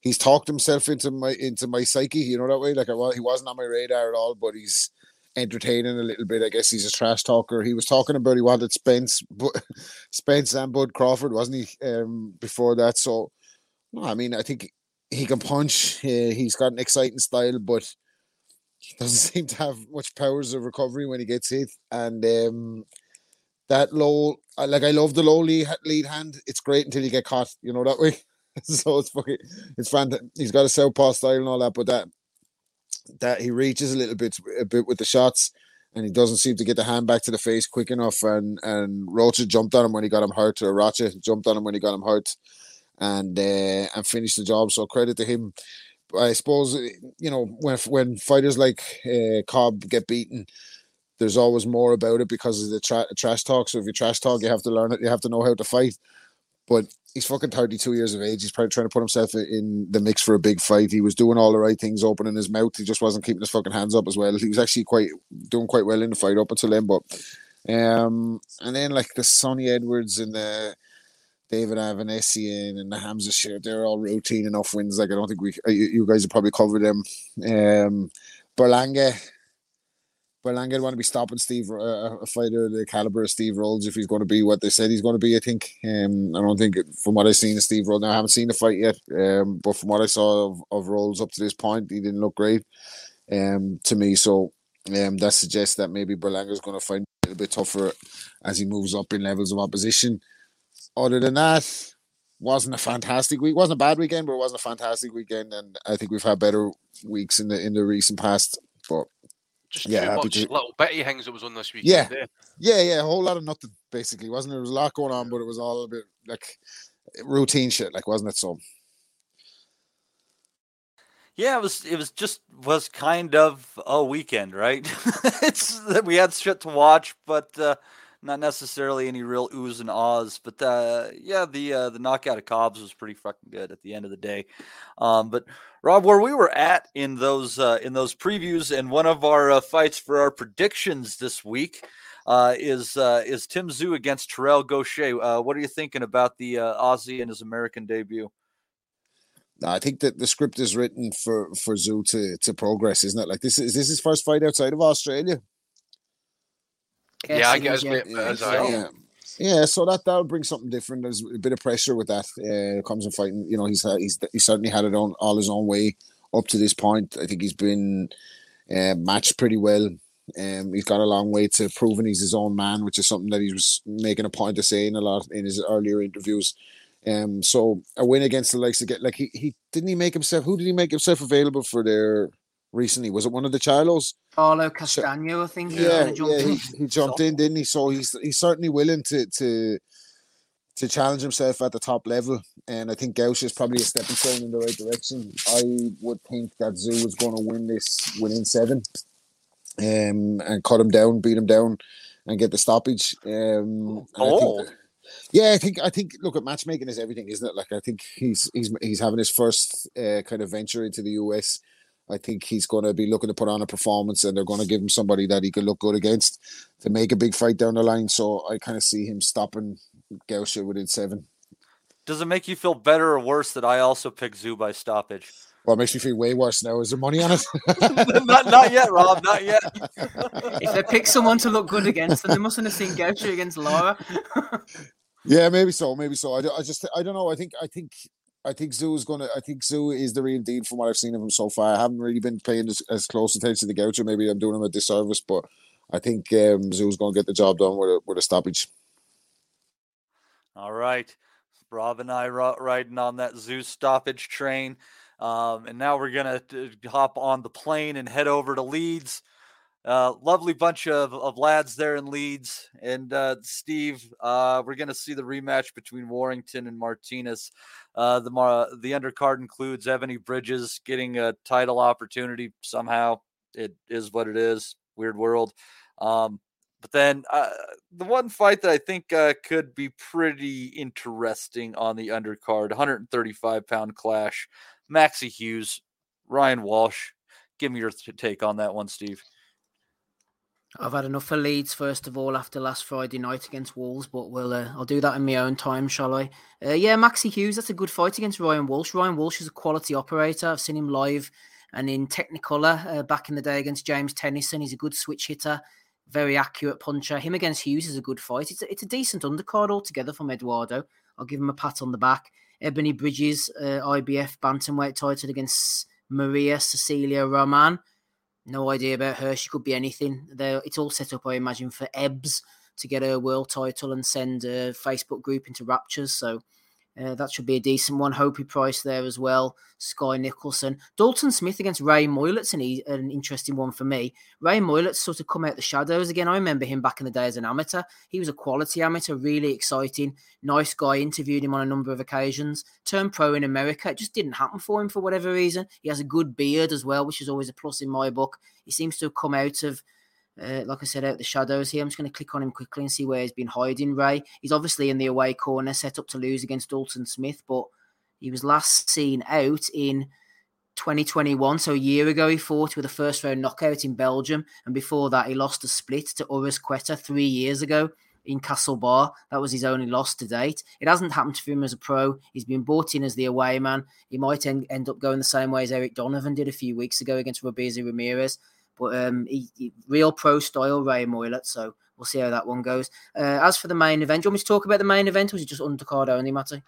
He's talked himself into my psyche, you know, that way. Like he wasn't on my radar at all, but he's entertaining a little bit. I guess he's a trash talker. He was talking about he wanted Spence and Bud Crawford, wasn't he? Before that, so no, I mean, I think he can punch. He's got an exciting style, but he doesn't seem to have much powers of recovery when he gets hit. And that low, I love the low lead hand. It's great until you get caught, you know, that way. So it's fantastic. He's got a southpaw style and all that, but that he reaches a bit with the shots, and he doesn't seem to get the hand back to the face quick enough. And Rocha jumped on him when he got him hurt, or Rocha jumped on him when he got him hurt, and finished the job. So credit to him. I suppose, you know, when fighters like Cobb get beaten, there's always more about it because of the trash talk. So if you trash talk, you have to learn it. You have to know how to fight. But he's fucking 32 years of age. He's probably trying to put himself in the mix for a big fight. He was doing all the right things, opening his mouth. He just wasn't keeping his fucking hands up as well. He was actually doing quite well in the fight up until then. But and then like the Sonny Edwards and the David Avanesian and the Hamza Shear, they're all routine enough wins. Like I don't think you guys have probably covered them. Berlanga would want to be stopping Steve, a fighter of the caliber of Steve Rolls, if he's going to be what they said he's going to be, I think. I don't think, from what I've seen of Steve Rolls, now I haven't seen the fight yet, but from what I saw of Rolls up to this point, he didn't look great to me. So that suggests that maybe Berlanga's going to find it a little bit tougher as he moves up in levels of opposition. Other than that, wasn't a fantastic week. Wasn't a bad weekend, but it wasn't a fantastic weekend. And I think we've had better weeks in the recent past, but... little bitty things that was on this weekend. Yeah, a whole lot of nothing, basically, wasn't it? There was a lot going on, but it was all a bit, like, routine shit, like, wasn't it, so? Yeah, it was kind of a weekend, right? We had shit to watch, but not necessarily any real oohs and ahs. But, the knockout of Cobbs was pretty fucking good at the end of the day. But... Rob, where we were at in those previews, and one of our fights for our predictions this week is Tim Tszyu against Terrell Gaucher. What are you thinking about the Aussie and his American debut? No, I think that the script is written for Tszyu to progress, isn't it? Like is this his first fight outside of Australia? Yeah, I guess. Yeah, so that'll bring something different. There's a bit of pressure with that. Comes in fighting. You know, he's certainly had it on all his own way up to this point. I think he's been matched pretty well. He's got a long way to proving he's his own man, which is something that he was making a point of saying a lot in his earlier interviews. So a win against the likes of who did he make himself available for there recently? Was it one of the Charlos? Paulo Castaño, I think. He jumped in, didn't he? So he's certainly willing to challenge himself at the top level, and I think Gauche is probably a stepping stone in the right direction. I would think that Tszyu is going to win this within 7, and cut him down, beat him down, and get the stoppage. I think. Look, matchmaking is everything, isn't it? Like I think he's having his first kind of venture into the US. I think he's going to be looking to put on a performance, and they're going to give him somebody that he can look good against to make a big fight down the line. So I kind of see him stopping Gaucher within 7. Does it make you feel better or worse that I also picked Tszyu by stoppage? Well, it makes me feel way worse now. Is there money on it? not yet, Rob. Not yet. If they pick someone to look good against, then they mustn't have seen Gaucher against Lara. Yeah, maybe so. Maybe so. I don't know. I think Tszyu is the real deal from what I've seen of him so far. I haven't really been paying as close attention to Gaucho. Maybe I'm doing him a disservice, but I think Mizzou's going to get the job done with a stoppage. All right. Rob and I riding on that Zoo stoppage train. And now we're going to hop on the plane and head over to Leeds. Lovely bunch of lads there in Leeds. And Steve, we're going to see the rematch between Warrington and Martinez. The undercard includes Ebony Bridges getting a title opportunity somehow. It is what it is. Weird world. But then the one fight that I think could be pretty interesting on the undercard, 135-pound clash, Maxie Hughes, Ryan Walsh. Give me your take on that one, Steve. I've had enough of Leeds, first of all, after last Friday night against Wolves, but I'll do that in my own time, shall I? Maxie Hughes, that's a good fight against Ryan Walsh. Ryan Walsh is a quality operator. I've seen him live and in Technicolor back in the day against James Tennyson. He's a good switch hitter. Very accurate puncher. Him against Hughes is a good fight. It's a decent undercard altogether from Eduardo. I'll give him a pat on the back. Ebony Bridges, IBF bantamweight title against Maria Cecilia Roman. No idea about her. She could be anything. It's all set up, I imagine, for Ebbs to get her world title and send a Facebook group into raptures. So that should be a decent one. Hopi Price there as well. Sky Nicholson. Dalton Smith against Ray Moylett's an interesting one for me. Ray Moylett's sort of come out the shadows again. I remember him back in the day as an amateur. He was a quality amateur, really exciting, nice guy. Interviewed him on a number of occasions. Turned pro in America. It just didn't happen for him for whatever reason. He has a good beard as well, which is always a plus in my book. He seems to have come out of... like I said, out the shadows here. I'm just going to click on him quickly and see where he's been hiding, Ray. He's obviously in the away corner, set up to lose against Dalton Smith, but he was last seen out in 2021. So a year ago, he fought with a first-round knockout in Belgium, and before that, he lost a split to Urs Quetta 3 years ago in Castlebar. That was his only loss to date. It hasn't happened for him as a pro. He's been bought in as the away man. He might end up going the same way as Eric Donovan did a few weeks ago against Robezi Ramirez. But real pro-style Ray Moylett, so we'll see how that one goes. As for the main event, do you want me to talk about the main event, or is it just undercard only, Matty?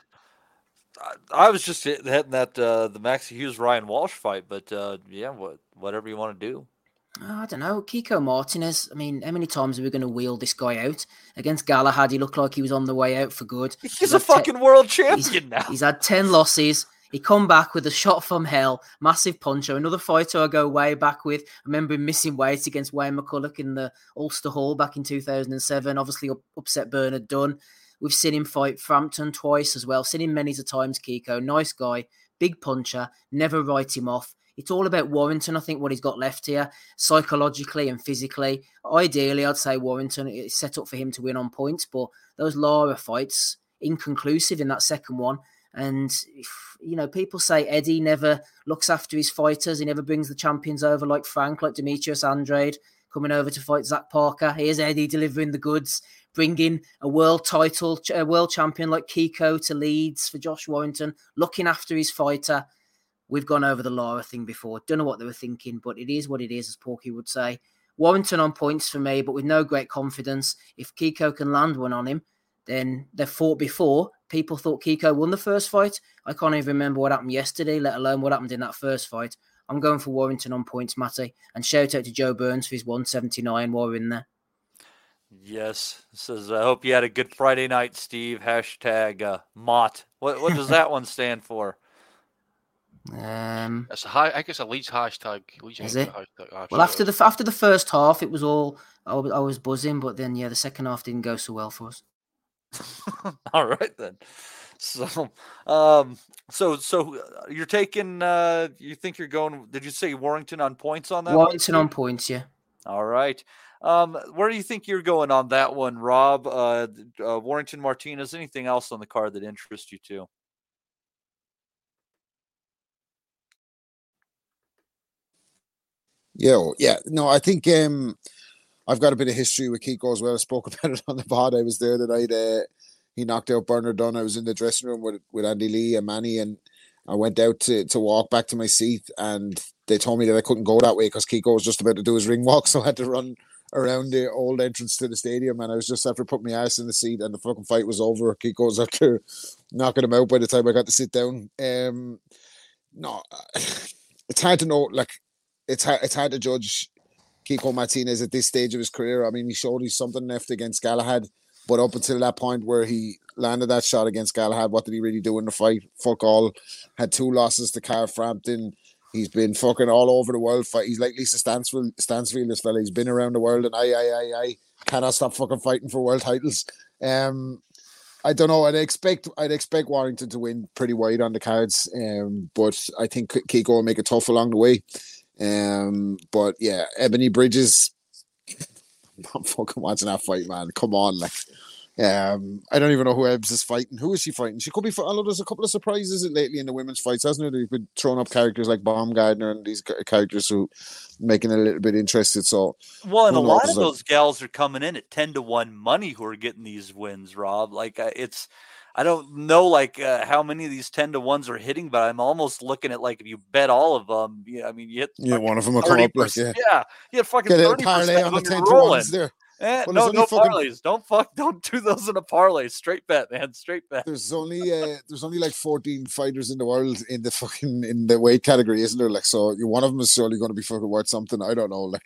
I was just hitting that the Maxie Hughes-Ryan Walsh fight, but whatever you want to do. I don't know. Kiko Martinez, I mean, how many times are we going to wheel this guy out? Against Galahad, he looked like he was on the way out for good. He's a fucking world champion now. He's had 10 losses. He come back with a shot from hell, massive puncher, another fighter I go way back with. I remember him missing weight against Wayne McCulloch in the Ulster Hall back in 2007, obviously upset Bernard Dunn. We've seen him fight Frampton twice as well, seen him many times, Kiko. Nice guy, big puncher, never write him off. It's all about Warrington, I think, what he's got left here, psychologically and physically. Ideally, I'd say Warrington is set up for him to win on points, but those Lara fights, inconclusive in that second one. And, you know, people say Eddie never looks after his fighters. He never brings the champions over like Frank, like Demetrius Andrade coming over to fight Zach Parker. Here's Eddie delivering the goods, bringing a world title, a world champion like Kiko to Leeds for Josh Warrington, looking after his fighter. We've gone over the Lara thing before. Don't know what they were thinking, but it is what it is, as Porky would say. Warrington on points for me, but with no great confidence. If Kiko can land one on him, then they fought before. People thought Kiko won the first fight. I can't even remember what happened yesterday, let alone what happened in that first fight. I'm going for Warrington on points, Matty. And shout out to Joe Burns for his 179 while we're in there. Yes. It says, I hope you had a good Friday night, Steve. Hashtag Mott. What does that one stand for? It's I guess a Leeds hashtag. Leeds is it? Hashtag. Well, after the first half, it was all, I was buzzing. But then, the second half didn't go so well for us. All right then. So, so you're taking. You think you're going? Did you say Warrington on points on that? Warrington on points, yeah. All right. Where do you think you're going on that one, Rob? Warrington Martinez. Anything else on the card that interests you too? No, I think. I've got a bit of history with Kiko as well. I spoke about it on the pod. I was there the night he knocked out Bernard Dunn. I was in the dressing room with Andy Lee and Manny, and I went out to walk back to my seat, and they told me that I couldn't go that way because Kiko was just about to do his ring walk, so I had to run around the old entrance to the stadium, and I was just after putting my ass in the seat, and the fucking fight was over. Kiko was after knocking him out by the time I got to sit down. It's hard to know. Like, it's hard to judge Kiko Martinez at this stage of his career. I mean, he showed he's something left against Galahad, but up until that point where he landed that shot against Galahad, what did he really do in the fight? Fuck all. Had two losses to Carl Frampton. He's been fucking all over the world. He's like Lisa Stansfield, this fella. He's been around the world, and I cannot stop fucking fighting for world titles. I don't know. I'd expect Warrington to win pretty wide on the cards, but I think Kiko will make it tough along the way. But yeah, Ebony Bridges. I'm not fucking watching that fight, man. Come on, like. I don't even know who Ebbs is fighting. Who is she fighting? She could be. Although there's a couple of surprises lately in the women's fights, hasn't it? They've been throwing up characters like Baumgartner and these characters who making it a little bit interested. So, well, and a lot of those gals are coming in at 10-1 money who are getting these wins, Rob. Like it's, I don't know, like how many of these 10-1s are hitting, but I'm almost looking at like if you bet all of them, yeah, I mean, you hit one of them will come up, like, yeah, you hit fucking 30% on the 10-1s there. No fucking parlays. Don't do those in a parlay. Straight bet, man. Straight bet. There's only like 14 fighters in the world in the fucking in the weight category, isn't there? Like, so one of them is surely going to be fucking worth something. I don't know, like,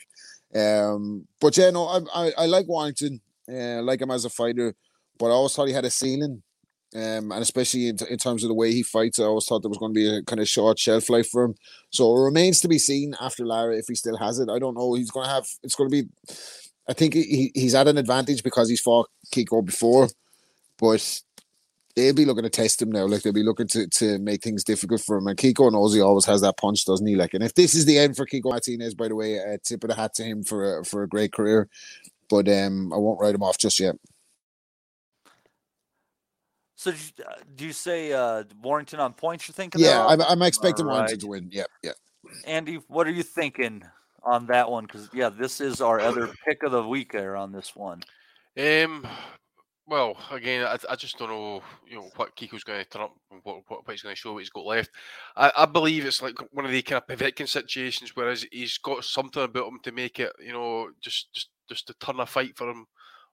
but yeah, no, I like Warrington, like him as a fighter, but I always thought he had a ceiling, and especially in terms of the way he fights, I always thought there was going to be a kind of short shelf life for him. So it remains to be seen after Lara if he still has it. I don't know. He's going to have. It's going to be. I think he's at an advantage because he's fought Kiko before, but they'll be looking to test him now. Like, they'll be looking to make things difficult for him. And Kiko knows he always has that punch, doesn't he? Like, and if this is the end for Kiko Martinez, by the way, a tip of the hat to him for a great career. But I won't write him off just yet. So do you say Warrington on points? You're thinking? Yeah, I'm expecting Warrington to win. Yeah. Andy, what are you thinking on that one? Because yeah, this is our other pick of the week there on this one. Well, again, I just don't know, what Kiko's going to turn up and what he's going to show, what he's got left. I believe it's like one of the kind of Povetkin situations, whereas he's got something about him to make it, just to turn a fight for him,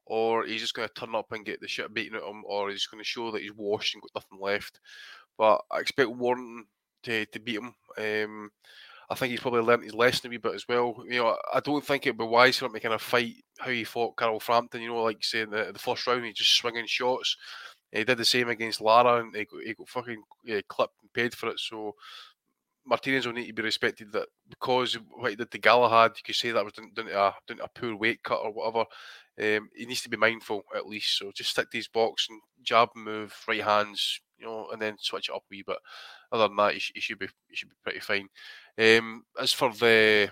or he's just going to turn up and get the shit beaten out of him, or he's going to show that he's washed and got nothing left. But I expect Warren to beat him. I think he's probably learned his lesson a wee bit as well. I don't think it'd be wise for him to kind of fight how he fought Carl Frampton, like saying the first round, he just swinging shots. He did the same against Lara and he got fucking clipped and paid for it. So Martinez will need to be respected that because what he did to Galahad, you could say that was down to a poor weight cut or whatever. He needs to be mindful at least. So just stick to his box and jab, move, right hands, and then switch it up a wee bit. Other than that, he should be pretty fine. As for the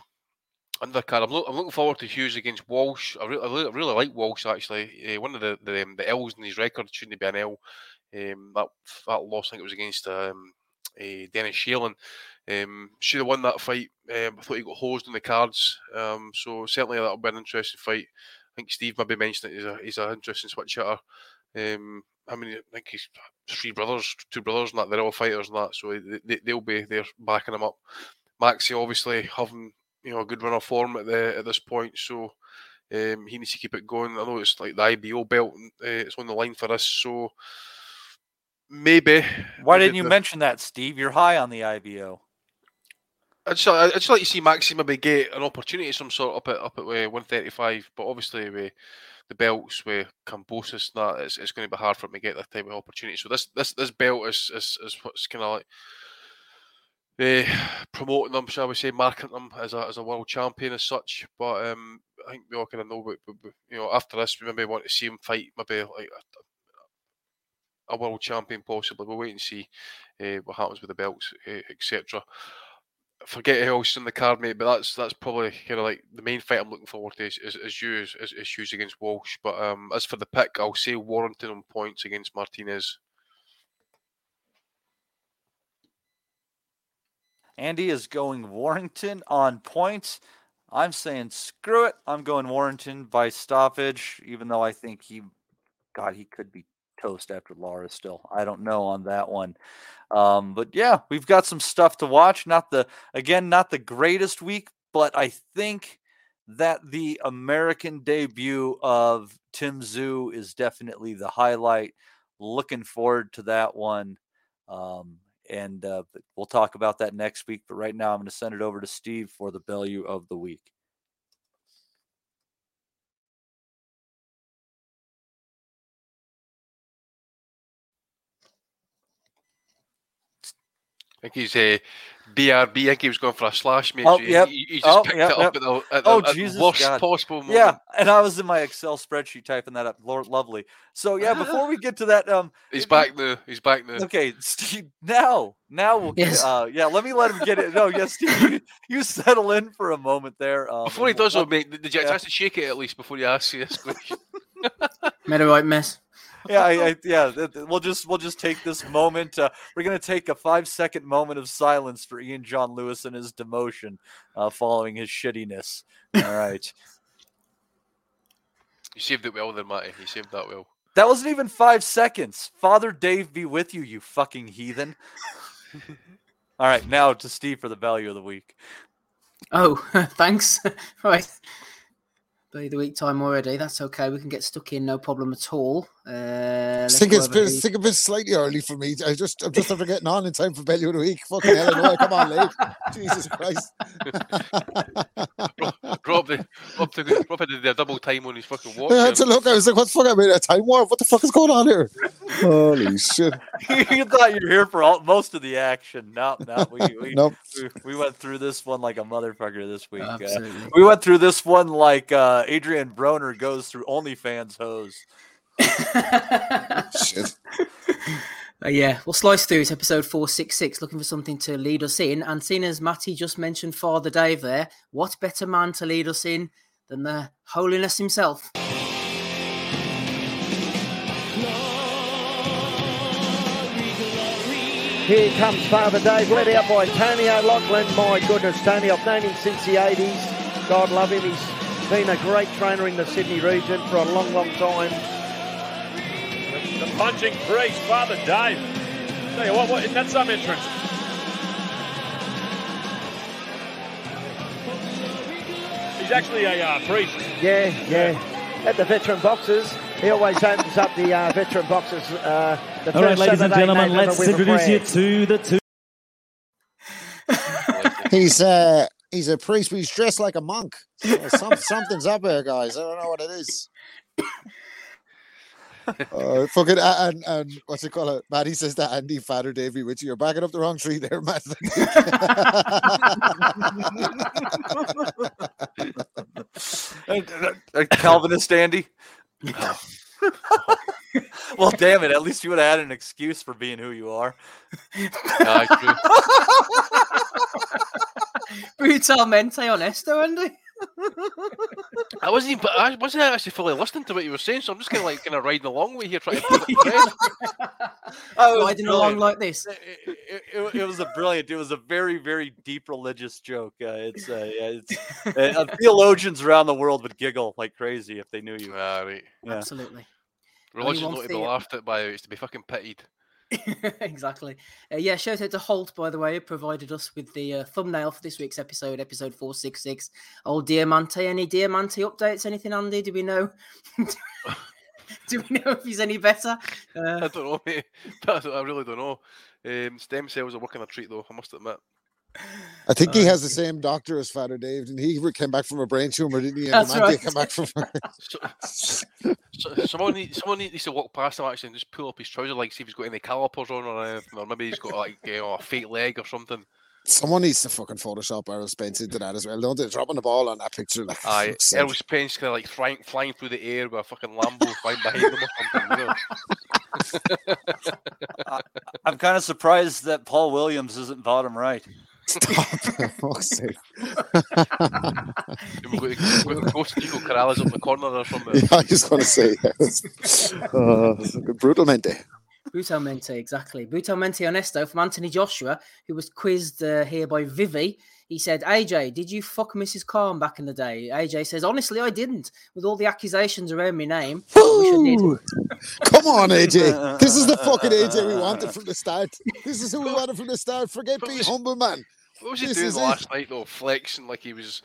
undercard, I'm looking forward to Hughes against Walsh. I really like Walsh, actually. One of the L's in his record shouldn't be an L. That loss, I think it was against Dennis Sheehan. Should have won that fight. I thought he got hosed on the cards. So certainly that'll be an interesting fight. I think Steve maybe mentioned it. He's an interesting switch hitter. I think he's two brothers and that, they're all fighters and that, so they'll be there backing him up. Maxi obviously having, a good run of form at this point, so he needs to keep it going. I know it's like the IBO belt, it's on the line for us, so maybe. Why didn't you mention that, Steve? You're high on the IBO. I'd just like to see Maxi maybe get an opportunity of some sort up at 135, but obviously with the belts with Cambosis and that, it's going to be hard for him to get that type of opportunity. So this belt is what's kind of like promoting them, shall we say, marketing them as a world champion as such. But I think we all kind of know, after this we maybe want to see him fight maybe like a world champion possibly. We'll wait and see what happens with the belts, etc. Forget who else is in the card, mate, but that's probably kind of like the main fight I'm looking forward to is Hughes against Walsh. But as for the pick, I'll say Warrington on points against Martinez. Andy is going Warrington on points. I'm saying screw it. I'm going Warrington by stoppage, even though I think he could be toast after Lara still. I don't know on that one. But yeah, we've got some stuff to watch. Not the greatest week, but I think that the American debut of Tim Tszyu is definitely the highlight. Looking forward to that one. But we'll talk about that next week. But right now I'm going to send it over to Steve for the Bellew of the week. I think he's BRB. I think he was going for a slash, mate. He just picked it up at the worst possible moment. Yeah, and I was in my Excel spreadsheet typing that up. Lovely. So yeah, before we get to that, he's back now. Okay, Steve. Now we'll get. Yes. Let me let him get it. No, yes, Steve, you settle in for a moment there. Before he does, mate, did you have to shake it at least before you ask this question? Made a right mess. Yeah, we'll just take this moment. We're going to take a 5-second moment of silence for Ian John Lewis and his demotion following his shittiness. All right. You saved it well there, Matty. You saved that well. That wasn't even 5 seconds. Father Dave be with you, you fucking heathen. All right, now to Steve for the value of the week. Oh, thanks. All right. By the week time already, that's okay. We can get stuck in, no problem at all. It's a bit slightly early for me. I'm just never getting on in time for Belly of the Week. Fucking hell, I know I come on late. Jesus Christ. Rob did a double time on his fucking watch. I had to look. I was like, what the fuck? I made a time warp. What the fuck is going on here? Holy shit. You thought you were here for most of the action. No. We went through this one like a motherfucker this week. Absolutely. We went through this one like Adrian Broner goes through OnlyFans hose. Shit. We'll slice through. It's episode 466, looking for something to lead us in. And seeing as Matty just mentioned Father Dave there, what better man to lead us in than the holiness himself? Here comes Father Dave, led out by Tony O'Loughlin. My goodness, Tony, I've known him since the 80s. God love him. He's been a great trainer in the Sydney region for a long, long time. The punching priest, Father Dave. Tell you what, isn't that some entrance? He's actually a priest. Yeah. At the veteran boxes, he always opens up the veteran boxes. All right, ladies and gentlemen, let's introduce you to the two. He's a priest, but he's dressed like a monk. Something's up here, guys. I don't know what it is. Fucking and what's it called? Matty says that Andy Father Davey, which you're backing up the wrong tree there, Matt. A Calvinist Andy. Well, damn it! At least you would have had an excuse for being who you are. Brutalmente honesto, Andy. I wasn't actually fully listening to what you were saying, so I'm just kind of riding along with you, trying to put it riding along like this. It was a brilliant. It was a very, very deep religious joke. Theologians around the world would giggle like crazy if they knew you. Right. Yeah. Absolutely. Religion's not to be laughed at by; it's to be fucking pitied. Exactly. Shout out to Holt, by the way, who provided us with the thumbnail for this week's episode 466. Old Diamante. Any Diamante updates? Anything, Andy? Do we know? Do we know if he's any better? I don't know, mate. I really don't know. Stem cells are working a treat, though, I must admit. I think he has the same doctor as Father Dave, and he came back from a brain tumor, didn't he? And Matty came back from. So someone needs to walk past him actually and just pull up his trousers, like see if he's got any calipers on or anything, or maybe he's got a fake leg or something. Someone needs to fucking Photoshop Errol Spence into that as well. Don't they? Dropping the ball on that picture, like Errol Spence kind of like flying through the air with a fucking Lambo flying behind him or something. You know? I'm kind of surprised that Paul Williams isn't bottom right. Stop! Fuck's sake! We've got Nico Corrales up the corner or something. Yeah, I just want to say, brutalmente. Brutalmente, exactly. Brutalmente honesto from Anthony Joshua, who was quizzed here by Vivi. He said, AJ, did you fuck Mrs. Khan back in the day? AJ says, honestly, I didn't. With all the accusations around my name, I wish I did. Come on, AJ. This is the fucking AJ we wanted from the start. This is who we wanted from the start. Forget being humble, man. What was he doing last night, though? Flexing like he was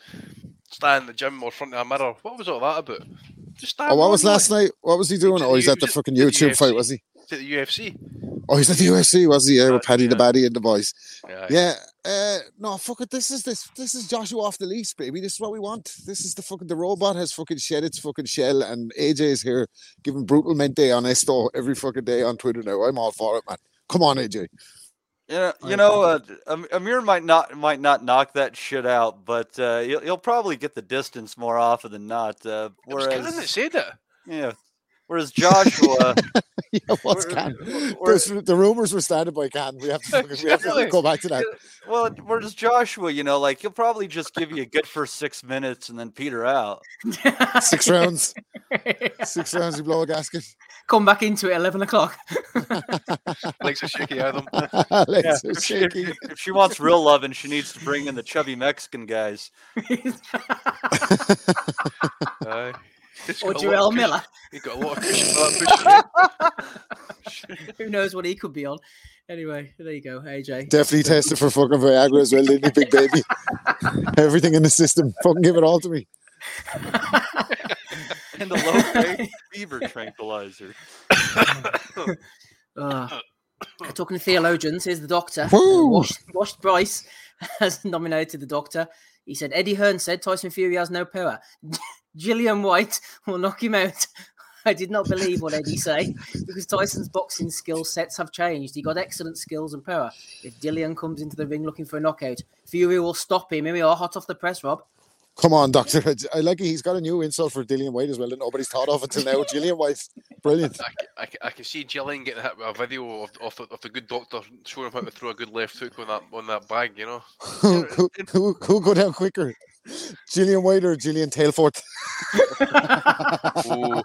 standing in the gym or front of a mirror. What was all that about? Just what was last night? What was he doing? He's at the fucking YouTube fight, was he? At the UFC. Oh, he's at the UFC, was he? Yeah, with Paddy the Baddy and the boys. Yeah. No, fuck it. This is Joshua off the lease, baby. This is what we want. This is the robot has fucking shed its fucking shell, and AJ is here giving brutalmente honesto every fucking day on Twitter now. I'm all for it, man. Come on, AJ. Amir might not knock that shit out, but he'll probably get the distance more often than not. Whereas Joshua, the rumors were started by Khan. We have to go back to that. Well, whereas Joshua, he'll probably just give you a good first 6 minutes and then peter out. Six rounds, you blow a gasket. Come back into it 11 o'clock. Legs are shaky, Adam. If she wants real love, and she needs to bring in the chubby Mexican guys. Or Joel Miller. He got a lot of cushion. Who knows what he could be on? Anyway, there you go, AJ. Definitely tested for fucking Viagra as well, didn't he, big baby? Everything in the system. Fucking give it all to me. And the low fever tranquilizer. Talking to theologians, here's the doctor. Washed Bryce has nominated the doctor. He said, Eddie Hearn said Tyson Fury has no power. Gillian White will knock him out. I did not believe what Eddie said because Tyson's boxing skill sets have changed. He got excellent skills and power. If Gillian comes into the ring looking for a knockout, Fury will stop him. Here we are, hot off the press, Rob. Come on, Doctor. I like it. He's got a new insult for Dillian White as well that nobody's thought of until now. Dillian White's brilliant. I can see Gillian getting a video of the good doctor showing him how to throw a good left hook on that bag, Who go down quicker? Gillian White or Gillian Tailforth? Oh,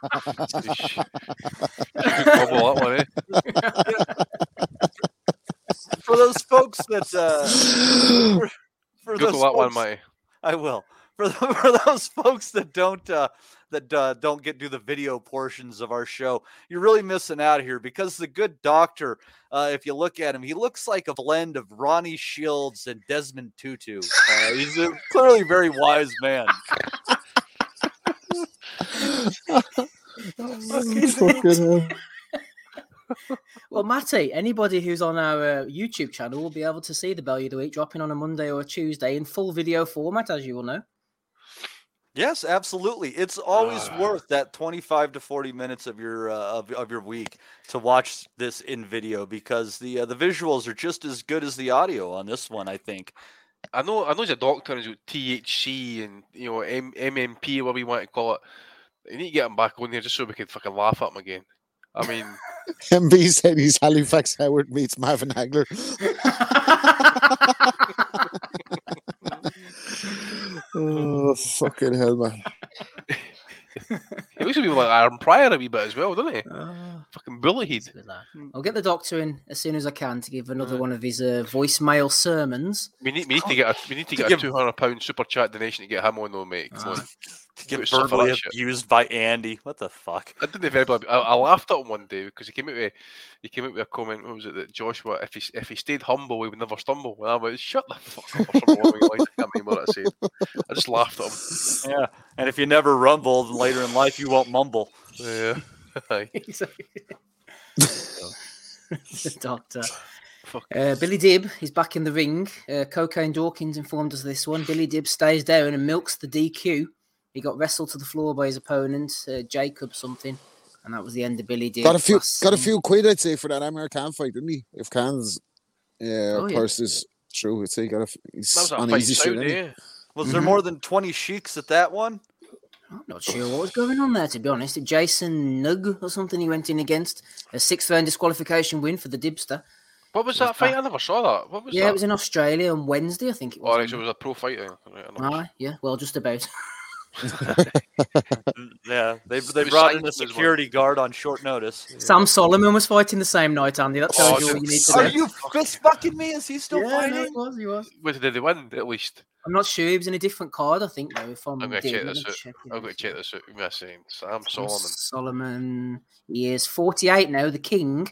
double that one, For those folks that go to that one, mate. I will. For those folks that don't get to the video portions of our show, you're really missing out here because the good doctor, if you look at him, he looks like a blend of Ronnie Shields and Desmond Tutu. He's a clearly very wise man. Well, Matty, anybody who's on our YouTube channel will be able to see the Belly of the Week dropping on a Monday or a Tuesday in full video format, as you will know. Yes, absolutely. It's always worth that 25 to 40 minutes of your of your week to watch this in video because the visuals are just as good as the audio on this one, I think. I know he's a doctor and he's got THC and MMP, whatever you want to call it. You need to get him back on there just so we can fucking laugh at him again. I mean, MB said he's Halifax Howard meets Marvin Hagler. Oh, fucking hell, man. He looks a bit like Aaron Pryor a wee bit as well, doesn't he? Fucking bullyhead. I'll get the doctor in as soon as I can to give another one of his voicemail sermons. We need to get a £200 super chat donation to get him on though, mate. Come on. To get verbally abused by Andy. What the fuck? I didn't verbally. I laughed at him one day because he came out with a comment. What was it that Joshua? If he stayed humble, he would never stumble. And I went, shut the fuck up! I can't remember what I said. I just laughed at him. Yeah, and if you never rumble, then later in life you won't mumble. Yeah. Doctor. Billy Dibb is back in the ring. Cocaine Dawkins informed us of this one. Billy Dibb stays down and milks the DQ. He got wrestled to the floor by his opponent, Jacob something, and that was the end of Billy Dibb. Got a few quid, I'd say, for that Amir Khan fight, didn't he? If Khan's purse is true, I'd say he got he's on easy shoot. Yeah. Was there more than 20 sheiks at that one? I'm not sure what was going on there, to be honest. Jason Nug or something he went in against. A 6th round disqualification win for the Dibster. What was that fight? I never saw that. What was that? It was in Australia on Wednesday, I think it was. Oh, right, so it was a pro fight. Just about. Yeah, they brought in a security guard on short notice. Sam Solomon was fighting the same night, Andy. That tells you all you need to know. Are you fist fucking me? Is he still fighting? No, he was. But did they win at least? I'm not sure. He was in a different card, I think. Though, if I'm going to check this out. I'm going to check this out. What am I saying? Sam Solomon. Solomon. He is 48 now. The king.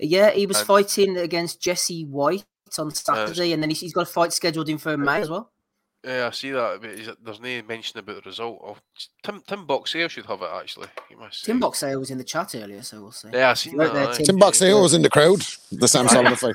Yeah, he was fighting against Jesse White on Saturday, and then he's got a fight scheduled in for May as well. Yeah, I see that, but there's no mention about the result. Of Tim Boxale should have it, actually. Tim Boxale was in the chat earlier, so we'll see. Yeah, I seen that. There, Tim Boxale was in the crowd, the Sam Solomon fight.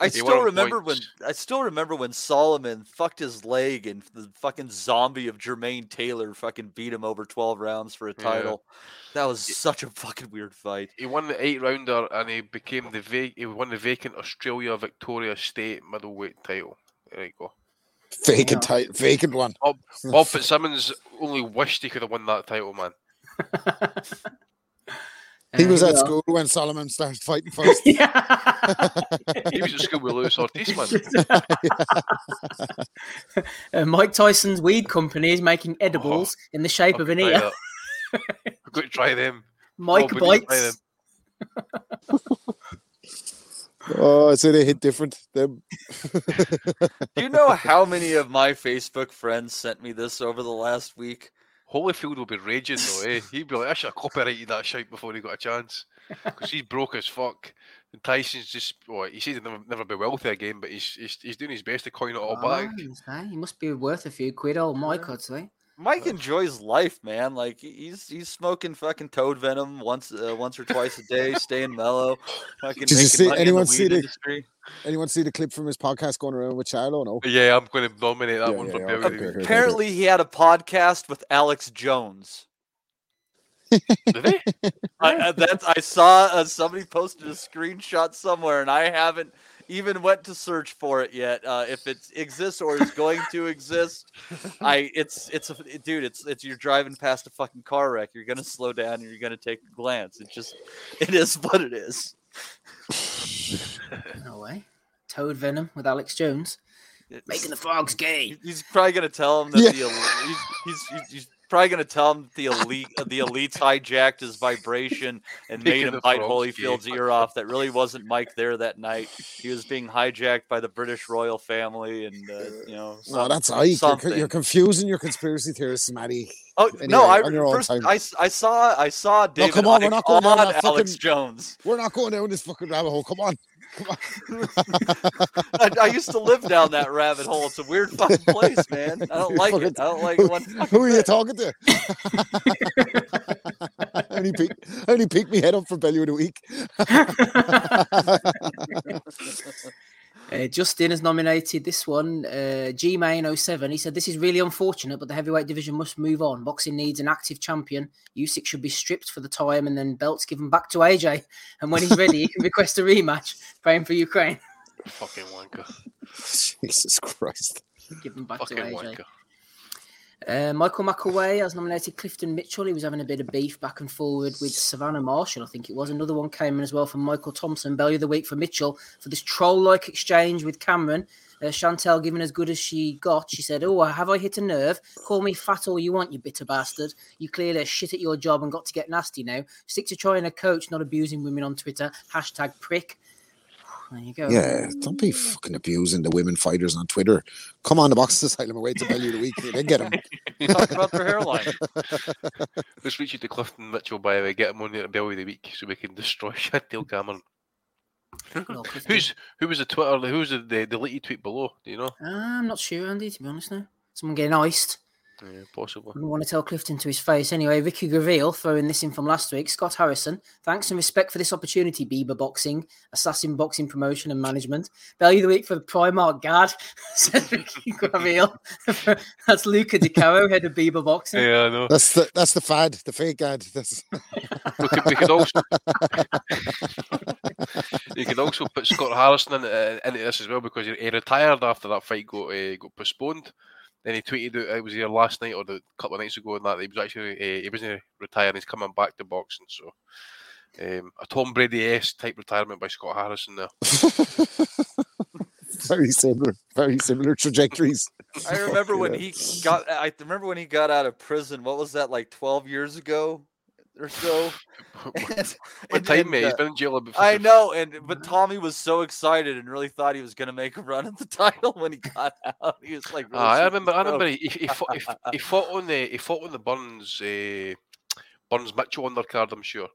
I still remember when Solomon fucked his leg and the fucking zombie of Jermaine Taylor fucking beat him over 12 rounds for a title. Yeah. That was such a fucking weird fight. He won the 8-rounder and he won the vacant Australia Victoria State middleweight title. There you go. Vacant one. Bob Fitzsimmons only wished he could have won that title, man. He was at school when Solomon started fighting first. He was at school with Luis Ortiz, man. Mike Tyson's weed company is making edibles in the shape of an ear. I've got to try them. Mike Bites. Oh, so they hit different. Them. Do you know how many of my Facebook friends sent me this over the last week? Holyfield will be raging though, eh? He'd be like, I should have copyrighted that shite before he got a chance. Because he's broke as fuck. And Tyson's just, he says he'll never be wealthy again, but he's doing his best to coin it all back. He must be worth a few quid, old Mike, I'd say. Mike enjoys life, man. Like he's smoking fucking toad venom once or twice a day, staying mellow. Did you see anyone see the clip from his podcast going around with Charlo? No. Yeah, I'm going to nominate that one for everything. Okay. Apparently, he had a podcast with Alex Jones. Did he? I saw somebody posted a screenshot somewhere, and I haven't even went to search for it yet. If it exists or is going to exist, you're driving past a fucking car wreck. You're gonna slow down and you're gonna take a glance. It is what it is. No way. Toad venom with Alex Jones, making the frogs gay. He's probably gonna tell him that the elite the elites hijacked his vibration and made him bite Holyfield's ear off. That really wasn't Mike there that night. He was being hijacked by the British royal family, and that's Ike. You're confusing your conspiracy theorists, Matty. Oh no! I saw David. No, come on, we're not going down that Alex Jones. We're not going down this fucking rabbit hole. Come on. I used to live down that rabbit hole. It's a weird fucking place, man. I don't like it. Who are you talking to? I only peeked me head up for Belly of the Week. Justin has nominated this one, Gmain07. He said, this is really unfortunate, but the heavyweight division must move on. Boxing needs an active champion. Usyk should be stripped for the time and then belts given back to AJ. And when he's ready, he can request a rematch. Praying for Ukraine. Fucking wanker. Jesus Christ. Give them back fucking to AJ. Michael McAway has nominated Clifton Mitchell. He was having a bit of beef back and forward with Savannah Marshall, I think it was. Another one came in as well from Michael Thompson. Belly of the Week for Mitchell for this troll-like exchange with Cameron. Chantel, giving as good as she got, she said, oh, have I hit a nerve? Call me fat all you want, you bitter bastard. You clearly are shit at your job and got to get nasty now. Stick to trying a coach, not abusing women on Twitter. #prick. There you go. Yeah, don't be fucking abusing the women fighters on Twitter. Come on, the Boxing Asylum away to Belly of the Week. They get them. Talk about their hairline. Let's reach you to Clifton Mitchell, by the way. Get him on there at Belly of the Week so we can destroy Chantel Cameron. Who was the Twitter? Who was the deleted tweet below? Do you know? I'm not sure, Andy, to be honest now. Someone getting iced. Yeah, possibly. I want to tell Clifton to his face. Anyway, Ricky Gravel throwing this in from last week. Scott Harrison, thanks and respect for this opportunity, Bieber Boxing, Assassin Boxing Promotion and Management. Value of the Week for Primark Guard, says Ricky Gravel. That's Luca DiCaro, head of Bieber Boxing. Yeah, I know. That's the fad, the fake guard. You could also put Scott Harrison into this as well, because he retired after that fight got postponed. Then he tweeted, it was here last night or a couple of nights ago, and that he was actually he wasn't retiring; he's coming back to boxing. So, a Tom Brady-esque type retirement by Scott Harrison there. very similar trajectories. I remember I remember when he got out of prison. What was that, like 12 years ago? Or so. What time, mate? He's been in jail a bit. I know, but Tommy was so excited and really thought he was going to make a run at the title when he got out. He was like, really I remember. He fought on the Burns Mitchell undercard, I'm sure,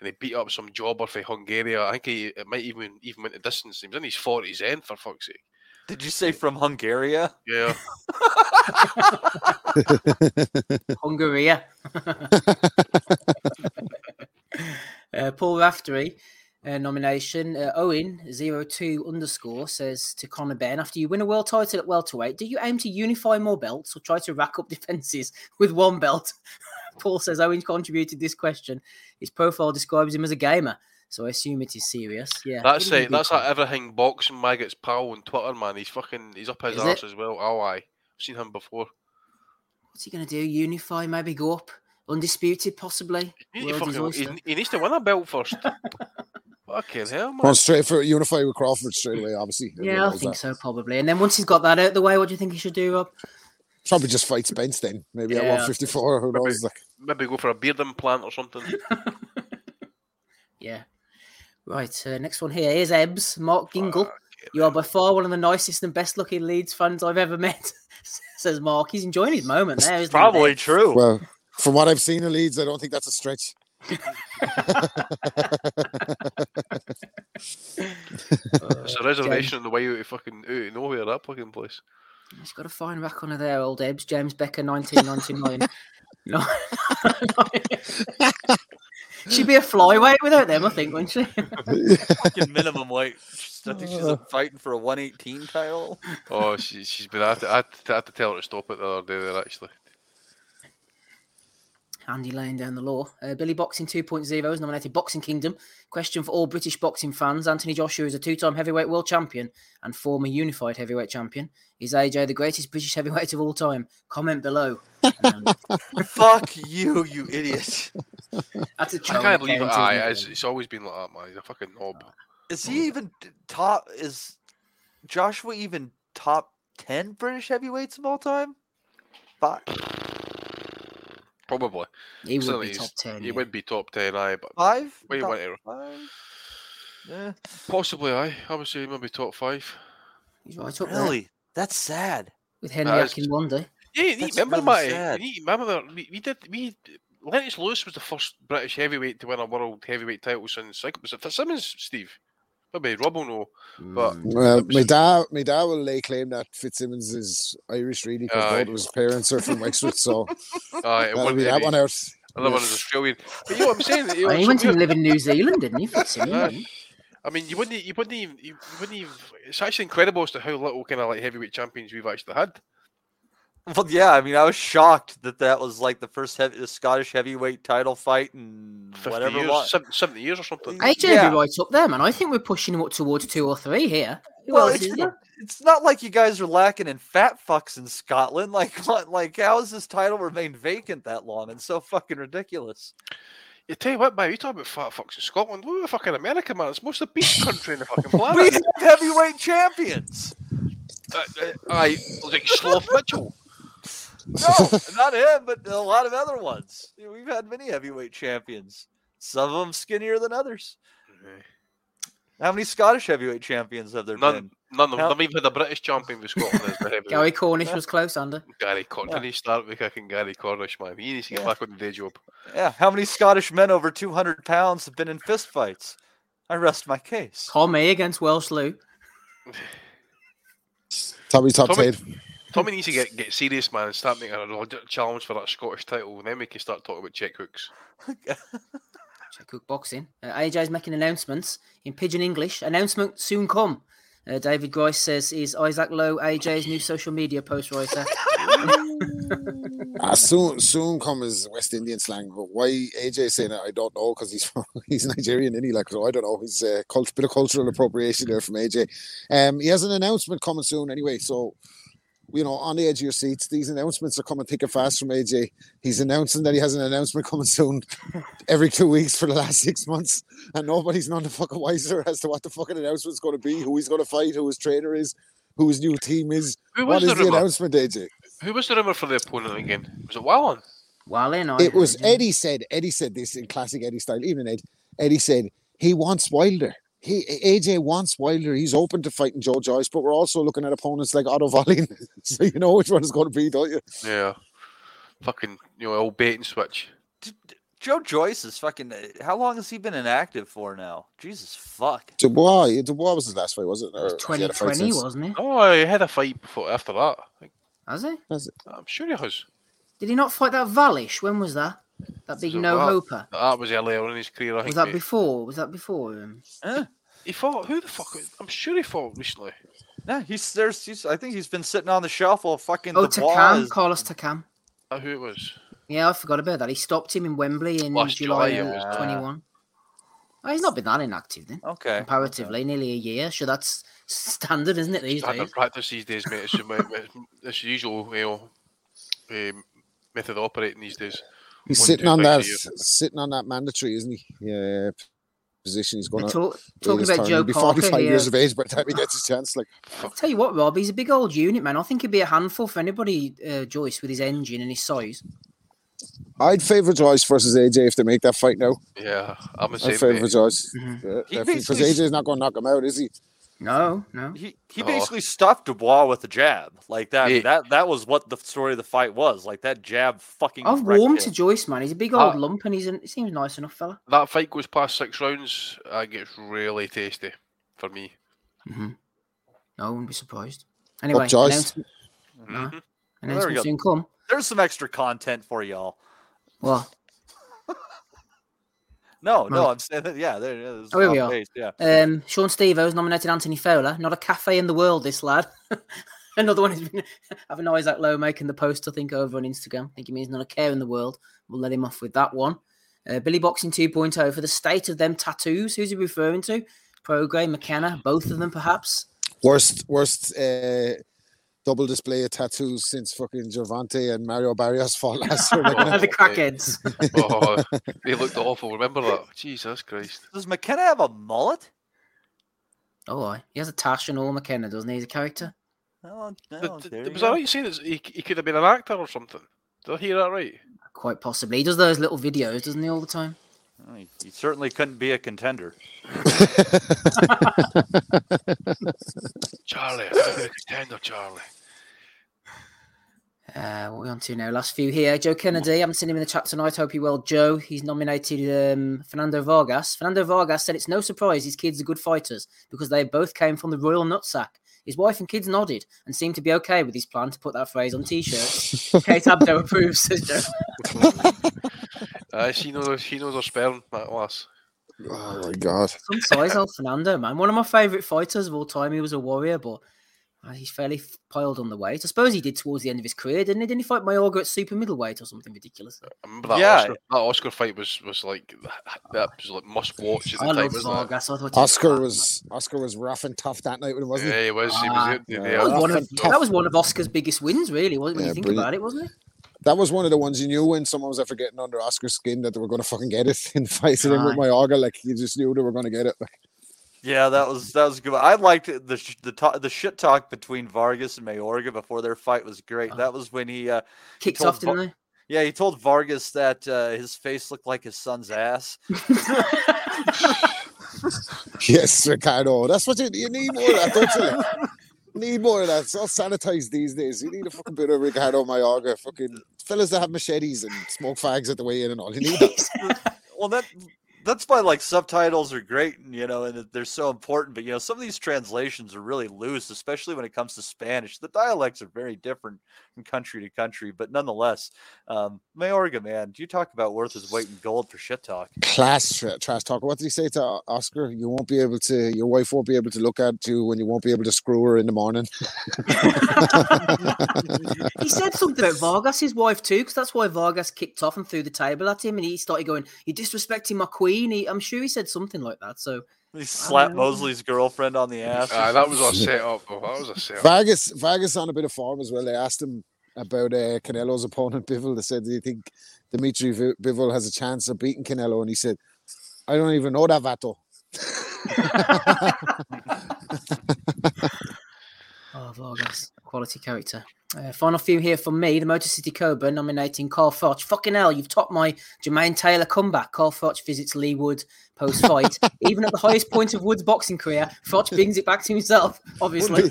and he beat up some jobber for Hungary. I think it might even went the distance. He was in his 40s then, for fuck's sake. Did you say from Hungary? Yeah. Hungary. Paul Raftery, nomination. Owen02 _ says to Conor Ben, after you win a world title at welterweight, do you aim to unify more belts or try to rack up defences with one belt? Paul says Owen contributed this question. His profile describes him as a gamer. So I assume it is serious. Yeah, that's it. That's like everything Boxing Maggot's pal on Twitter, man. He's up his arse as well. Oh, aye. I've seen him before. What's he going to do? Unify, maybe go up undisputed, possibly. He needs to win a belt first. Fucking hell, man. Well, straight for unify with Crawford straight away, obviously. Yeah, I think so, probably. And then once he's got that out of the way, what do you think he should do, Rob? Probably just fight Spence then. Maybe at 154. Who knows? Maybe go for a beard implant or something. Yeah. Right, next one here is Ebbs, Mark Gingle. You are by far one of the nicest and best-looking Leeds fans I've ever met, says Mark. He's enjoying his moment there, isn't probably it? True. Well, from what I've seen in Leeds, I don't think that's a stretch. It's a reservation on the way out of nowhere, that fucking place. He's got a fine rack on her there, old Ebbs. James Becker, 1999. No. She'd be a flyweight without them, I think, wouldn't she? Fucking minimum weight. I think she's fighting for a 118 title. Oh, she's been. I had to tell her to stop it the other day there, actually. Andy laying down the law. Billy Boxing 2.0 is nominated Boxing Kingdom. Question for all British boxing fans. Anthony Joshua is a two-time heavyweight world champion and former unified heavyweight champion. Is AJ the greatest British heavyweight of all time? Comment below. Fuck you, you idiot. That's a joke. I can't believe it. It's always been like that, man. He's a fucking knob. Is he even top? Is Joshua even top 10 British heavyweights of all time? Fuck. Probably. He would be top 10. He would be top 10, aye. But five? Where you went, five? Yeah. Possibly, aye. I would say maybe top 5. He's right up really? There. That's sad. With Henry Akinwande. Yeah, remember, Lennox Lewis was the first British heavyweight to win a world heavyweight title since, was it Fitzsimmons, Steve? Maybe Rob will know. But my dad will lay claim that Fitzsimmons is Irish, really, because both of his parents are from Wexford, so that'll be that one out. Another one is Australian. But you know what I'm saying? He went to live in New Zealand, didn't he? Fitzsimmons. I mean, you wouldn't even. It's actually incredible as to how little kind of like heavyweight champions we've actually had. Well, yeah, I mean, I was shocked that was like the first Scottish heavyweight title fight in 70 years or something. AJ would be right up there, man. I think we're pushing him up towards 2 or 3 here. It's not like you guys are lacking in fat fucks in Scotland. Like, how has this title remained vacant that long? It's so fucking ridiculous. You tell you what, man, you talk about fat fucks in Scotland. Look at fucking America, man. It's most of the beast country in the fucking planet. We have heavyweight champions. Like Sloth Mitchell. No, not him, but a lot of other ones. We've had many heavyweight champions. Some of them skinnier than others. Mm-hmm. How many Scottish heavyweight champions have there been? None of them. I've even had a British champion with Scotland. Gary Cornish was close under. Gary Cornish. Did he start with kicking Gary Cornish, man? He needs to get back on the day job. Yeah. How many Scottish men over 200 pounds have been in fist fights? I rest my case. Tommy against Welsh Lou. Tommy. Tommy needs to get serious, man, and start making a challenge for that Scottish title, and then we can start talking about check hooks. Check hook boxing. AJ's making announcements in Pidgin English. Announcement soon come. David Grice says, is Isaac Lowe AJ's new social media post writer? Soon come is West Indian slang, but why AJ saying it, I don't know, because he's Nigerian, isn't he? Like, so I don't know. He's a bit of cultural appropriation there from AJ. He has an announcement coming soon anyway, so... you know, on the edge of your seats, these announcements are coming thick and fast from AJ. He's announcing that he has an announcement coming soon every 2 weeks for the last 6 months, and nobody's none the fucking wiser as to what the fucking announcement's going to be, who he's going to fight, who his trainer is, who his new team is. What is the announcement, AJ? Who was the rumor for the opponent again? Was it Wallen? Wallen? It was Eddie said. Eddie said this in classic Eddie style. Even Eddie said he wants Wilder. AJ wants Wilder. He's open to fighting Joe Joyce, but we're also looking at opponents like Otto Wallin. So you know which one it's going to be, don't you? Yeah. Fucking, old bait and switch. Joe Joyce is fucking... How long has he been inactive for now? Jesus fuck. Dubois was his last fight, was it? Or 2020, wasn't it? Oh, he had a fight before after that. Has he? I'm sure he has. Did he not fight that Valish? When was that? That big no-hoper? That was earlier on in his career, I think. Was that before him? Yeah. He fought... Who the fuck... I'm sure he fought recently. No, I think he's been sitting on the shelf all fucking... Oh, Takam. Carlos Takam. That's who it was. Yeah, I forgot about that. He stopped him in Wembley in July 21. Oh, he's not been that inactive then. Okay. Comparatively, nearly a year. Sure, that's standard, isn't it, these days? Practice these days, mate. It's the usual method of operating these days. He's sitting on that mandatory, isn't he? Yeah. Position he's going to talking about Joe Parker. 45 years of age by the time he gets his chance. Like, I'll tell you what, Rob, he's a big old unit, man. I think he'd be a handful for anybody, Joyce, with his engine and his size. I'd favour Joyce versus AJ if they make that fight now. Yeah, I'm the same. I'd favour Joyce. Mm-hmm. Because AJ's not going to knock him out, is he? No. He basically stuffed Dubois with a jab. Like that. Yeah. That was what the story of the fight was. Like that jab fucking. I've warmed to Joyce, man. He's a big old lump, and he seems nice enough, fella. That fight goes past 6 rounds. It gets really tasty for me. Mm-hmm. No, I wouldn't be surprised. Anyway, announcement soon come. There's some extra content for y'all. What? No, I'm saying that. Yeah, there's a lot of ways. Yeah. Sean Stevo's nominated Anthony Fowler. Not a cafe in the world, this lad. Another one who's been having Isaac Lowe making the post, I think, over on Instagram. I think he means not a care in the world. We'll let him off with that one. Billy Boxing 2.0 for the state of them tattoos. Who's he referring to? Prograis, McKenna, both of them, perhaps. Worst. Double display of tattoos since fucking Gervonta and Mario Barrios fought last year. The crackheads. They looked awful. Remember that? Jesus Christ. Does McKenna have a mullet? Oh, aye. He has a tash and all, McKenna, doesn't he? He's a character. Oh, no. Was that right you saying? He could have been an actor or something. Did I hear that right? Quite possibly. He does those little videos, doesn't he, all the time? Well, he certainly couldn't be a contender. Charlie, I'm a contender, Charlie. What are we on to now? Last few here. Joe Kennedy, I haven't seen him in the chat tonight. Hope you're well, Joe. He's nominated Fernando Vargas. Fernando Vargas said it's no surprise his kids are good fighters because they both came from the royal nutsack. His wife and kids nodded and seemed to be okay with his plan to put that phrase on T-shirts. Kate Abdo approves, says Joe. She knows her sperm, that lass. Oh, my God. Some size old Fernando, man. One of my favourite fighters of all time. He was a warrior, but he's fairly piled on the weight. I suppose he did towards the end of his career, didn't he? Didn't he fight Mayorga at super middleweight or something ridiculous? I remember that Oscar fight was like must-watch at the time, wasn't it? Oscar was rough and tough that night, wasn't he? Yeah, he was. That was one of Oscar's biggest wins, really, wasn't it, when you think about it, wasn't it? That was one of the ones you knew when someone was after getting under Oscar's skin that they were going to fucking get it in fights with him with Mayorga. Like, you just knew they were going to get it. Yeah, that was good. I liked the shit talk between Vargas and Mayorga before their fight was great. That was when he... kicked off, didn't they? Yeah, he told Vargas that his face looked like his son's ass. Yes, Ricardo. That's what you need more of that, don't you? Need more of that. It's all sanitized these days. You need a fucking bit of Ricardo Mayorga. Fucking fellas that have machetes and smoke fags at the weigh-in and all. You need that. Well, that's why like subtitles are great, and you know, and they're so important. But you know, some of these translations are really loose, especially when it comes to Spanish. The dialects are very different from country to country, but nonetheless, Mayorga, man, do you talk about worth his weight in gold for shit talk? Class trash talk. What did he say to Oscar? You won't be able to. Your wife won't be able to look at you when you won't be able to screw her in the morning. He said something about Vargas, his wife too, because that's why Vargas kicked off and threw the table at him, and he started going, "You're disrespecting my queen." I'm sure he said something like that. So he slapped Mosley's girlfriend on the ass. That was a setup. Vargas on a bit of form as well. They asked him about Canelo's opponent Bivol. They said, "Do you think Dimitri Bivol has a chance of beating Canelo?" And he said, "I don't even know that vato." Oh, Vargas. quality character. Final few here from me. The Motor City Cobra nominating Carl Froch. Fucking hell, you've topped my Jermaine Taylor comeback. Carl Froch visits Lee Wood post-fight. Even at the highest point of Wood's boxing career, Froch brings it back to himself, obviously.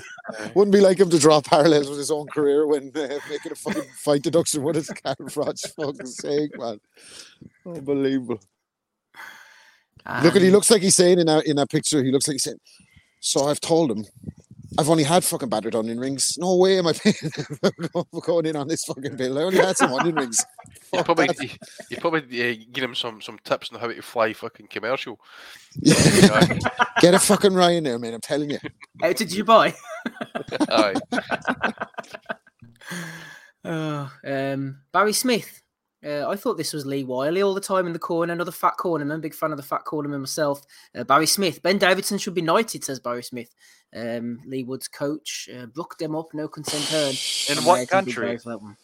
Wouldn't be like him to draw parallels with his own career when making a fucking fight deduction. What is Carl Froch? Fucking sake, man. Unbelievable. Look, he looks like he's saying in that picture, he looks like he's saying, so I've told him, I've only had fucking battered onion rings. No way am I going in on this fucking bill. I only had some onion rings. You probably give him some tips on how to fly fucking commercial. Yeah. Get a fucking Ryanair, man. I'm telling you. Out to Dubai. Barry Smith. I thought this was Lee Wiley all the time in the corner, another fat cornerman. Big fan of the fat cornerman myself. Barry Smith. Ben Davidson should be knighted, says Barry Smith. Lee Wood's coach. Brook them up, no consent heard. In what country? No?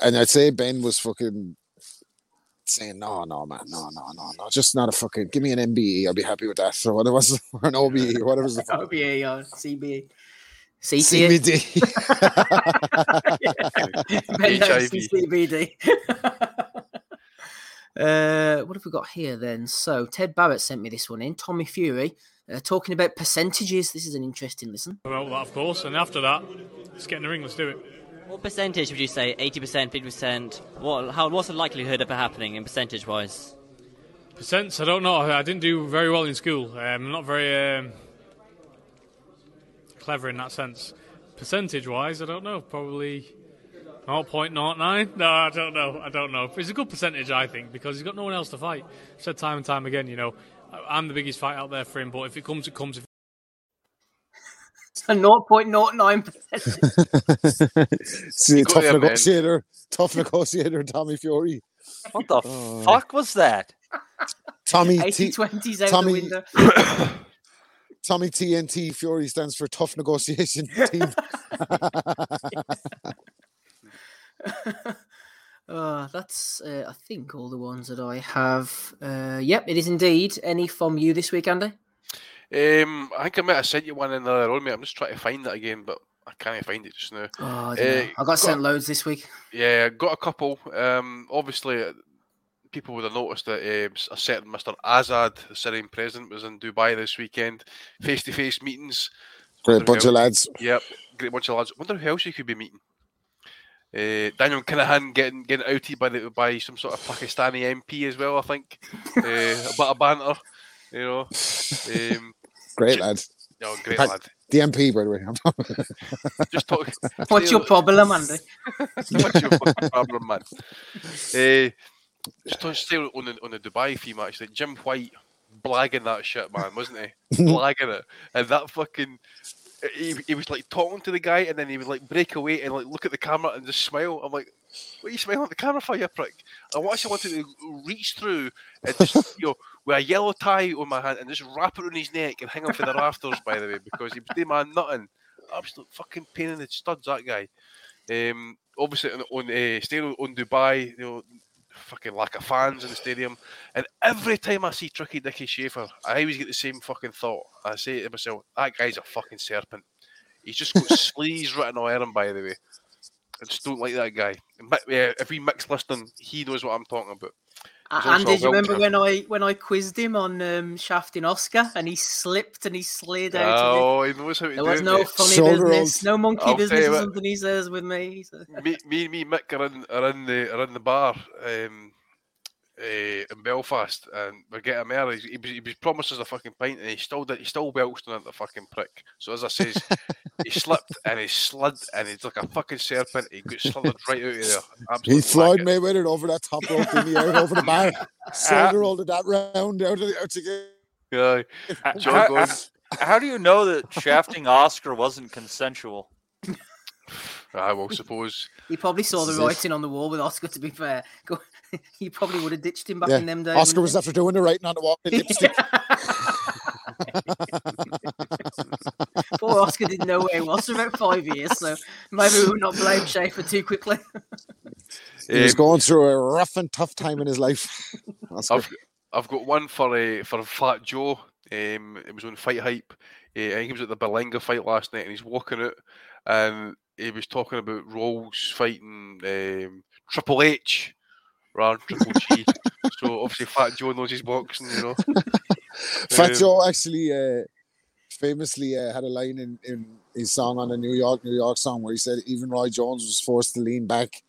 And I'd say Ben was fucking saying, no, man. Just not a fucking, give me an MBE. I'll be happy with that. So whatever was an OBE, whatever was the fucking OBE or CBE. CBD. CBD. What have we got here then? So Ted Barrett sent me this one in. Tommy Fury talking about percentages. This is an interesting listen. Well, that, of course. And after that, let's get in the ring. Let's do it. What percentage would you say? 80%, 50%? What's the likelihood of it happening in percentage-wise? Percents? I don't know. I didn't do very well in school. I'm not very... clever in that sense. Percentage wise, I don't know, probably 0.09. No, I don't know. It's a good percentage, I think, because he's got no one else to fight. I've said time and time again, I'm the biggest fight out there for him, but if it comes, it comes. It's a 0.09%. See, a tough negotiator, Tommy Fury. What the fuck was that? Tommy 80-20's out the window. Tommy TNT Fury stands for Tough Negotiation Team. That's, I think, all the ones that I have. Yep, it is indeed. Any from you this week, Andy? I think I might have sent you one in the other room, mate. I'm just trying to find it again, but I can't find it just now. I got sent loads this week. Yeah, got a couple. Obviously, people would have noticed that a certain Mr. Azad, the Syrian president, was in Dubai this weekend. Face-to-face meetings. Great bunch of lads. Yep, great bunch of lads. Wonder who else you could be meeting. Daniel Kinahan getting outed by some sort of Pakistani MP as well, I think. A bit of banter, great lads. Oh, great lad. The MP, by the way. Just talk. What's your problem, Andy? What's your problem, man? Just still on the Dubai theme, actually, Jim White blagging that shit, man, wasn't he? Blagging it, and that fucking he was like talking to the guy, and then he would like break away and like look at the camera and just smile. I'm like, what are you smiling at the camera for, you prick? I actually wanted to reach through and just, with a yellow tie on my hand and just wrap it on his neck and hang him for the rafters. By the way, because he was doing my nothing, absolute fucking pain in the studs, that guy. Obviously staying on Dubai, fucking lack of fans in the stadium, and every time I see Tricky Dickie Schaefer, I always get the same fucking thought. I say to myself, that guy's a fucking serpent. He's just got sleaze written on him, by the way. I just don't like that guy. If we mix listening, he knows what I'm talking about. And did you remember when I quizzed him on shafting Oscar, and he slipped and he slid out? Oh, he knows how to do it. There was no funny business, no monkey business or something he says with me. Me and Mick are in the bar in Belfast, and we're getting married. He promised us a fucking pint, and he still belched on it, the fucking prick. So as I says, he slipped and he slid, and he's like a fucking serpent. He got slithered right out of there. Absolutely. He Floyd Mayweather over that top rope in the air, over the bar. Sold it that round out again. Yeah. How do you know that shafting Oscar wasn't consensual? I will suppose. He probably saw the writing on the wall with Oscar, to be fair. He probably would have ditched him back in them days. Oscar was after doing the writing on the wall with lipstick. Poor Oscar didn't know where he was for about 5 years, so maybe we would not blame Schaefer too quickly. He was going through a rough and tough time in his life. I've got one for Fat Joe. It was on Fight Hype. I think he was at the Berlinga fight last night, and he's walking out, and he was talking about Rawls fighting Triple H rather than Triple G. So obviously Fat Joe knows his boxing, you know. Fat Joe actually famously had a line in his song on a New York song where he said even Roy Jones was forced to lean back,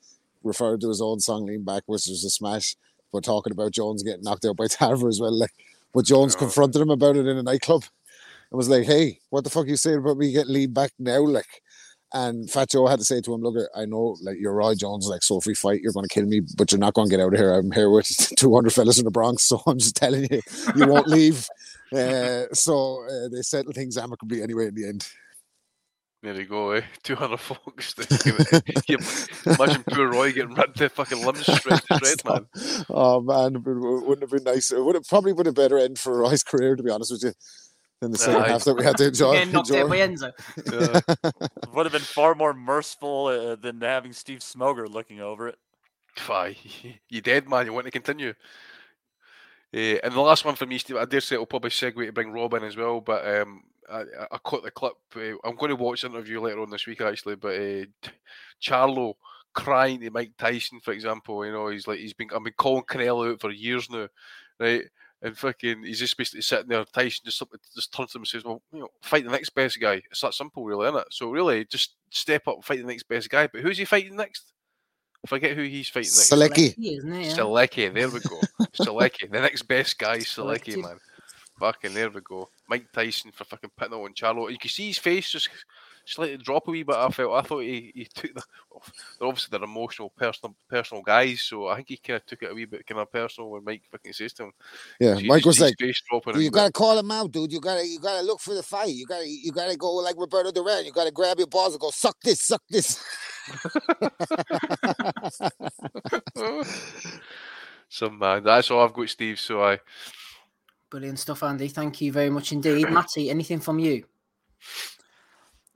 referred to his own song Lean Back, which was a smash. We're talking about Jones getting knocked out by Tarver as well. Like, but Jones confronted him about it in a nightclub and was like, hey, what the fuck are you saying about me getting leaned back now? Like, and Fat Joe had to say to him, look, I know, like, you're Roy Jones, like, so if we fight, you're going to kill me, but you're not going to get out of here. I'm here with 200 fellas in the Bronx, so I'm just telling you, you won't leave. So they settled things amicably anyway in the end. There you go, eh? 200 folks. Imagine poor Roy getting ripped their fucking limbs straight to shred, man. Oh, man, it wouldn't have been nice. It would have probably been a better end for Roy's career, to be honest with you, than the second half that we had to enjoy. Getting knocked out by Enzo. It would have been far more merciful than having Steve Smoger looking over it. Fie. You're dead, man. You want to continue. And the last one for me, Steve, I dare say it'll probably segue to bring Rob in as well, but... I caught the clip. I'm going to watch the interview later on this week, actually. But Charlo crying to Mike Tyson, for example, you know, he's like, I've been calling Canelo out for years now, right? And fucking, he's just basically sitting there. Tyson just turns to him and says, "Well, you know, fight the next best guy." It's that simple, really, isn't it? So really, just step up, and fight the next best guy. But who's he fighting next? I forget who he's fighting next. Selecki. There we go. Selecki, the next best guy, Selecki, man. Fucking, there we go. Mike Tyson for fucking putting on Charlo. You can see his face just slightly drop a wee bit. I thought he took the... Well, they're obviously they're emotional, personal guys, so I think he kind of took it a wee bit kind of personal when Mike fucking says to him. Yeah, so Mike was like, you got to call him out, dude. You gotta look for the fight. You gotta go like Roberto Duran. You gotta grab your balls and go, suck this. So, man, that's all I've got, Steve, so I... Brilliant stuff, Andy. Thank you very much indeed. Matty, anything from you?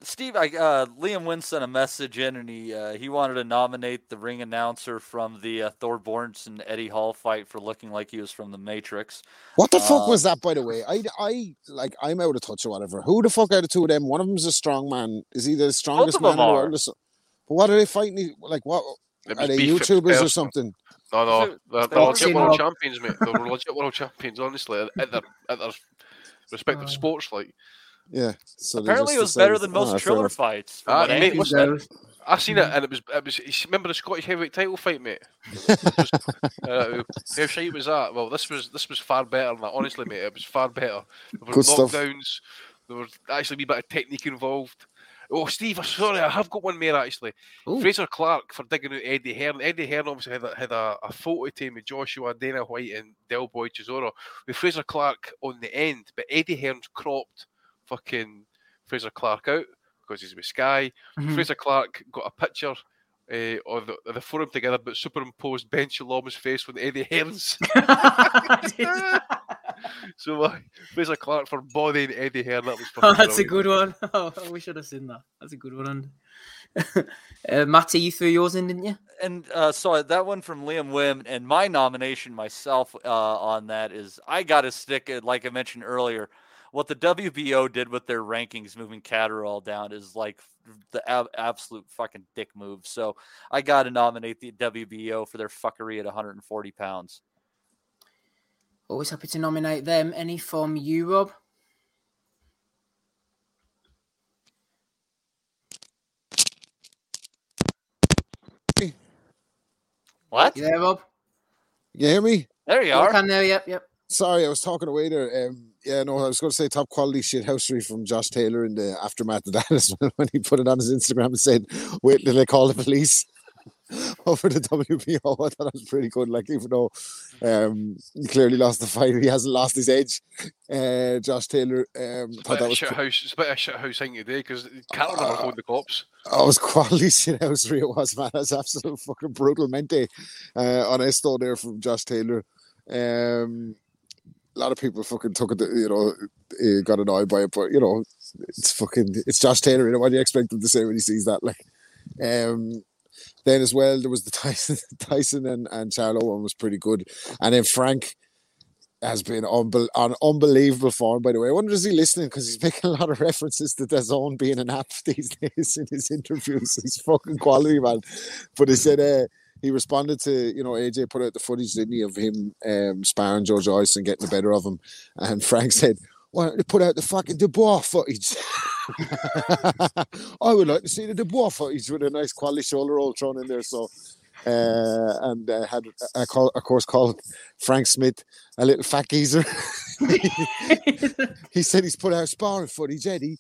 Steve, Liam Wynn sent a message in, and he wanted to nominate the ring announcer from the Thor Bjornsson Eddie Hall fight for looking like he was from The Matrix. What the fuck was that, by the way? I'm out of touch or whatever. Who the fuck out of two of them? One of them's a strong man. Is he the strongest man in the world? But what are they fighting? Like, what? Are they YouTubers or something? No, they're legit world champions, mate. They're legit world champions, honestly, at their respective sports, like. Yeah. So apparently it was better than most Triller fights. Mate, listen, I seen it, and it was. Remember the Scottish heavyweight title fight, mate? How shite was that? Well, this was far better than that, honestly, mate. It was far better. There were knockdowns. There was actually a bit of technique involved. Oh, Steve, sorry, I have got one more, actually. Ooh. Fraser Clark for digging out Eddie Hearn. Eddie Hearn obviously had a photo team with Joshua, Dana White and Del Boy Chisora with Fraser Clark on the end, but Eddie Hearn's cropped fucking Fraser Clark out because he's with Sky. Mm-hmm. Fraser Clark got a picture of the four of them together, but superimposed Ben Shalom's face with Eddie Hearn's. So, Fraser Clark for bodying Eddie Hearn. That was that's a good one. Oh, we should have seen that. That's a good one. Matty, you threw yours in, didn't you? And so that one from Liam Wim, and my nomination myself on that is I got to stick it, like I mentioned earlier, what the WBO did with their rankings, moving Catterall down, is like the absolute fucking dick move. So I got to nominate the WBO for their fuckery at 140 pounds. Always happy to nominate them. Any from you, Rob? What? You there, Rob? You hear me? There you are. I can now, yep. Sorry, I was talking away there. I was going to say top quality shithousery from Josh Taylor in the aftermath of that when he put it on his Instagram and said, wait till they call the police. Over the WBO, I thought that was pretty good. Like, even though he clearly lost the fight, he hasn't lost his edge. Josh Taylor, it's a bit of a shithouse thing today because Cattle never phoned the cops. I was quality shithousery, it was, man. That's absolute fucking brutal mente on Esto there from Josh Taylor. A lot of people fucking took it, got annoyed by it, but it's Josh Taylor. You know, what do you expect him to say when he sees that? Like, then as well, there was the Tyson and Charlo one was pretty good. And then Frank has been on unbelievable form, by the way. I wonder, is he listening? Because he's making a lot of references to DAZN being an app these days in his interviews. He's fucking quality, man. But he said he responded to, you know, AJ put out the footage, didn't he, of him sparring Joe Joyce and getting the better of him. And Frank said, why don't they put out the fucking Dubois footage? I would like to see the Dubois footage with a nice quality shoulder roll thrown in there. So, and had, of course, called Frank Smith a little fat geezer. He said he's put out sparring footage, Eddie,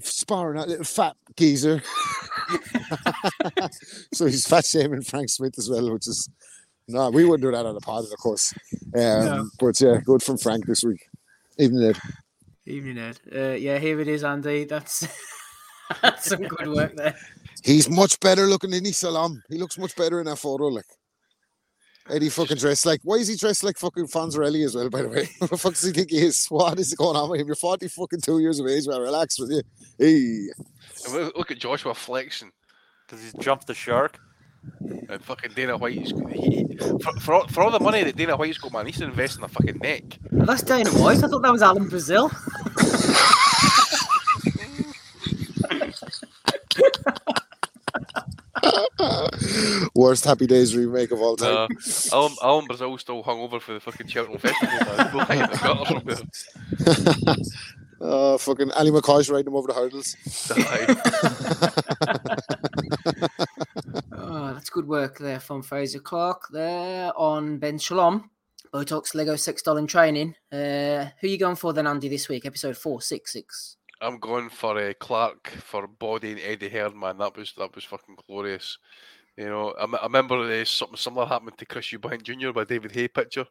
sparring that little fat geezer. So he's fat shaming Frank Smith as well, which is, no, we wouldn't do that on the pod, of course. No. But yeah, good from Frank this week. Evening, Ed. Evening, Ed. Yeah, here it is, Andy. That's some good work there. He's much better looking than Salam. He looks much better in that photo, like. Eddie fucking dressed like... Why is he dressed like fucking Fonzarelli as well, by the way? What the fuck does he think he is? What is going on with him? You're 42 years of age, man. Relax with you. Hey. Look at Joshua flexing. Because he's jumped the shark. And fucking Dana White's... For all the money that Dana White's got, man, he needs to invest in a fucking neck. That's Dana White. I thought that was Alan Brazil. Worst Happy Days remake of all time. Alan Brazil still hung over for the fucking Cheltenham Festival. Fucking Ali McCoy's riding him over the hurdles. Oh, that's good work there from Fraser Clark there on Ben Shalom. Botox, Lego, sex doll and training. Who are you going for then, Andy, this week? Episode 466. I'm going for Clark for bodying Eddie Hearn, man. That was fucking glorious. You know, I remember something similar happened to Chris Eubank Jr. by David Hay picture.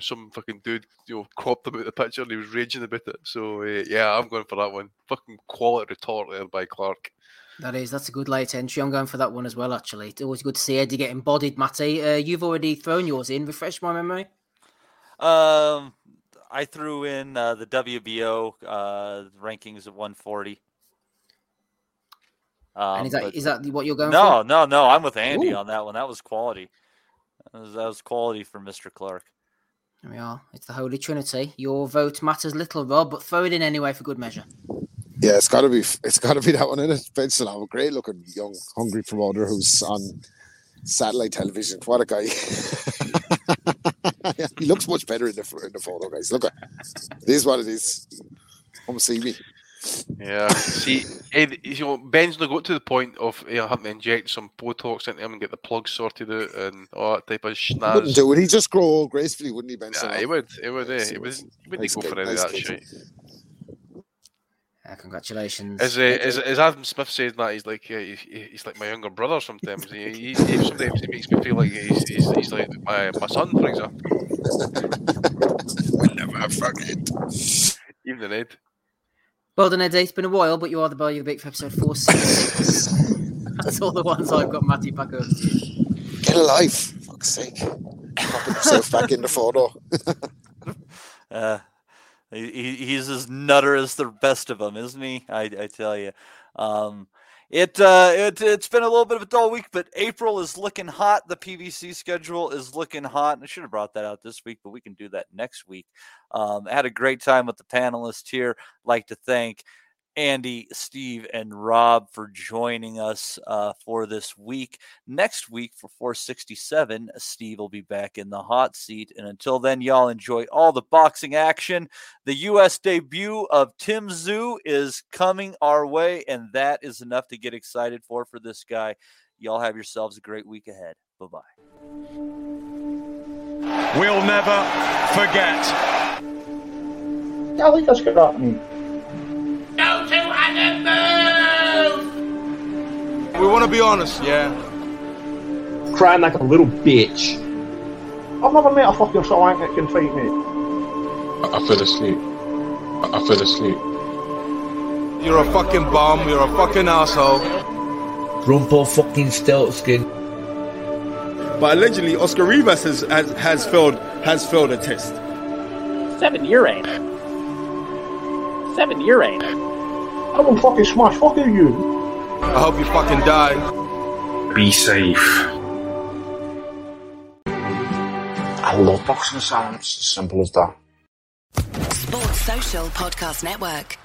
Some fucking dude, you know, cropped him out of the picture and he was raging about it. So, yeah, I'm going for that one. Fucking quality retort there by Clark. That's a good late entry. I'm going for that one as well, actually. It's always good to see Eddie getting bodied, Matty. You've already thrown yours in. Refresh my memory. I threw in the WBO rankings at 140. And is that what you're going for? No. I'm with Andy on that one. That was quality. That was quality for Mr. Clark. There we are. It's the Holy Trinity. Your vote matters little, Rob, but throw it in anyway for good measure. Yeah, it's got to be that one, isn't it? Ben Salam, a great looking young, hungry promoter who's on satellite television. What a guy. He looks much better in the photo, guys. Look at it. Is what it is. Come see me. Yeah. See, Ed, you know, Ben's now got to the point of having to inject some Botox into him and get the plug sorted out and all that type of schnaz. Wouldn't do it. He'd just grow old gracefully, wouldn't he, Ben? Yeah, he would. He would. He wouldn't go for any of that shit. Congratulations. As Adam Smith said that, he's like he's like my younger brother sometimes. He sometimes he makes me feel like he's like my son, for example. We'll never forget. Evening, Ed. Well done, Ed. It's been a while, but you are the bell you're the big for episode 466. That's all the ones I've got, Matty, back over to you. Get a life, for fuck's sake. Popping himself back in the photo. He's as nutter as the best of them, isn't he? I tell you, it's been a little bit of a dull week, but April is looking hot. The PVC schedule is looking hot. And I should have brought that out this week, but we can do that next week. I had a great time with the panelists here. I'd like to thank Andy, Steve, and Rob for joining us for this week. Next week for 467, Steve will be back in the hot seat. And until then, y'all enjoy all the boxing action. The U.S. debut of Tim Tszyu is coming our way, and that is enough to get excited for this guy. Y'all have yourselves a great week ahead. Bye-bye. We'll never forget. That was forgotten. Go to Adam, move! We want to be honest, yeah. Crying like a little bitch. I've never met a fucking soul that can fight me. I fell asleep. I fell asleep. You're a fucking bum, you're a fucking asshole. Rumble fucking Steltskin. But allegedly, Oscar Rivas has failed a test. 7 year ain't it? 7 year ain't it? I will fucking smash. Fuck you. I hope you fucking die. Be safe. I love boxing sounds. Simple as that. Sports Social Podcast Network.